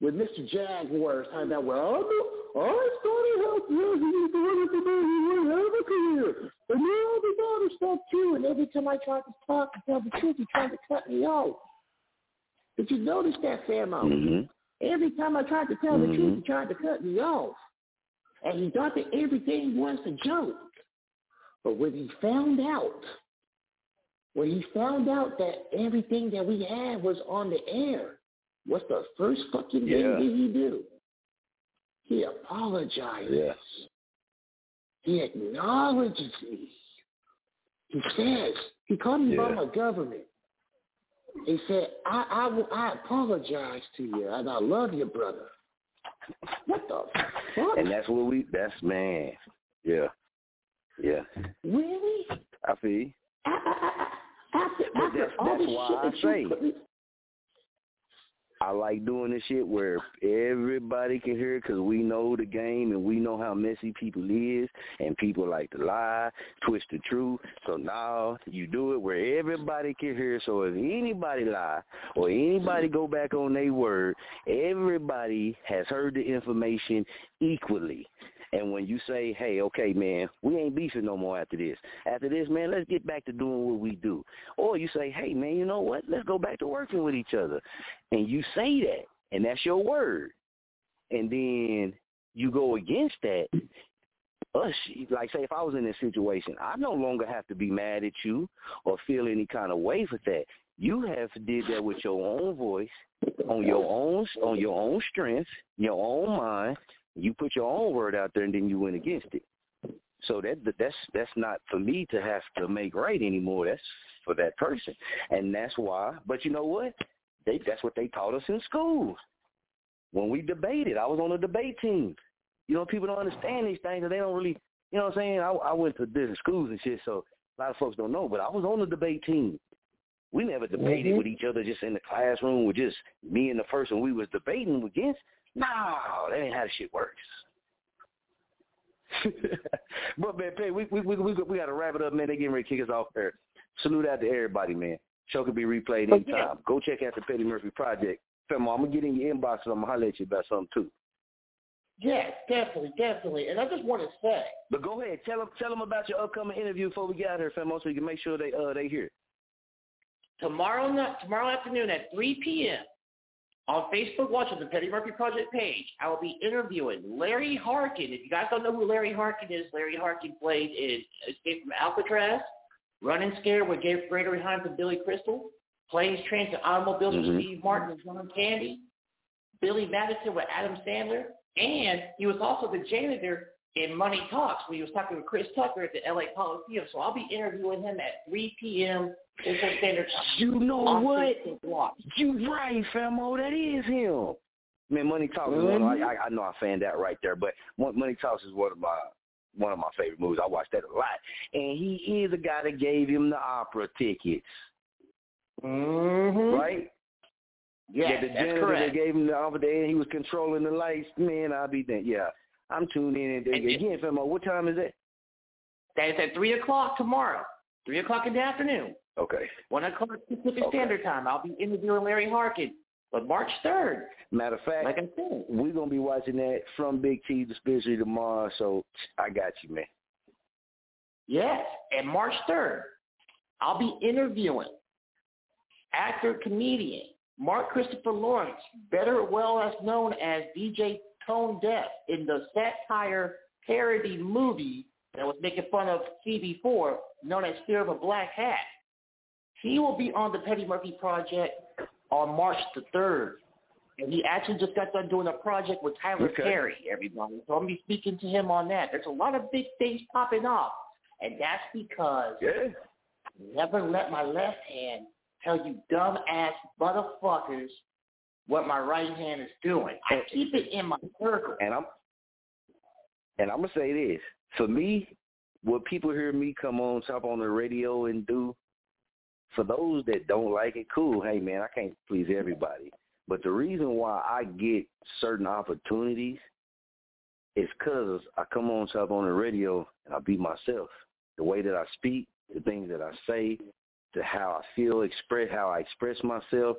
with Mr. Jaguar talking about, well, I started out here, he was doing it for me, he wouldn't have a career. But now they do other stuff too, and every time I try to talk and tell the truth, you try to cut me off. Did you notice that, Famo? Mm-hmm. Every time I tried to tell the truth, he tried to cut me off. And he thought that everything was a joke. But when he found out that everything that we had was on the air, what's the first fucking thing did he do? He apologized. Yes. He acknowledges me. He says, he called me by my government. He said, I apologize to you, and I love you, brother. What the fuck? And that's what man. Yeah. Yeah. Really? I feel. After all this shit that you put, I like doing this shit where everybody can hear it, because we know the game and we know how messy people is, and people like to lie, twist the truth. So now you do it where everybody can hear it. So if anybody lie or anybody go back on their word, everybody has heard the information equally. And when you say, hey, okay, man, we ain't beefing no more after this. After this, man, let's get back to doing what we do. Or you say, hey, man, you know what? Let's go back to working with each other. And you say that, and that's your word. And then you go against that. Like, say, if I was in this situation, I no longer have to be mad at you or feel any kind of way for that. You have did that with your own voice, on your own strength, your own mind. You put your own word out there, and then you went against it. So that's not for me to have to make right anymore. That's for that person, and that's why. But you know what? That's what they taught us in school. When we debated, I was on a debate team. You know, people don't understand these things, and they don't really. You know what I'm saying? I went to different schools and shit, so a lot of folks don't know. But I was on the debate team. We never debated with each other, just in the classroom with just me and the person we was debating against. No, that ain't how the shit works. But, man, Pay, we got to wrap it up, man. They getting ready to kick us off there. Salute out to everybody, man. Show can be replayed anytime. Yeah. Go check out the Petty Murphy Project. Famo, I'm going to get in your inbox, and I'm going to holler at you about something, too. Yes, definitely. And I just want to say. But go ahead. Tell them about your upcoming interview before we get out here, Famo, so you can make sure they hear it. Tomorrow afternoon at 3 p.m. on Facebook, watch the Petty Murphy Project page. I will be interviewing Larry Harkin. If you guys don't know who Larry Harkin is, Larry Harkin played in Escape from Alcatraz, Running Scared with Gregory Hines and Billy Crystal, Planes, Trains, and Automobiles with Steve Martin and John Candy, Billy Madison with Adam Sandler, and he was also the janitor in Money Talks when he was talking with Chris Tucker at the L.A. Coliseum. So I'll be interviewing him at 3 p.m. Central Standard Time. You know what? You right, Famo. That is him. Man, Money Talks is one of I know I fanned that right there, but Money Talks is one of my favorite movies. I watch that a lot. And he is the guy that gave him the opera tickets. Mm-hmm. Right? Yeah, the janitor that gave him the opera tickets, and he was controlling the lights. Man, I'll be there. Yeah. I'm tuned in. And again, Famo, what time is it? That is at 3 o'clock tomorrow, 3 o'clock in the afternoon. Okay. 1 o'clock Pacific Standard Time. I'll be interviewing Larry Harkin on March 3rd. Matter of fact, like I said, we're going to be watching that from Big Cheese, especially tomorrow, so I got you, man. Yes, and March 3rd, I'll be interviewing actor-comedian Mark Christopher Lawrence, better well as known as DJ Tone Deaf, in the satire parody movie that was making fun of CB4, known as Fear of a Black Hat. He will be on the Petty Murphy Project on March the 3rd. And he actually just got done doing a project with Tyler Perry, everybody. So I'm going to be speaking to him on that. There's a lot of big things popping off. And that's because never let my left hand tell you dumbass motherfuckers what my right hand is doing. I keep it in my circle. And I'm going to say this. For me, what people hear me come on Chop on the Radio and do, for those that don't like it, cool. Hey, man, I can't please everybody. But the reason why I get certain opportunities is because I come on Chop on the Radio and I be myself. The way that I speak, the things that I say, to how I feel, how I express myself,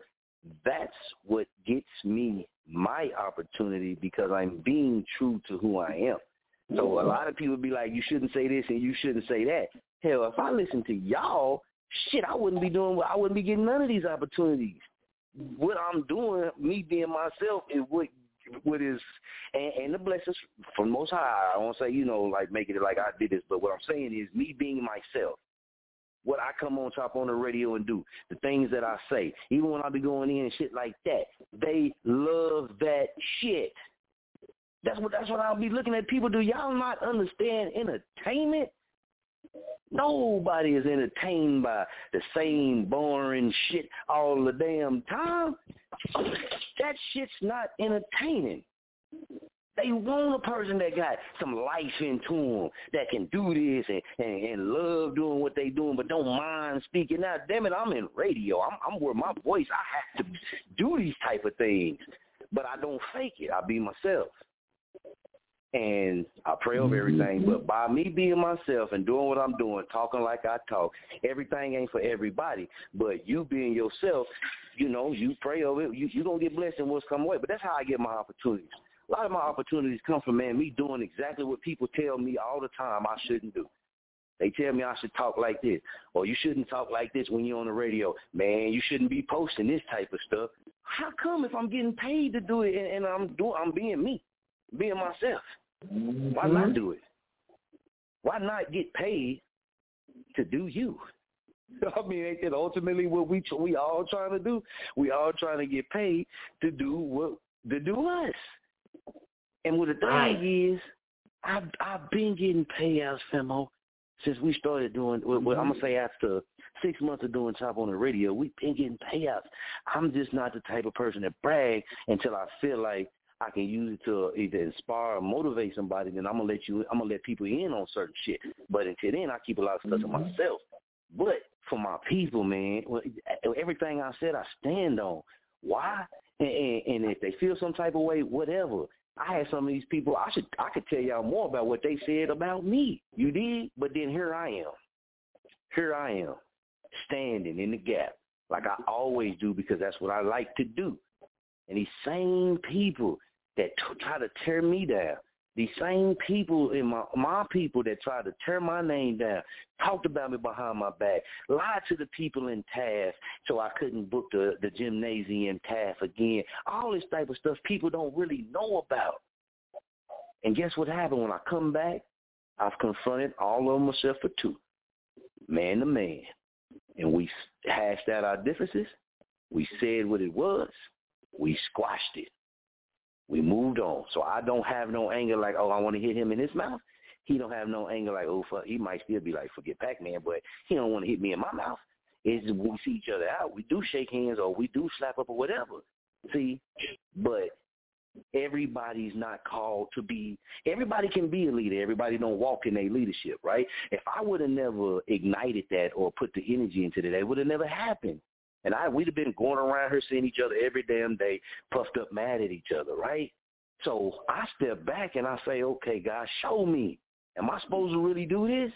that's what gets me my opportunity, because I'm being true to who I am. So a lot of people be like, you shouldn't say this and you shouldn't say that. Hell, if I listened to y'all, shit, I wouldn't be getting none of these opportunities. What I'm doing, me being myself, is what is, and the blessings from Most High. I won't say, like making it like I did this, but what I'm saying is me being myself. What I come on Chop on the Radio and do, the things that I say, even when I be going in and shit like that, they love that shit. That's what I'll be looking at people do. Y'all not understand entertainment? Nobody is entertained by the same boring shit all the damn time. That shit's not entertaining. They want a person that got some life into them, that can do this and love doing what they doing, but don't mind speaking out. Damn it, I'm in radio. I'm with my voice. I have to do these type of things, but I don't fake it. I be myself. And I pray over everything, but by me being myself and doing what I'm doing, talking like I talk, everything ain't for everybody. But you being yourself, you pray over it. You're going to get blessed in what's come away. But that's how I get my opportunities. A lot of my opportunities come from, me doing exactly what people tell me all the time I shouldn't do. They tell me I should talk like this, or you shouldn't talk like this when you're on the radio. Man, you shouldn't be posting this type of stuff. How come if I'm getting paid to do it and I'm being me, being myself? Why not do it? Why not get paid to do you? Ain't that ultimately what we all trying to do? We all trying to get paid to do us. And what the thing is, I've been getting paid out, Famo, since we started doing. Well, I'm gonna say after 6 months of doing Chop on the Radio, we've been getting payouts. I'm just not the type of person to brag until I feel like I can use it to either inspire or motivate somebody, then I'm gonna let people in on certain shit. But until then, I keep a lot of stuff to myself. But for my people, man, everything I said, I stand on. Why? And if they feel some type of way, whatever. I had some of these people. I could tell y'all more about what they said about me. You did, but then here I am. Standing in the gap like I always do, because that's what I like to do. And these same people that try to tear me down, these same people in my people that try to tear my name down, talked about me behind my back, lied to the people in Taft so I couldn't book the gymnasium Taft again. All this type of stuff people don't really know about. And guess what happened? When I come back, I've confronted all of them except for two, man to man. And we hashed out our differences. We said what it was. We squashed it. We moved on. So I don't have no anger like, oh, I want to hit him in his mouth. He don't have no anger like, oh, fuck. He might still be like, forget Pac-Man, but he don't want to hit me in my mouth. It's we see each other out. We do shake hands or we do slap up or whatever. See? But everybody's not called to be. Everybody can be a leader. Everybody don't walk in their leadership, right? If I would have never ignited that or put the energy into that, it would have never happened. And we'd have been going around here seeing each other every damn day, puffed up mad at each other, right? So I step back and I say, okay, guys, show me. Am I supposed to really do this?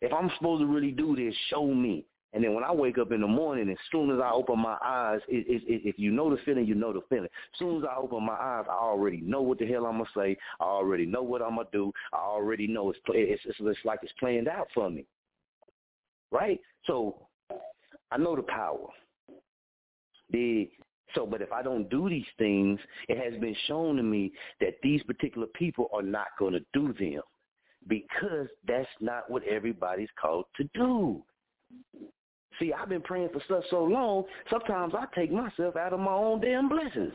If I'm supposed to really do this, show me. And then when I wake up in the morning, as soon as I open my eyes, if you know the feeling, you know the feeling. As soon as I open my eyes, I already know what the hell I'm going to say. I already know what I'm going to do. I already know it's like it's planned out for me, right? So I know the power. But if I don't do these things, it has been shown to me that these particular people are not going to do them because that's not what everybody's called to do. See, I've been praying for stuff so long, sometimes I take myself out of my own damn blessings.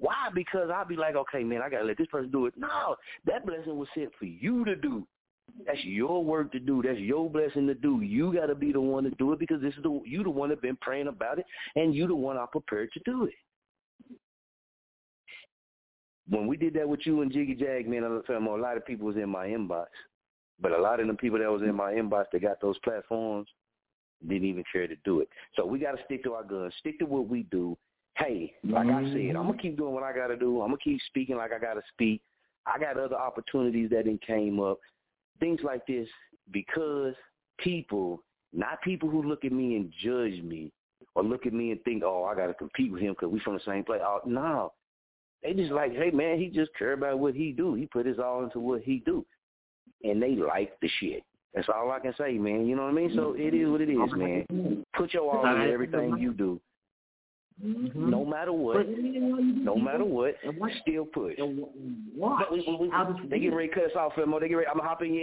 Why? Because I'll be like, okay, man, I got to let this person do it. No, that blessing was set for you to do. That's your work to do. That's your blessing to do. You got to be the one to do it because you the one that been praying about it, and you the one I prepared to do it. When we did that with you and Jiggy Jag, man, a lot of people was in my inbox, but a lot of the people that was in my inbox that got those platforms didn't even care to do it. So we got to stick to our guns, stick to what we do. Hey, like I said, I'm going to keep doing what I got to do. I'm going to keep speaking like I got to speak. I got other opportunities that didn't came up. Things like this, because people, not people who look at me and judge me or look at me and think, oh, I got to compete with him because we from the same place. Oh, no. They just like, hey, man, he just care about what he do. He put his all into what he do. And they like the shit. That's all I can say, man. You know what I mean? So it is what it is, man. Put your all into everything you do. Mm-hmm. No matter what, still push. They get ready to cut us off, Famo. They get ready. I'm hopping in.